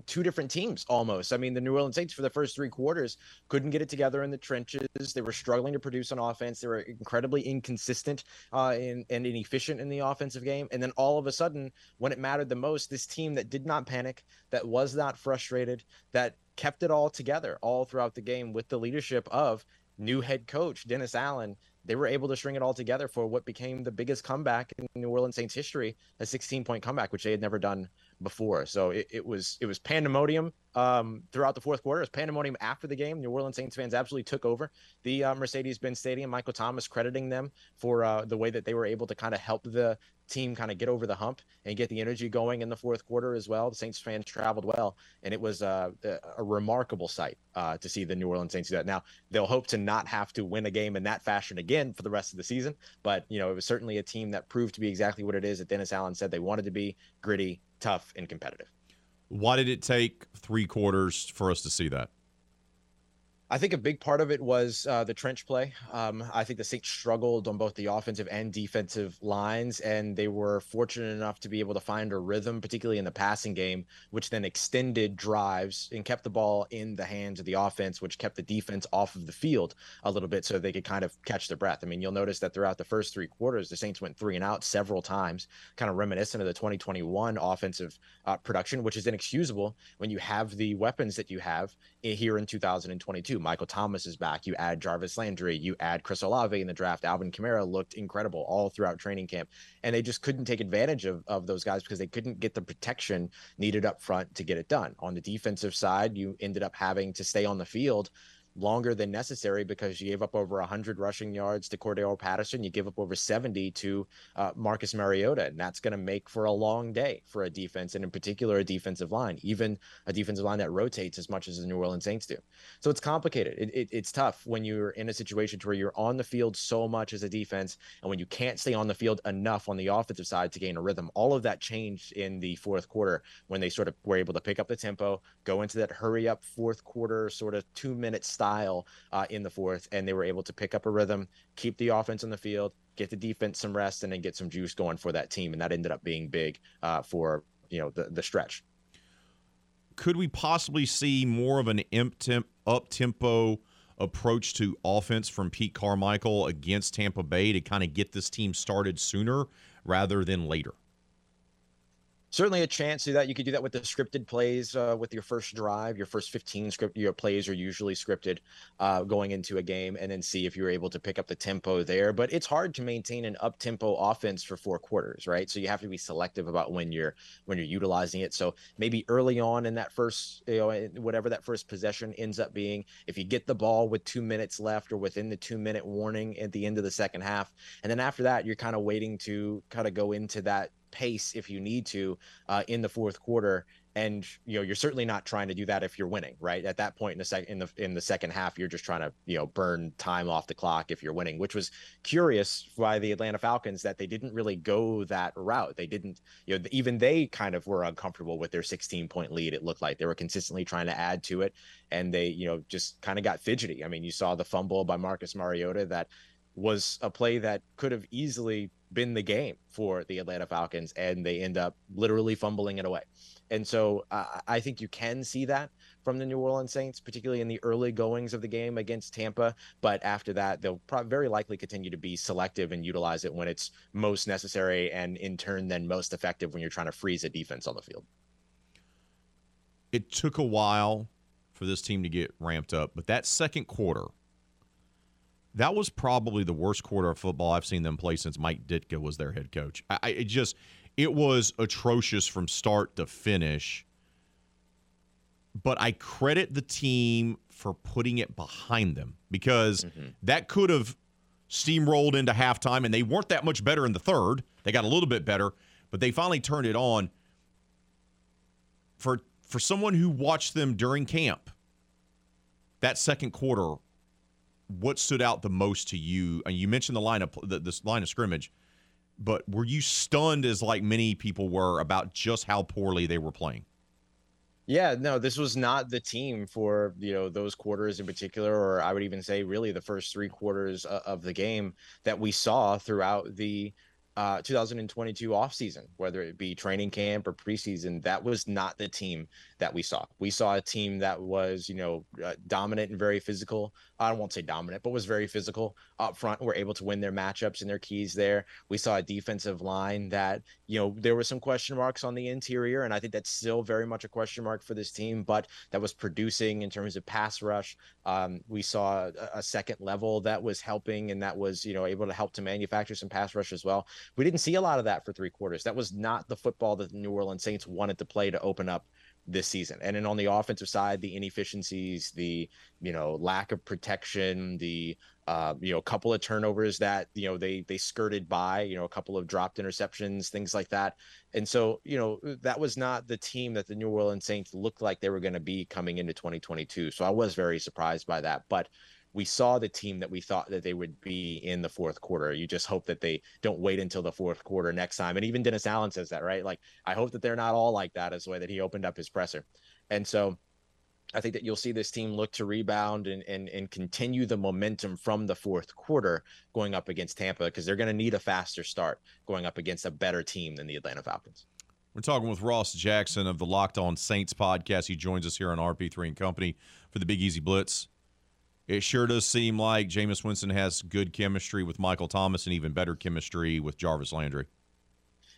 two different teams almost. I mean, the New Orleans Saints for the first three quarters couldn't get it together in the trenches. They were struggling to produce on offense. They were incredibly inconsistent and inefficient in the offensive game. And then all of a sudden, when it mattered the most, this team that did not panic, that was not frustrated, that kept it all together all throughout the game with the leadership of new head coach Dennis Allen, they were able to string it all together for what became the biggest comeback in New Orleans Saints history, a 16-point comeback, which they had never done before. So it was pandemonium throughout the fourth quarter. It was pandemonium after the game. New Orleans Saints fans absolutely took over the Mercedes-Benz Stadium. Michael Thomas crediting them for the way that they were able to kind of help the team kind of get over the hump and get the energy going in the fourth quarter as well. The Saints fans traveled well, and it was a remarkable sight to see the New Orleans Saints do that. Now, they'll hope to not have to win a game in that fashion again for the rest of the season, but, you know, it was certainly a team that proved to be exactly what it is that Dennis Allen said they wanted to be: gritty, tough, and competitive. Why did it take three quarters for us to see that? I think a big part of it was the trench play. I think the Saints struggled on both the offensive and defensive lines, and they were fortunate enough to be able to find a rhythm, particularly in the passing game, which then extended drives and kept the ball in the hands of the offense, which kept the defense off of the field a little bit so they could kind of catch their breath. I mean, you'll notice that throughout the first three quarters, the Saints went three and out several times, kind of reminiscent of the 2021 offensive production, which is inexcusable when you have the weapons that you have here in 2022. Michael Thomas is back. You add Jarvis Landry. You add Chris Olave in the draft. Alvin Kamara looked incredible all throughout training camp. And they just couldn't take advantage of those guys because they couldn't get the protection needed up front to get it done. On the defensive side, you ended up having to stay on the field longer than necessary because you gave up over 100 rushing yards to Cordell Patterson. You give up over 70 to Marcus Mariota, and that's going to make for a long day for a defense, and in particular a defensive line, even a defensive line that rotates as much as the New Orleans Saints do. So it's complicated. It's tough when you're in a situation where you're on the field so much as a defense, and when you can't stay on the field enough on the offensive side to gain a rhythm. All of that changed in the fourth quarter when they sort of were able to pick up the tempo, go into that hurry-up fourth quarter sort of two-minute style in the fourth, and they were able to pick up a rhythm, keep the offense on the field, get the defense some rest, and then get some juice going for that team. And that ended up being big for, you know, the stretch. Could we possibly see more of an up-tempo approach to offense from Pete Carmichael against Tampa Bay to kind of get this team started sooner rather than later? Certainly a chance to do that. You could do that with the scripted plays with your first drive. Your first 15 your plays are usually scripted going into a game, and then see if you're able to pick up the tempo there. But it's hard to maintain an up-tempo offense for four quarters, right? So you have to be selective about when you're utilizing it. So maybe early on in that first, you know, whatever that first possession ends up being, if you get the ball with 2 minutes left or within the 2-minute warning at the end of the second half, and then after that, you're kind of waiting to kind of go into that pace if you need to in the fourth quarter. And, you know, you're certainly not trying to do that if you're winning, right? At that point in the second half, you're just trying to, you know, burn time off the clock if you're winning, which was curious by the Atlanta Falcons that they didn't really go that route. They didn't, you know, even they kind of were uncomfortable with their 16-point lead. It looked like they were consistently trying to add to it, and they, you know, just kind of got fidgety. I mean, you saw the fumble by Marcus Mariota. That was a play that could have easily been the game for the Atlanta Falcons, and they end up literally fumbling it away. And so I think you can see that from the New Orleans Saints, particularly in the early goings of the game against Tampa. But after that, they'll probably very likely continue to be selective and utilize it when it's most necessary, and in turn then most effective when you're trying to freeze a defense on the field. It took a while for this team to get ramped up, but that second quarter, that was probably the worst quarter of football I've seen them play since Mike Ditka was their head coach. It was atrocious from start to finish. But I credit the team for putting it behind them, because that could have steamrolled into halftime, and they weren't that much better in the third. They got a little bit better, but they finally turned it on. For someone who watched them during camp, that second quarter, what stood out the most to you? And you mentioned the line of scrimmage. but were you stunned, as like many people were, about just how poorly they were playing? Yeah, no, this was not the team for, you know, those quarters in particular, or I would even say really the first three quarters of the game that we saw throughout the 2022 offseason, whether it be training camp or preseason. That was not the team that we saw. We saw a team that was, you know, dominant and very physical. I won't say dominant, but was very physical up front. Were able to win their matchups and their keys there. We saw a defensive line that, you know, there were some question marks on the interior, and I think that's still very much a question mark for this team, but that was producing in terms of pass rush. We saw a second level that was helping, and that was, you know, able to help to manufacture some pass rush as well. We didn't see a lot of that for three quarters. That was not the football that the New Orleans Saints wanted to play to open up this season. And then on the offensive side, the inefficiencies, the, you know, lack of protection, the, you know, couple of turnovers that, you know, they skirted by, you know, a couple of dropped interceptions, things like that. And so, you know, that was not the team that the New Orleans Saints looked like they were going to be coming into 2022. So I was very surprised by that. But we saw the team that we thought that they would be in the fourth quarter. You just hope that they don't wait until the fourth quarter next time. And even Dennis Allen says that, right? Like, I hope that they're not all like that, is the way that he opened up his presser. And so I think that you'll see this team look to rebound and continue the momentum from the fourth quarter going up against Tampa, because they're going to need a faster start going up against a better team than the Atlanta Falcons. We're talking with Ross Jackson of the Locked On Saints podcast. He joins us here on RP3 and Company for the Big Easy Blitz. It sure does seem like Jameis Winston has good chemistry with Michael Thomas and even better chemistry with Jarvis Landry.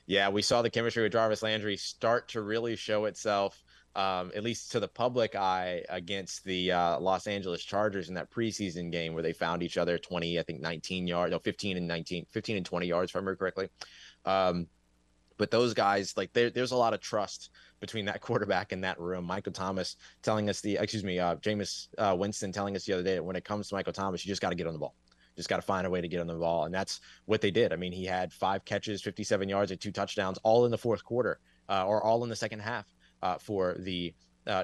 Yeah, we saw the chemistry with Jarvis Landry start to really show itself, at least to the public eye, against the Los Angeles Chargers in that preseason game where they found each other 19 yards, no, 15 and 20 yards, if I remember correctly. But those guys, like, there's a lot of trust between that quarterback and that room. Michael Thomas telling us Jameis Winston telling us the other day that when it comes to Michael Thomas, you just got to get on the ball. Just got to find a way to get on the ball. And that's what they did. I mean, he had 5 catches, 57 yards, and 2 touchdowns, all in the fourth quarter, or all in the second half for the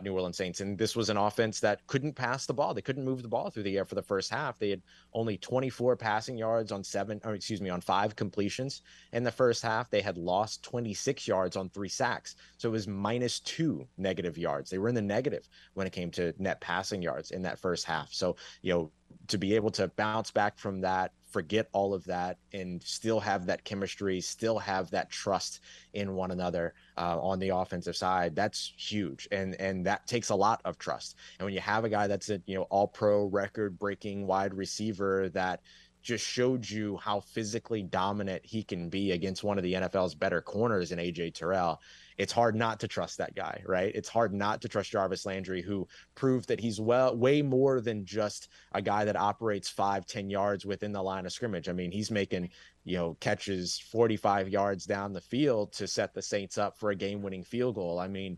New Orleans Saints. And this was an offense that couldn't pass the ball. They couldn't move the ball through the air for the first half. They had only 24 passing yards on 5 completions in the first half. They had lost 26 yards on 3 sacks. So it was -2 negative yards. They were in the negative when it came to net passing yards in that first half. So, you know, to be able to bounce back from that, forget all of that, and still have that chemistry, still have that trust in one another on the offensive side, that's huge. And that takes a lot of trust. And when you have a guy that's a, you know, all-pro record-breaking wide receiver that just showed you how physically dominant he can be against one of the NFL's better corners in A.J. Terrell, it's hard not to trust that guy, right? It's hard not to trust Jarvis Landry, who proved that he's way more than just a guy that operates 5-10 yards within the line of scrimmage. I mean, he's making, you know, catches 45 yards down the field to set the Saints up for a game-winning field goal. I mean,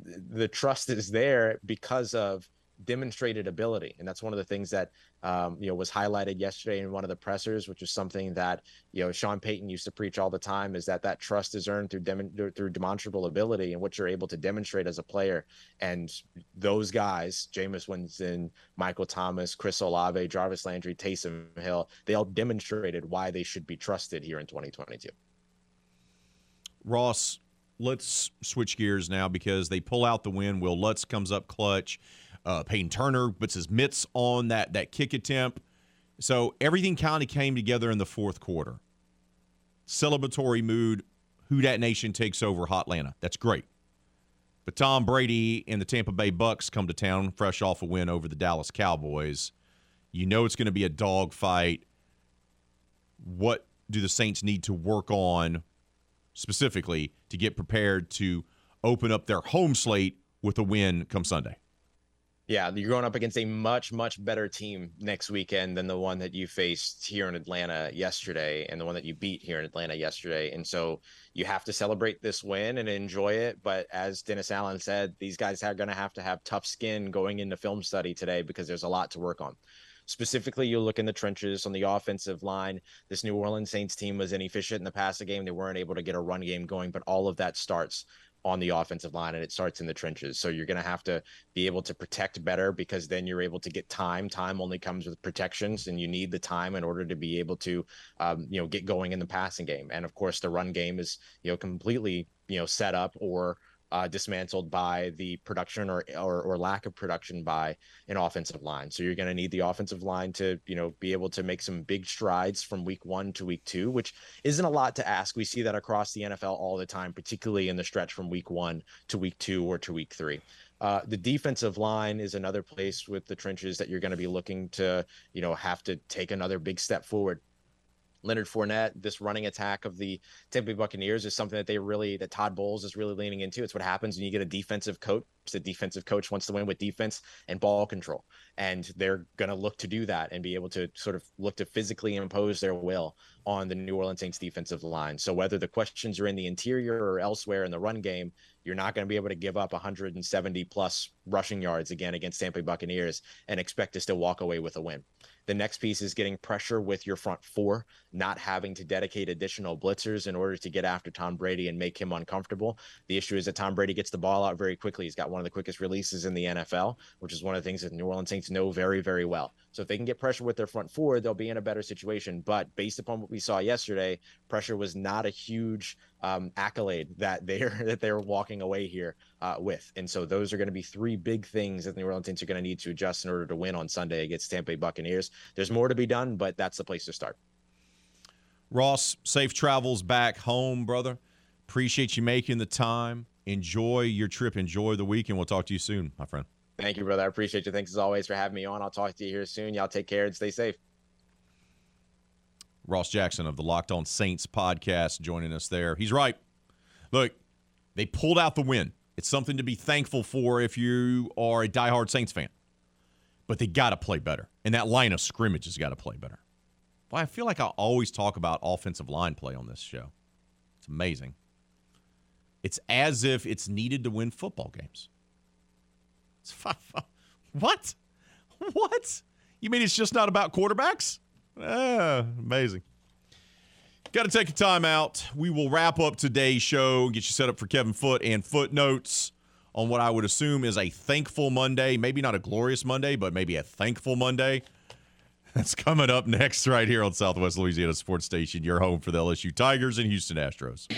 the trust is there because of demonstrated ability, and that's one of the things that you know, was highlighted yesterday in one of the pressers, which is something that, you know, Sean Payton used to preach all the time, is that that trust is earned through demonstrable ability and what you're able to demonstrate as a player. And those guys, Jameis Winston, Michael Thomas, Chris Olave, Jarvis Landry, Taysom Hill, they all demonstrated why they should be trusted here in 2022. Ross, let's switch gears now, because they pull out the win. Will Lutz comes up clutch. Peyton Turner puts his mitts on that kick attempt. So everything kind of came together in the fourth quarter. Celebratory mood, Houdat Nation takes over Hotlanta. That's great. But Tom Brady and the Tampa Bay Bucs come to town fresh off a win over the Dallas Cowboys. You know it's going to be a dogfight. What do the Saints need to work on specifically to get prepared to open up their home slate with a win come Sunday? Yeah, you're going up against a much, much better team next weekend than the one that you faced here in Atlanta yesterday and the one that you beat here in Atlanta yesterday. And so you have to celebrate this win and enjoy it. But as Dennis Allen said, these guys are going to have tough skin going into film study today, because there's a lot to work on. Specifically, you look in the trenches on the offensive line. This New Orleans Saints team was inefficient in the passing game. They weren't able to get a run game going, but all of that starts on the offensive line, and it starts in the trenches. So you're going to have to be able to protect better, because then you're able to get time. Time only comes with protections, and you need the time in order to be able to, get going in the passing game. And of course, the run game is, completely, set up or dismantled by the production or lack of production by an offensive line. So you're going to need the offensive line to, be able to make some big strides from week 1 to week 2, which isn't a lot to ask. We see that across the NFL all the time, particularly in the stretch from week 1 to week 2 or to week 3. The defensive line is another place with the trenches that you're going to be looking to, have to take another big step forward. Leonard Fournette, this running attack of the Tampa Bay Buccaneers is something that that Todd Bowles is really leaning into. It's what happens when you get a defensive coach. The defensive coach wants to win with defense and ball control, and they're going to look to do that and be able to sort of look to physically impose their will on the New Orleans Saints defensive line. So whether the questions are in the interior or elsewhere in the run game, you're not going to be able to give up 170 plus rushing yards again against Tampa Bay Buccaneers and expect to still walk away with a win. The next piece is getting pressure with your front four, not having to dedicate additional blitzers in order to get after Tom Brady and make him uncomfortable. The issue is that Tom Brady gets the ball out very quickly. He's got one of the quickest releases in the NFL, which is one of the things that New Orleans Saints know very, very well. So if they can get pressure with their front four, they'll be in a better situation. But based upon what we saw yesterday, pressure was not a huge accolade that they're walking away here with. And so those are going to be three big things that the New Orleans Saints are going to need to adjust in order to win on Sunday against Tampa Bay Buccaneers. There's more to be done, but that's the place to start. Ross, safe travels back home, brother. Appreciate you making the time. Enjoy your trip. Enjoy the weekend. We'll talk to you soon, my friend. Thank you, brother. I appreciate you. Thanks as always for having me on. I'll talk to you here soon. Y'all take care and stay safe. Ross Jackson of the Locked On Saints podcast joining us there. He's right. Look, they pulled out the win. It's something to be thankful for if you are a diehard Saints fan. But they got to play better. And that line of scrimmage has got to play better. Well, I feel like I always talk about offensive line play on this show. It's amazing. It's as if it's needed to win football games. It's what? What? You mean it's just not about quarterbacks? Amazing. Got to take a time out. We will wrap up today's show, get you set up for Kevin Foote and footnotes on what I would assume is a thankful Monday. Maybe not a glorious Monday, but maybe a thankful Monday. That's coming up next right here on Southwest Louisiana Sports Station, your home for the LSU Tigers and Houston Astros.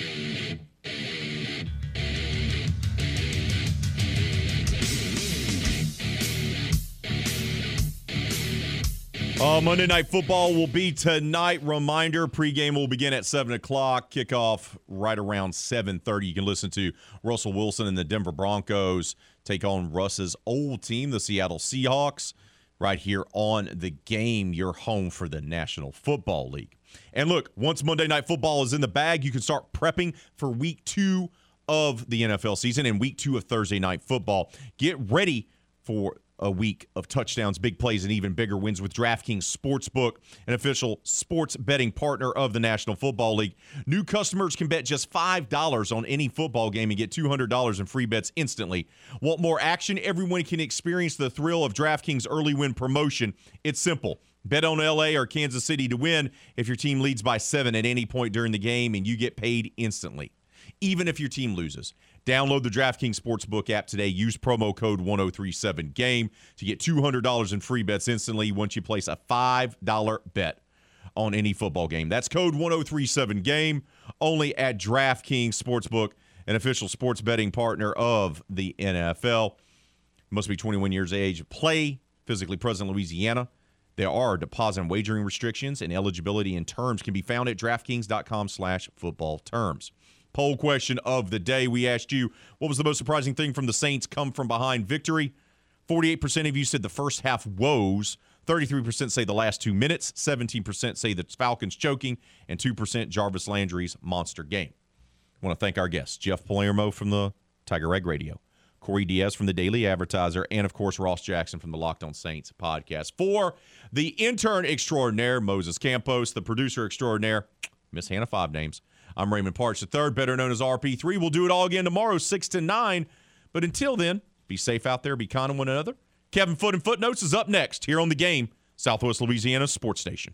Monday Night Football will be tonight. Reminder, pregame will begin at 7 o'clock. Kickoff right around 7:30. You can listen to Russell Wilson and the Denver Broncos take on Russ's old team, the Seattle Seahawks, right here on The Game, your home for the National Football League. And look, once Monday Night Football is in the bag, you can start prepping for week 2 of the NFL season and week 2 of Thursday Night Football. Get ready for a week of touchdowns, big plays, and even bigger wins with DraftKings Sportsbook, an official sports betting partner of the National Football League. New customers can bet just $5 on any football game and get $200 in free bets instantly. Want more action? Everyone can experience the thrill of DraftKings early win promotion. It's simple. Bet on LA or Kansas City to win if your team leads by 7 at any point during the game, and you get paid instantly, even if your team loses. Download the DraftKings Sportsbook app today. Use promo code 1037GAME to get $200 in free bets instantly once you place a $5 bet on any football game. That's code 1037GAME, only at DraftKings Sportsbook, an official sports betting partner of the NFL. Must be 21 years of age. Play physically present in Louisiana. There are deposit and wagering restrictions, and eligibility and terms can be found at DraftKings.com/football terms. Poll question of the day. We asked you, what was the most surprising thing from the Saints' come-from-behind victory? 48% of you said the first half woes. 33% say the last 2 minutes. 17% say the Falcons choking. And 2% Jarvis Landry's monster game. I want to thank our guests, Jeff Palermo from the Tiger Rag Radio, Corey Diaz from the Daily Advertiser, and, of course, Ross Jackson from the Locked On Saints podcast. For the intern extraordinaire, Moses Campos, the producer extraordinaire, Miss Hannah Five Names, I'm Raymond Partsch III, better known as RP3. We'll do it all again tomorrow, 6 to 9. But until then, be safe out there. Be kind to one another. Kevin Foote and Footnotes is up next here on The Game, Southwest Louisiana Sports Station.